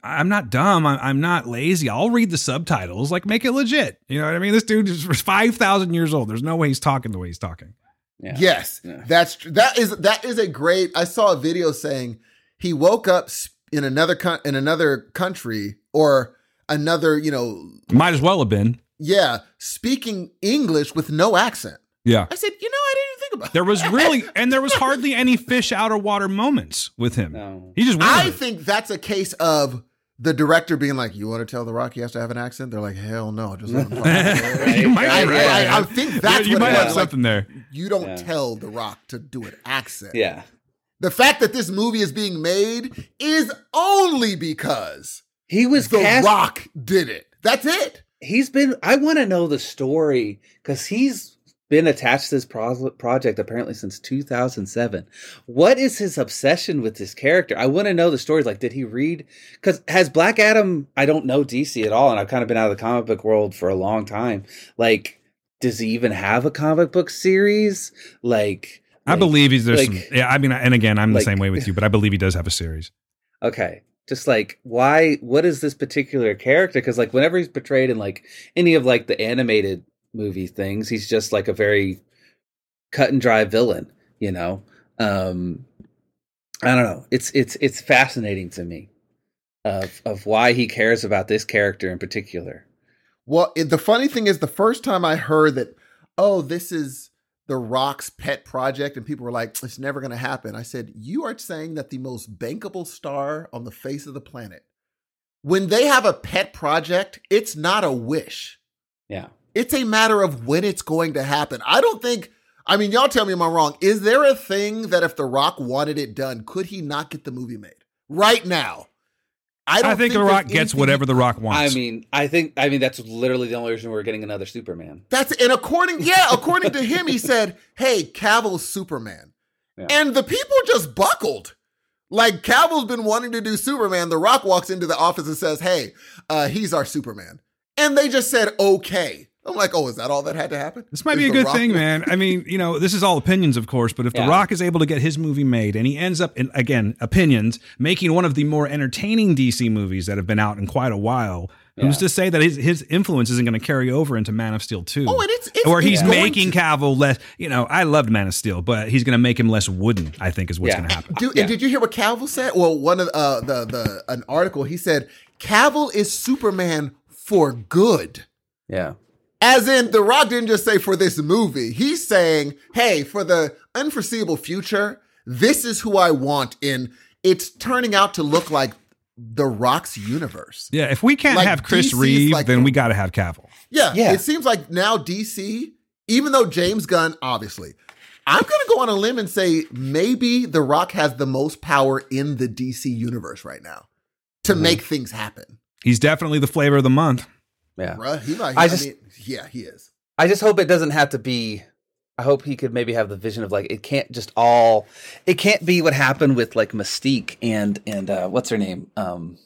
I'm not dumb. I'm, I'm not lazy. I'll read the subtitles, like make it legit. You know what I mean? This dude is five thousand years old. There's no way he's talking the way he's talking. Yeah. Yes. Yeah. That's, that is, that is a great, I saw a video saying he woke up in another con- in another country or another, you know, might as well have been. Yeah, speaking English with no accent. Yeah, I said, you know, I didn't even think about. There was that. really, and there was hardly any fish out of water moments with him. No. He just. I it. think that's a case of the director being like, "You want to tell The Rock he has to have an accent?" They're like, "Hell no, just let him." Right? You might I, be right. I, I think that's you, you what might it have was. something like, there. You don't yeah. tell The Rock to do an accent. Yeah. The fact that this movie is being made is only because he was The cast- Rock did it. That's it. He's been, I want to know the story because he's been attached to this pro- project apparently since two thousand seven. What is his obsession with this character? I want to know the stories. Like, did he read? Because has Black Adam, I don't know D C at all, and I've kind of been out of the comic book world for a long time. Like, does he even have a comic book series? Like, I like, believe he's there's. Like, some, yeah, I mean, and again, I'm like, the same way with you, but I believe he does have a series. Okay. Just like, why, what is this particular character? Because like whenever he's portrayed in like any of like the animated movie things, he's just like a very cut and dry villain, you know? Um, I don't know. It's, it's, it's fascinating to me of, of why he cares about this character in particular. Well, it, the funny thing is the first time I heard that, oh, this is The Rock's pet project, and people were like, it's never going to happen. I said, you are saying that the most bankable star on the face of the planet, when they have a pet project, it's not a wish. Yeah. It's a matter of when it's going to happen. I don't think, I mean, y'all tell me am I wrong. Is there a thing that if The Rock wanted it done, could he not get the movie made right now? I, don't I think, think The Rock gets whatever The Rock wants. I mean, I think, I mean, that's literally the only reason we're getting another Superman. That's, and according, yeah, according to him, he said, hey, Cavill's Superman. Yeah. And the people just buckled. Like, Cavill's been wanting to do Superman. The Rock walks into the office and says, hey, uh, he's our Superman. And they just said, okay. I'm like, oh, is that all that had to happen? This might is be a good Rock thing, man. I mean, you know, this is all opinions, of course, but if yeah. The Rock is able to get his movie made and he ends up, in, again, opinions, making one of the more entertaining D C movies that have been out in quite a while, yeah. who's to say that his, his influence isn't going to carry over into Man of Steel two? Oh, and it's, it's Or he's yeah. making Cavill less, you know, I loved Man of Steel, but he's going to make him less wooden, I think is what's yeah. going to happen. Dude, yeah. And did you hear what Cavill said? Well, one of uh, the, the, an article, he said, Cavill is Superman for good. Yeah. As in, The Rock didn't just say for this movie. He's saying, hey, for the unforeseeable future, this is who I want. And it's turning out to look like The Rock's universe. Yeah, if we can't like have Chris D C's Reeve, like, then we got to have Cavill. Yeah, yeah, it seems like now D C, even though James Gunn, obviously, I'm going to go on a limb and say maybe The Rock has the most power in the D C universe right now to mm-hmm. make things happen. He's definitely the flavor of the month. Yeah, Bruh, he might, I, I just mean, yeah, he is. I just hope it doesn't have to be. I hope he could maybe have the vision of like it can't just all. It can't be what happened with like Mystique and and uh, what's her name? Um,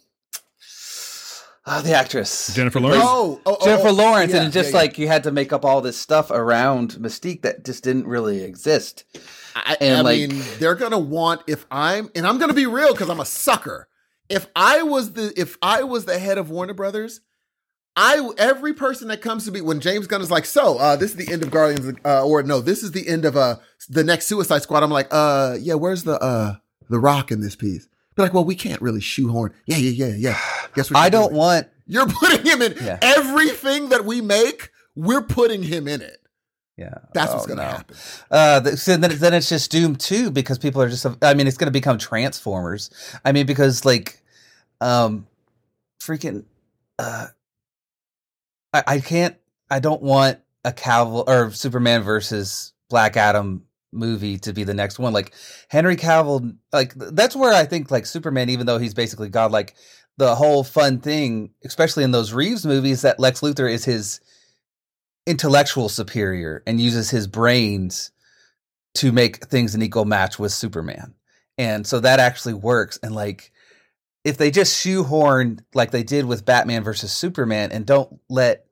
oh, the actress Jennifer Lawrence. Oh, oh, oh Jennifer Lawrence, yeah, and just yeah, yeah. like you had to make up all this stuff around Mystique that just didn't really exist. I, and I like, mean, they're gonna want if I'm and I'm gonna be real because I'm a sucker. If I was the if I was the head of Warner Brothers. I every person that comes to me when James Gunn is like, so uh, this is the end of Guardians, uh, or no, this is the end of uh the next Suicide Squad. I'm like, uh, yeah, where's the uh the Rock in this piece? They're like, well, we can't really shoehorn. Yeah, yeah, yeah, yeah. Guess what? I don't doing? want you're putting him in yeah. everything that we make. We're putting him in it. Yeah, that's oh, what's gonna no. happen. Uh, the, so then, then it's just Doom two because people are just. I mean, it's gonna become Transformers. I mean, because like, um, freaking, uh. I can't, I don't want a Cavill or Superman versus Black Adam movie to be the next one. Like Henry Cavill, like that's where I think like Superman, even though he's basically God, like the whole fun thing, especially in those Reeves movies, that Lex Luthor is his intellectual superior and uses his brains to make things an equal match with Superman. And so that actually works. And like, if they just shoehorn like they did with Batman versus Superman and don't let,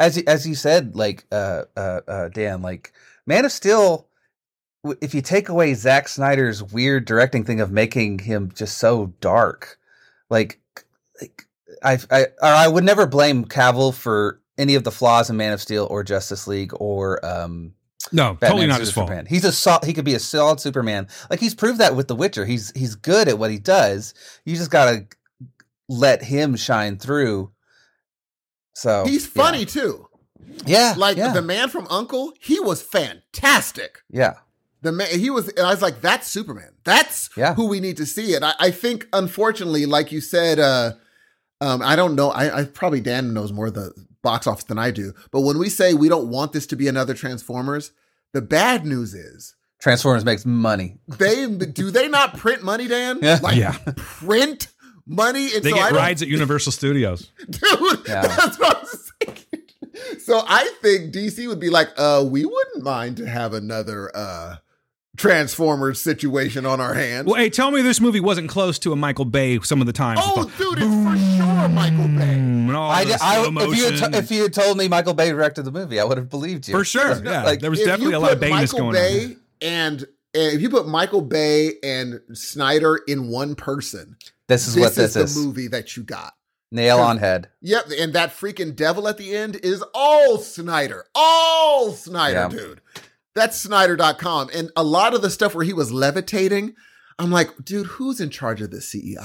as as you said, like uh, uh, uh, Dan, like Man of Steel, if you take away Zack Snyder's weird directing thing of making him just so dark, like, like I I I would never blame Cavill for any of the flaws in Man of Steel or Justice League or um. No, Batman totally not his fault. He's a sol- he could be a solid Superman. Like he's proved that with The Witcher. He's he's good at what he does. You just gotta let him shine through. So he's funny yeah. too. Yeah, like yeah. the man from Uncle. He was fantastic. Yeah, the man. He was. I was like, that's Superman. That's yeah. who we need to see. And I, I think, unfortunately, like you said, uh, um, I don't know. I, I probably Dan knows more of the box office than I do. But when we say we don't want this to be another Transformers, the bad news is Transformers makes money. They do they not print money, Dan? Yeah. Like yeah. print money. And they so get I rides at Universal Studios. Dude, yeah. that's what I was thinking. So I think D C would be like, uh, we wouldn't mind to have another uh, Transformers situation on our hands. Well, hey, tell me this movie wasn't close to a Michael Bay some of the time. Oh, dude, it's for sure Michael Bay. I, I, if, you had t- if you had told me Michael Bay directed the movie, I would have believed you. For sure. Yeah, like, there was definitely a lot of Bayness going Bay on. And if you put Michael Bay and Snyder in one person, this is this what this is. This is the movie that you got. Nail on head. Yep, and that freaking devil at the end is all Snyder. All Snyder, yeah. Dude. That's Snyder dot com. And a lot of the stuff where he was levitating, I'm like, dude, who's in charge of this C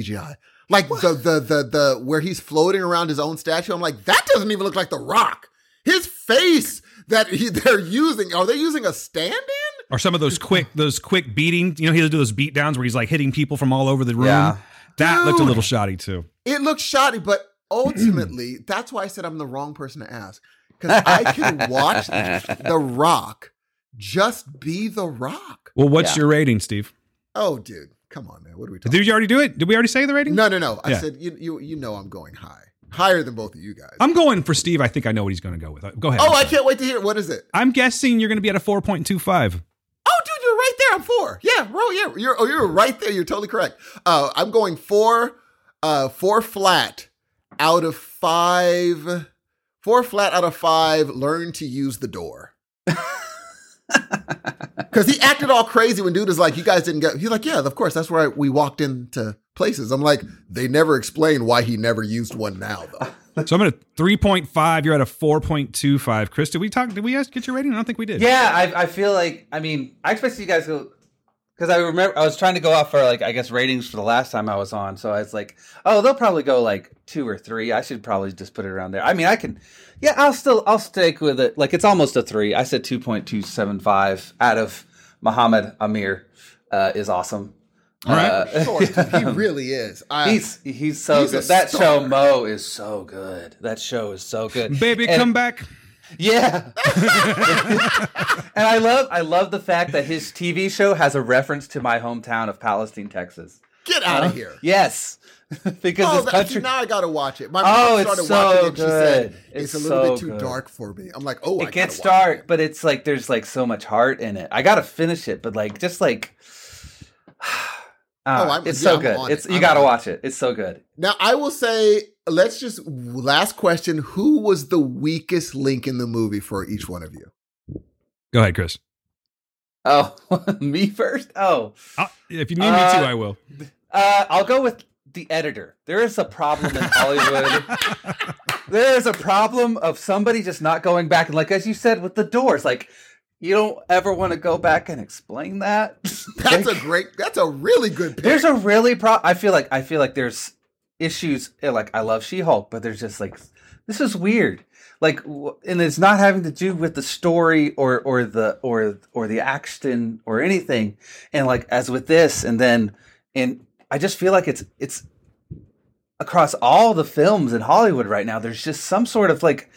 G I? Like the, the the the where he's floating around his own statue. I'm like, that doesn't even look like The Rock. His face that he, they're using, are they using a stand-in? Or some of those quick those quick beating, you know, he'll do those beat downs where he's like hitting people from all over the room. Yeah. That dude, looked a little shoddy too. It looks shoddy, but ultimately, that's why I said I'm the wrong person to ask. Because I can watch The Rock just be The Rock. Well, what's yeah. your rating, Steve? Oh, dude. Come on, man. What are we talking Did about? You already do it? Did we already say the rating? No, no, no. I yeah. said, you, you you know I'm going high. Higher than both of you guys. I'm going for Steve. I think I know what he's going to go with. Go ahead. Oh, I can't wait to hear it. What is it? I'm guessing you're going to be at a four point two five. Oh, dude, you're right there. I'm four. Yeah, bro. Yeah, you're, oh, you're right there. You're totally correct. Uh, I'm going four. Uh, four flat out of five, four flat out of five, learn to use the door. Because he acted all crazy when dude is like, you guys didn't go. He's like, yeah, of course. That's where I, we walked into places. I'm like, they never explain why he never used one now, though. So I'm at a three point five. You're at a four point two five. Chris, did we talk? Did we ask, get your rating? I don't think we did. Yeah, I, I feel like, I mean, I expect you guys to go. Because I remember I was trying to go off for, like, I guess ratings for the last time I was on. So I was like, oh, they'll probably go like two or three. I should probably just put it around there. I mean, I can, yeah, I'll still, I'll stick with it. Like, it's almost a three. I said two point two seven five out of Muhammad Amir uh, is awesome. All right. Uh, sure, he really is. I, he's he's so he's good. That star. show, Mo, is so good. That show is so good. Baby, and, come back. Yeah. And I love I love the fact that his T V show has a reference to my hometown of Palestine, Texas. Get out uh, of here. Yes. Because oh, this country... now I got to watch it. My mom oh, started it's so watching it and she said, it's, it's a little so bit too good. dark for me. I'm like, oh, it I gets dark, it. but it's like there's like so much heart in it. I got to finish it, but like just like uh, oh, I'm, it's yeah, so good. I'm it's it. You got to watch it. It's so good. Now, I will say Let's just, last question. Who was the weakest link in the movie for each one of you? Go ahead, Chris. Oh, me first? Oh. I'll, if you need uh, me to, I will. Uh, I'll go with the editor. There is a problem in Hollywood. There is a problem of somebody just not going back. And like, as you said, with the doors, like, you don't ever want to go back and explain that. That's like, a great, that's a really good pick. There's a really pro. I feel like, I feel like there's, issues like I love She-Hulk, but there's just like this is weird, like, and it's not having to do with the story or or the or or the action or anything, and like as with this, and then and I just feel like it's it's across all the films in Hollywood right now. There's just some sort of like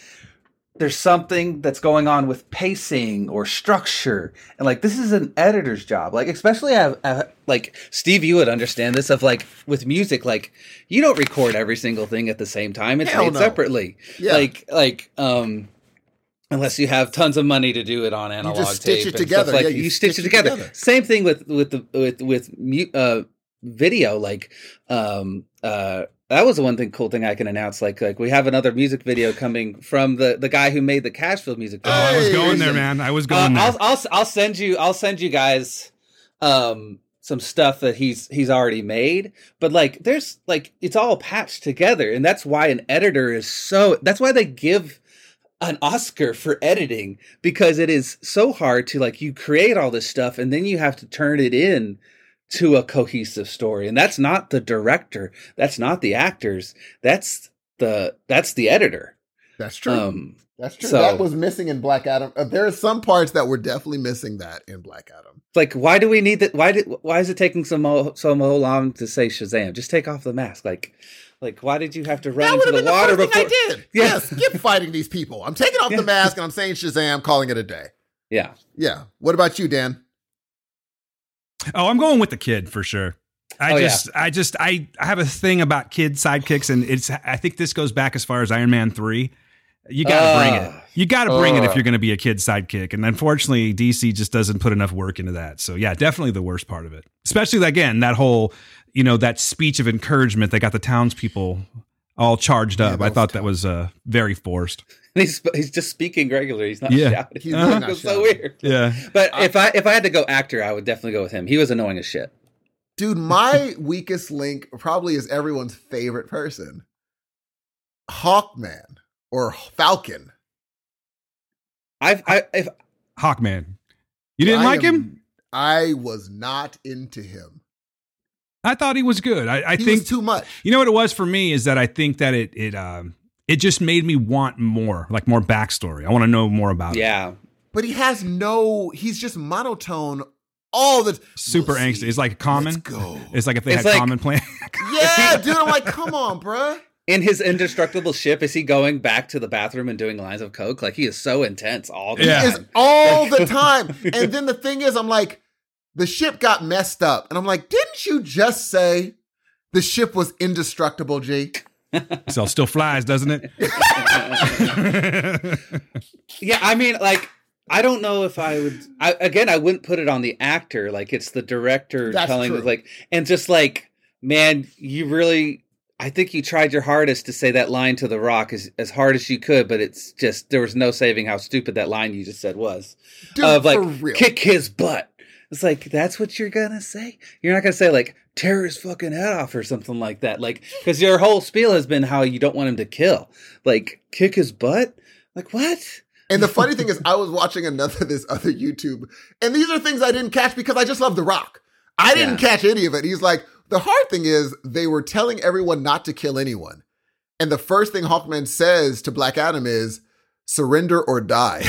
there's something that's going on with pacing or structure, and like this is an editor's job. Like especially, I, I, like Steve, you would understand this of like with music, like you don't record every single thing at the same time. It's Hell made no. separately. Yeah. Like like um, unless you have tons of money to do it on analog tape, you just stitch it together. Like yeah, you, you stitch, stitch it together. together. Same thing with with the with with mu- uh, video. Like um uh. That was the one thing, cool thing I can announce. Like, like we have another music video coming from the, the guy who made the Cashville music video. Oh, I was going there, man. I was going uh, there. I'll, I'll I'll send you I'll send you guys um, some stuff that he's he's already made. But like, there's like it's all patched together, and that's why an editor is so. That's why they give an Oscar for editing, because it is so hard to like you create all this stuff and then you have to turn it in to a cohesive story. And that's not the director. That's not the actors. That's the, that's the editor. That's true. Um, that's true. So, that was missing in Black Adam. Uh, there are some parts that were definitely missing that in Black Adam. Like, why do we need that? Why did, why is it taking so, so long to say Shazam? Just take off the mask. Like, like, why did you have to run into the water before? That would have been the first thing I did. Yeah. Yeah, skip fighting these people. I'm taking off yeah. the mask and I'm saying Shazam, calling it a day. Yeah. Yeah. What about you, Dan? Oh, I'm going with the kid for sure. I oh, just, yeah. I just, I, I have a thing about kid sidekicks, and it's. I think this goes back as far as Iron Man three, You got to uh, bring it. You got to bring uh, it if you're going to be a kid sidekick. And unfortunately, D C just doesn't put enough work into that. So yeah, definitely the worst part of it. Especially again, that whole, you know, that speech of encouragement that got the townspeople all charged up. Yeah, I thought that was uh, very forced. And he's he's just speaking regularly. He's not yeah. shouting. He's uh-huh. not so weird. Yeah. But I, if I if I had to go actor, I would definitely go with him. He was annoying as shit. Dude, my weakest link probably is everyone's favorite person, Hawkman. Or Falcon. I've, I, if Hawkman. You didn't I like am, him? I was not into him. I thought he was good. I, I he think was too much. You know what it was for me is that I think that it it um it just made me want more, like more backstory. I want to know more about yeah. it. Yeah. But he has no. He's just monotone. All the super we'll angsty. It's like Common. Let's go. It's like if they it's had like, Common playing. Yeah, dude. I'm like, come on, bruh. In his indestructible ship, is he going back to the bathroom and doing lines of coke? Like, he is so intense all the yeah. time. He is all the time. And then the thing is, I'm like, the ship got messed up. And I'm like, didn't you just say the ship was indestructible, Jake? So still flies, doesn't it? Yeah, I mean, like, I don't know if I would... I, again, I wouldn't put it on the actor. Like, it's the director That's telling true. Like, and just like, man, you really... I think you tried your hardest to say that line to The Rock as, as hard as you could, but it's just, there was no saving how stupid that line you just said was. Dude, of like, for real. Kick his butt. It's like, that's what you're going to say? You're not going to say like, tear his fucking head off or something like that. Like, because your whole spiel has been how you don't want him to kill. Like, kick his butt? Like, what? And the funny thing is, I was watching another, this other YouTube, and these are things I didn't catch because I just love The Rock. I didn't yeah. catch any of it. He's like, the hard thing is they were telling everyone not to kill anyone. And the first thing Hawkman says to Black Adam is surrender or die.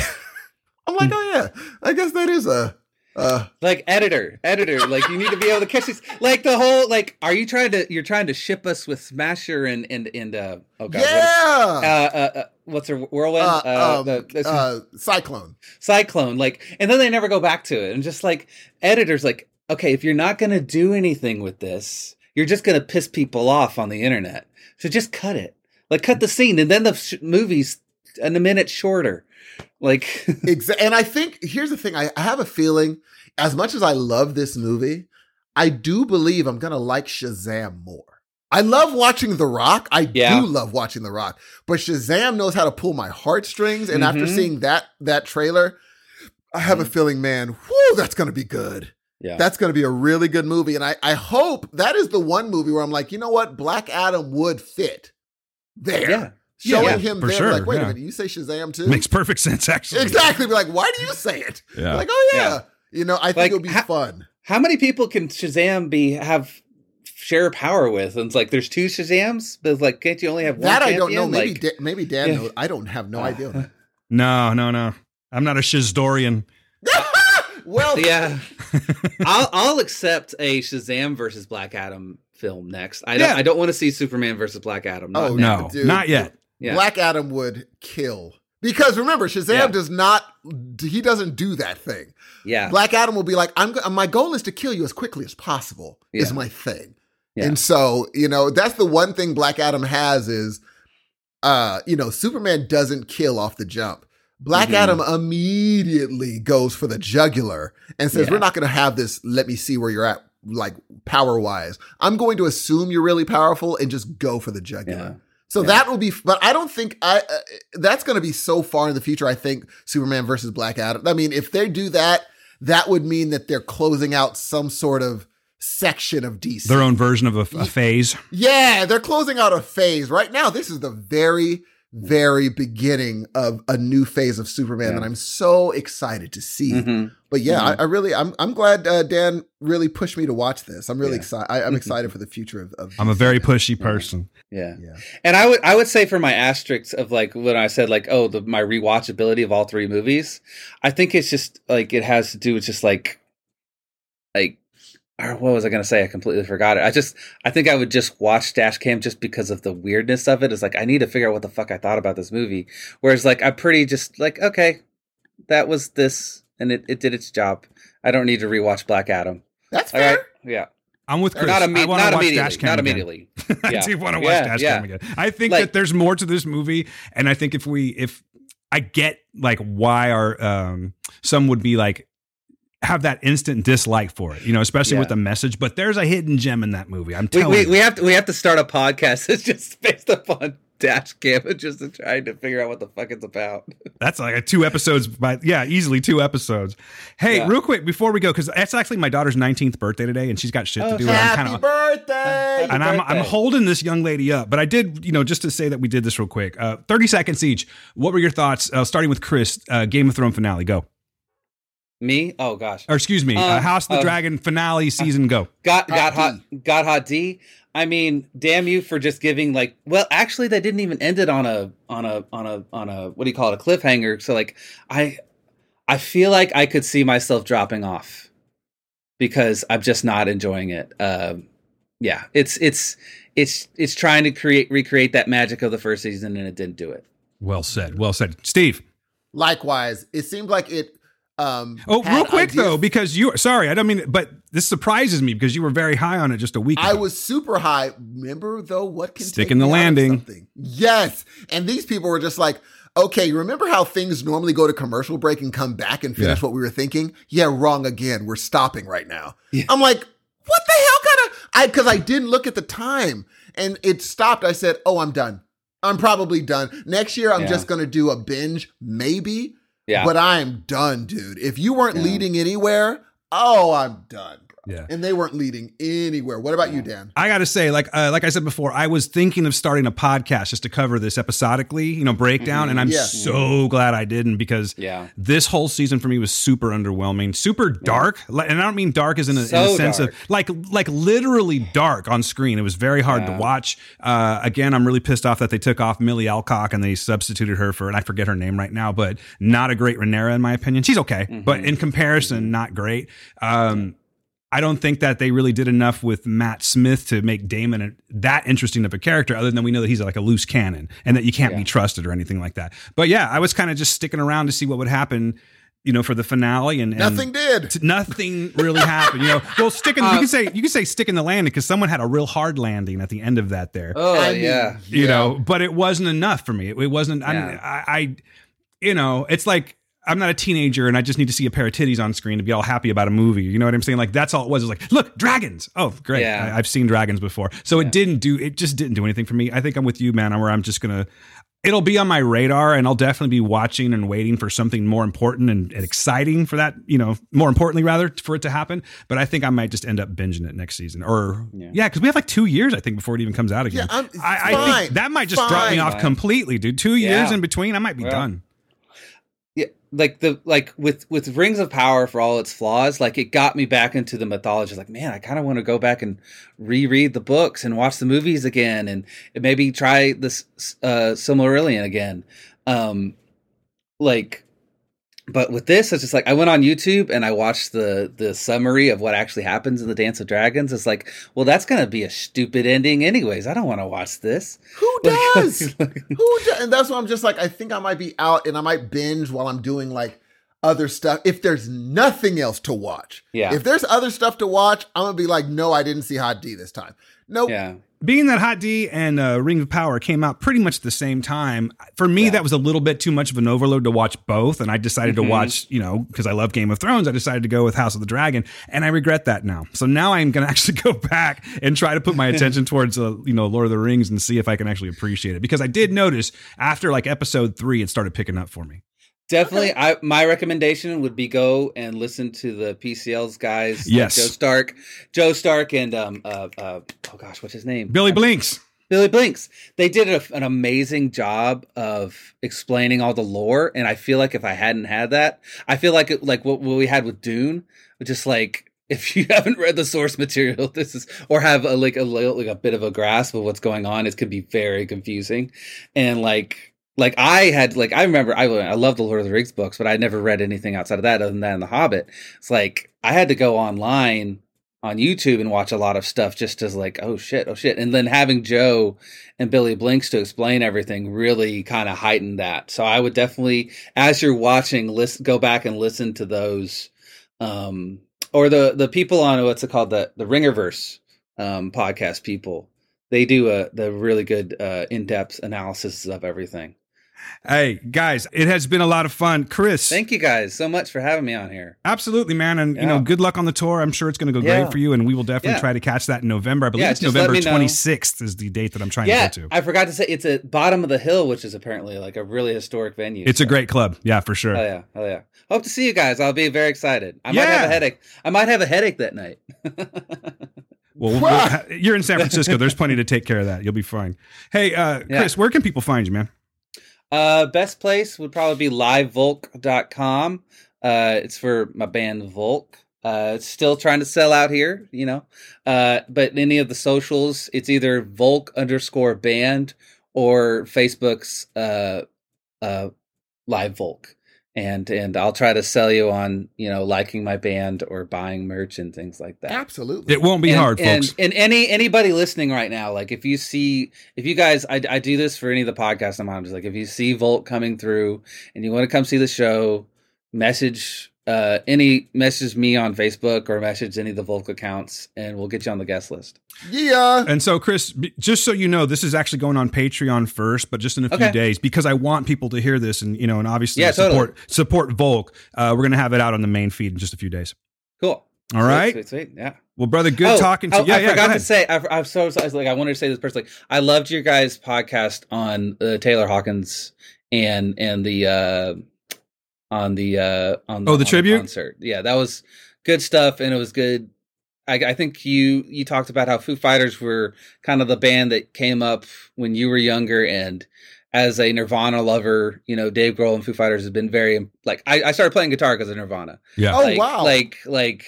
I'm like, oh yeah, I guess that is a, uh, like editor, editor. Like you need to be able to catch these, like the whole, like, are you trying to, you're trying to ship us with Smasher and, and, and, uh, oh God, yeah. What is, uh, uh, uh, what's her whirlwind? Uh, uh, um, the, uh, Cyclone. Cyclone. Like, and then they never go back to it. And just like editors, like, okay, if you're not going to do anything with this, you're just going to piss people off on the internet. So just cut it. Like, cut the scene, and then the sh- movie's in a minute shorter. Like, exactly. And I think, here's the thing. I, I have a feeling, as much as I love this movie, I do believe I'm going to like Shazam more. I love watching The Rock. I yeah. do love watching The Rock. But Shazam knows how to pull my heartstrings, and mm-hmm. after seeing that that trailer, I have mm-hmm. a feeling, man, whoo, that's going to be good. Yeah. That's going to be a really good movie. And I, I hope that is the one movie where I'm like, you know what? Black Adam would fit there. Yeah. Showing yeah, yeah. him For there. Sure. Like, wait yeah. a minute. You say Shazam too? Makes perfect sense, actually. Exactly. Be like, why do you say it? Yeah. Like, oh, yeah. yeah. You know, I like, think it'll be how, fun. How many people can Shazam be have share power with? And it's like, there's two Shazams? But it's like, can't you only have one That champion? I don't know. Maybe, like, da- maybe Dan yeah. knows. I don't have no uh, idea. Uh, no, no, no. I'm not a Shizdorian. Well, yeah, I'll, I'll accept a Shazam versus Black Adam film next. I don't, yeah. I don't want to see Superman versus Black Adam. Not oh now. No, Dude, not yet. Yeah. Black Adam would kill because remember, Shazam yeah. does not. He doesn't do that thing. Yeah, Black Adam will be like, I'm. My goal is to kill you as quickly as possible. Yeah. Is my thing, yeah. and so you know that's the one thing Black Adam has is, uh, you know, Superman doesn't kill off the jump. Black mm-hmm. Adam immediately goes for the jugular and says, yeah. we're not going to have this, let me see where you're at, like, power-wise. I'm going to assume you're really powerful and just go for the jugular. Yeah. So yeah. that will be – but I don't think – I uh, that's going to be so far in the future, I think, Superman versus Black Adam. I mean, if they do that, that would mean that they're closing out some sort of section of D C. Their own version of a, a phase. Yeah, they're closing out a phase. Right now, this is the very – very beginning of a new phase of Superman yeah. that I'm so excited to see. Mm-hmm. But yeah, mm-hmm. I, I really, I'm I'm glad uh, Dan really pushed me to watch this. I'm really yeah. excited. I, I'm excited for the future of, of I'm a very pushy person. Yeah. yeah. And I would, I would say for my asterisks of like, when I said like, oh, the, my rewatchability of all three movies, I think it's just like, it has to do with just like, like, what was I going to say? I completely forgot it. I just, I think I would just watch Dash Cam just because of the weirdness of it. It's like, I need to figure out what the fuck I thought about this movie. Whereas like, I'm pretty just like, okay, that was this and it, it did its job. I don't need to rewatch Black Adam. That's fair. All right. Yeah. I'm with Chris. Not, imme- I want to watch Dashcam Not immediately. Again. Yeah. I do want to watch yeah, Dashcam yeah. again. I think like, that there's more to this movie, and I think if we, if I get like why our um, some would be like have that instant dislike for it, you know, especially yeah. with the message. But there's a hidden gem in that movie. I'm telling we, we, you, we have to we have to start a podcast that's just based upon Dashcam, just trying to figure out what the fuck it's about. That's like a two episodes, by yeah, easily two episodes. Hey, yeah. real quick before we go, because that's actually my daughter's nineteenth birthday today, and she's got shit oh, to do. Happy and I'm kinda, birthday! Happy and I'm birthday. I'm holding this young lady up, but I did, you know, just to say that we did this real quick. Uh, thirty seconds each. What were your thoughts? Uh, starting with Chris, uh, Game of Thrones finale. Go. Me? Oh gosh. Or excuse me. Um, uh, House of the uh, Dragon finale season. Go. Got got hot. Got hot. D. I mean, damn you for just giving like. Well, actually, they didn't even end it on a on a on a on a what do you call it? A cliffhanger. So like, I I feel like I could see myself dropping off because I'm just not enjoying it. Um, yeah, it's it's it's it's trying to create recreate that magic of the first season, and it didn't do it. Well said. Well said, Steve. Likewise, it seemed like it. Um, oh, real quick ideas. though, because you sorry, I don't mean, but this surprises me because you were very high on it just a week ago. I was super high. Remember though, what can stick in the landing? Yes, and these people were just like, okay, remember how things normally go to commercial break and come back and finish yeah. what we were thinking? Yeah, wrong again. We're stopping right now. Yeah. I'm like, what the hell? Kind of, I because I didn't look at the time and it stopped. I said, oh, I'm done. I'm probably done. Next year, I'm yeah. just gonna do a binge, maybe. Yeah. But I'm done, dude. If you weren't yeah. leading anywhere, oh, I'm done, bro. Yeah. And they weren't leading anywhere. What about yeah. you, Dan? I got to say, like uh, like I said before, I was thinking of starting a podcast just to cover this episodically, you know, breakdown. Mm-hmm. And I'm yeah. so mm-hmm. glad I didn't because yeah. this whole season for me was super underwhelming, super dark. Yeah. And I don't mean dark as in a, so in a sense dark. of like like literally dark on screen. It was very hard yeah. to watch. Uh, again, I'm really pissed off that they took off Millie Alcock and they substituted her for, and I forget her name right now, but not a great Rhaenyra in my opinion. She's okay, mm-hmm. but in comparison, mm-hmm. not great. Um, I don't think that they really did enough with Matt Smith to make Daemon a, that interesting of a character, other than we know that he's like a loose cannon and that you can't yeah. be trusted or anything like that. But yeah, I was kind of just sticking around to see what would happen, you know, for the finale, and, and nothing did. T- nothing really happened. You know, well, stick in, uh, you can say you can say stick in the landing because someone had a real hard landing at the end of that there. Oh I mean, yeah, you yeah. know, but it wasn't enough for me. It, it wasn't. Yeah. I, mean, I, I, you know, it's like. I'm not a teenager and I just need to see a pair of titties on screen to be all happy about a movie. You know what I'm saying? Like that's all it was. It was like, look, dragons. Oh, great. Yeah. I, I've seen dragons before. So yeah. it didn't do, it just didn't do anything for me. I think I'm with you, man, where I'm just going to, it'll be on my radar and I'll definitely be watching and waiting for something more important and, and exciting for that, you know, more importantly rather for it to happen. But I think I might just end up binging it next season or yeah. yeah cause we have like two years, I think before it even comes out again. Yeah, I'm, I, fine, I think that might just fine. drop me off fine. completely, dude. Two yeah. years in between. I might be well. done. Yeah, like the like with with Rings of Power for all its flaws, like it got me back into the mythology. Like, man, I kind of want to go back and reread the books and watch the movies again, and maybe try this uh, Silmarillion again. Um, like, but with this, it's just like I went on YouTube and I watched the the summary of what actually happens in the Dance of Dragons. It's like, well, that's gonna be a stupid ending, anyways. I don't want to watch this. Who does? Who does? And that's why I'm just like, I think I might be out and I might binge while I'm doing like other stuff. If there's nothing else to watch, yeah. If there's other stuff to watch, I'm gonna be like, no, I didn't see Hot D this time. Nope. Yeah. Being that Hot D and uh, Ring of Power came out pretty much at the same time, for me, yeah. that was a little bit too much of an overload to watch both. And I decided mm-hmm. to watch, you know, because I love Game of Thrones, I decided to go with House of the Dragon. And I regret that now. So now I'm going to actually go back and try to put my attention towards, uh, you know, Lord of the Rings and see if I can actually appreciate it. Because I did notice after like episode three, it started picking up for me. Definitely, I, my recommendation would be go and listen to the P C L's guys. Yes, like Joe Stark, Joe Stark, and um, uh, uh, oh gosh, what's his name? Billy Blinks. Billy Blinks. They did a, an amazing job of explaining all the lore, and I feel like if I hadn't had that, I feel like it, like what, what we had with Dune, just like. If you haven't read the source material, this is, or have a, like a like a bit of a grasp of what's going on, it could be very confusing. And like, like I had, like I remember, I I love the Lord of the Rings books, but I never read anything outside of that other than that and The Hobbit. It's like I had to go online on YouTube and watch a lot of stuff just as like, oh shit, oh shit, and then having Joe and Billy Blinks to explain everything really kind of heightened that. So I would definitely, as you're watching, list go back and listen to those. Um, or the the people on what's it called, the the Ringerverse um, podcast people. They do a the really good uh, in-depth analysis of everything. Hey, guys, it has been a lot of fun. Chris. Thank you guys so much for having me on here. Absolutely, man. And, yeah. you know, good luck on the tour. I'm sure it's going to go yeah. great for you. And we will definitely yeah. try to catch that in November. I believe yeah, it's November twenty-sixth know. is the date that I'm trying yeah, to go to. I forgot to say it's at Bottom of the Hill, which is apparently like a really historic venue. It's so. a great club. Yeah, for sure. Oh, yeah. Oh, yeah. Hope to see you guys. I'll be very excited. I yeah. might have a headache. I might have a headache that night. Well, we'll, you're in San Francisco. There's plenty to take care of that. You'll be fine. Hey, uh, Chris, yeah. where can people find you, man? Uh, best place would probably be live volk dot com. Uh, it's for my band Volk. Uh, it's still trying to sell out here, you know. Uh, but any of the socials, it's either Volk underscore band or Facebook's uh, uh, Live Volk. And and I'll try to sell you on, you know, liking my band or buying merch and things like that. Absolutely. It won't be and, hard, and, folks. And any anybody listening right now, like if you see, if you guys, I, I do this for any of the podcasts I'm on. I'm just like, if you see Volt coming through and you want to come see the show, message uh, any, message me on Facebook or message any of the Volk accounts and we'll get you on the guest list. Yeah. And so, Chris, just so you know, this is actually going on Patreon first, but just in a few okay. days, because I want people to hear this and, you know, and obviously yeah, support, totally. support Volk. Uh, we're going to have it out on the main feed in just a few days. Cool. All right. Sweet, sweet, sweet. Yeah. Well, brother, good oh, talking to you. Oh, yeah, I yeah, forgot to say, I, I'm so, so I was like, I wanted to say this personally. I loved your guys' podcast on uh, Taylor Hawkins and, and the, uh, on the, uh, on the, oh, the on tribute the concert. Yeah, that was good stuff. And it was good. I, I think you, you talked about how Foo Fighters were kind of the band that came up when you were younger. And as a Nirvana lover, you know, Dave Grohl and Foo Fighters has been very, like, I, I started playing guitar because of Nirvana. Yeah. Like, oh, wow. Like, like,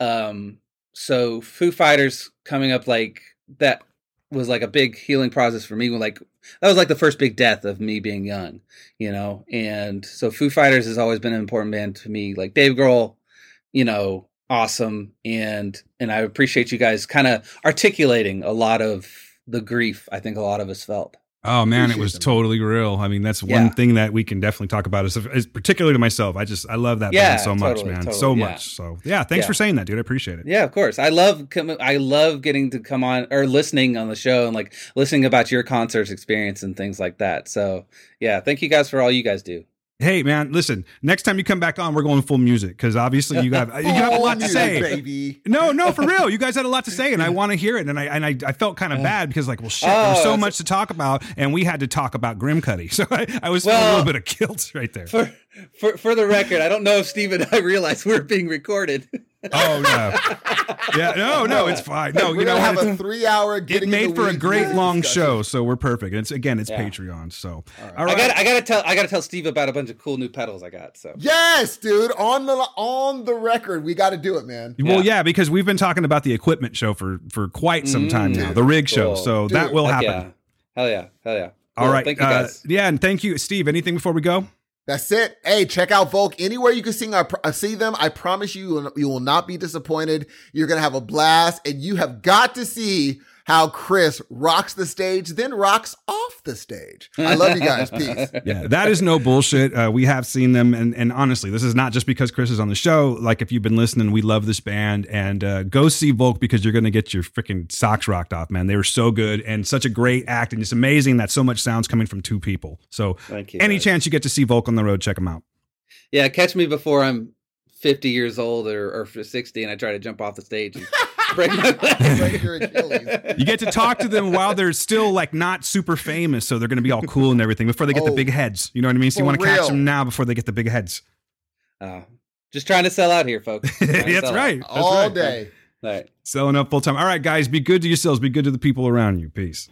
um, so Foo Fighters coming up like that was like a big healing process for me. Like, that was like the first big death of me being young, you know? And so Foo Fighters has always been an important band to me, like Dave Grohl, you know, awesome. And, and I appreciate you guys kind of articulating a lot of the grief I think a lot of us felt. Oh man, appreciate it was them. Totally real. I mean, that's one yeah. thing that we can definitely talk about is, is particularly to myself. I just, I love that yeah, band so totally, much, man. Totally, so yeah. much. So yeah, thanks yeah. for saying that, dude. I appreciate it. Yeah, of course. I love, com- I love getting to come on or listening on the show and like listening about your concerts experience and things like that. So yeah, thank you guys for all you guys do. Hey man, listen, next time you come back on, we're going full music because obviously you have, you have a lot to say. Baby. No, no, for real. You guys had a lot to say and I want to hear it. And I and I, I felt kind of bad because like, well, shit, oh, there was so much a- to talk about and we had to talk about Grim Cuddy. So I, I was well, feeling a little bit of guilt right there. For, for, for the record, I don't know if Steve and I realized we're being recorded. Oh no! Yeah, no, no, it's fine. No, we're you know, have a three-hour. It made for a great long discussion. Show, so we're perfect. And it's again, it's yeah. Patreon. So all right. All right. I got, I got to tell, I got to tell Steve about a bunch of cool new pedals I got. So yes, dude, on the on the record, we got to do it, man. Well, yeah. yeah, because we've been talking about the equipment show for for quite some time mm, now, dude. The rig show. Cool. So dude, that will happen. Yeah. Hell yeah! Hell yeah! Cool. All right, thank you guys. Uh, yeah, and thank you, Steve. Anything before we go? That's it. Hey, check out Volk anywhere you can see, uh, see them. I promise you, you will not be disappointed. You're going to have a blast, and you have got to see how Chris rocks the stage, then rocks off the stage. I love you guys. Peace. Yeah, that is no bullshit. Uh, we have seen them. And, and honestly, this is not just because Chris is on the show. Like if you've been listening, we love this band and uh, go see Volk because you're going to get your freaking socks rocked off, man. They were so good and such a great act. And it's amazing that so much sound's coming from two people. So you, any guys. Chance you get to see Volk on the road, check them out. Yeah. Catch me before I'm fifty years old or, or sixty and I try to jump off the stage. And- You get to talk to them while they're still like not super famous, so they're going to be all cool and everything before they get oh, the big heads. You know what I mean? So you want to catch them now before they get the big heads. Uh, just trying to sell out here, folks. That's right. That's all right. day. All right. Selling up full time. All right, guys, be good to yourselves. Be good to the people around you. Peace.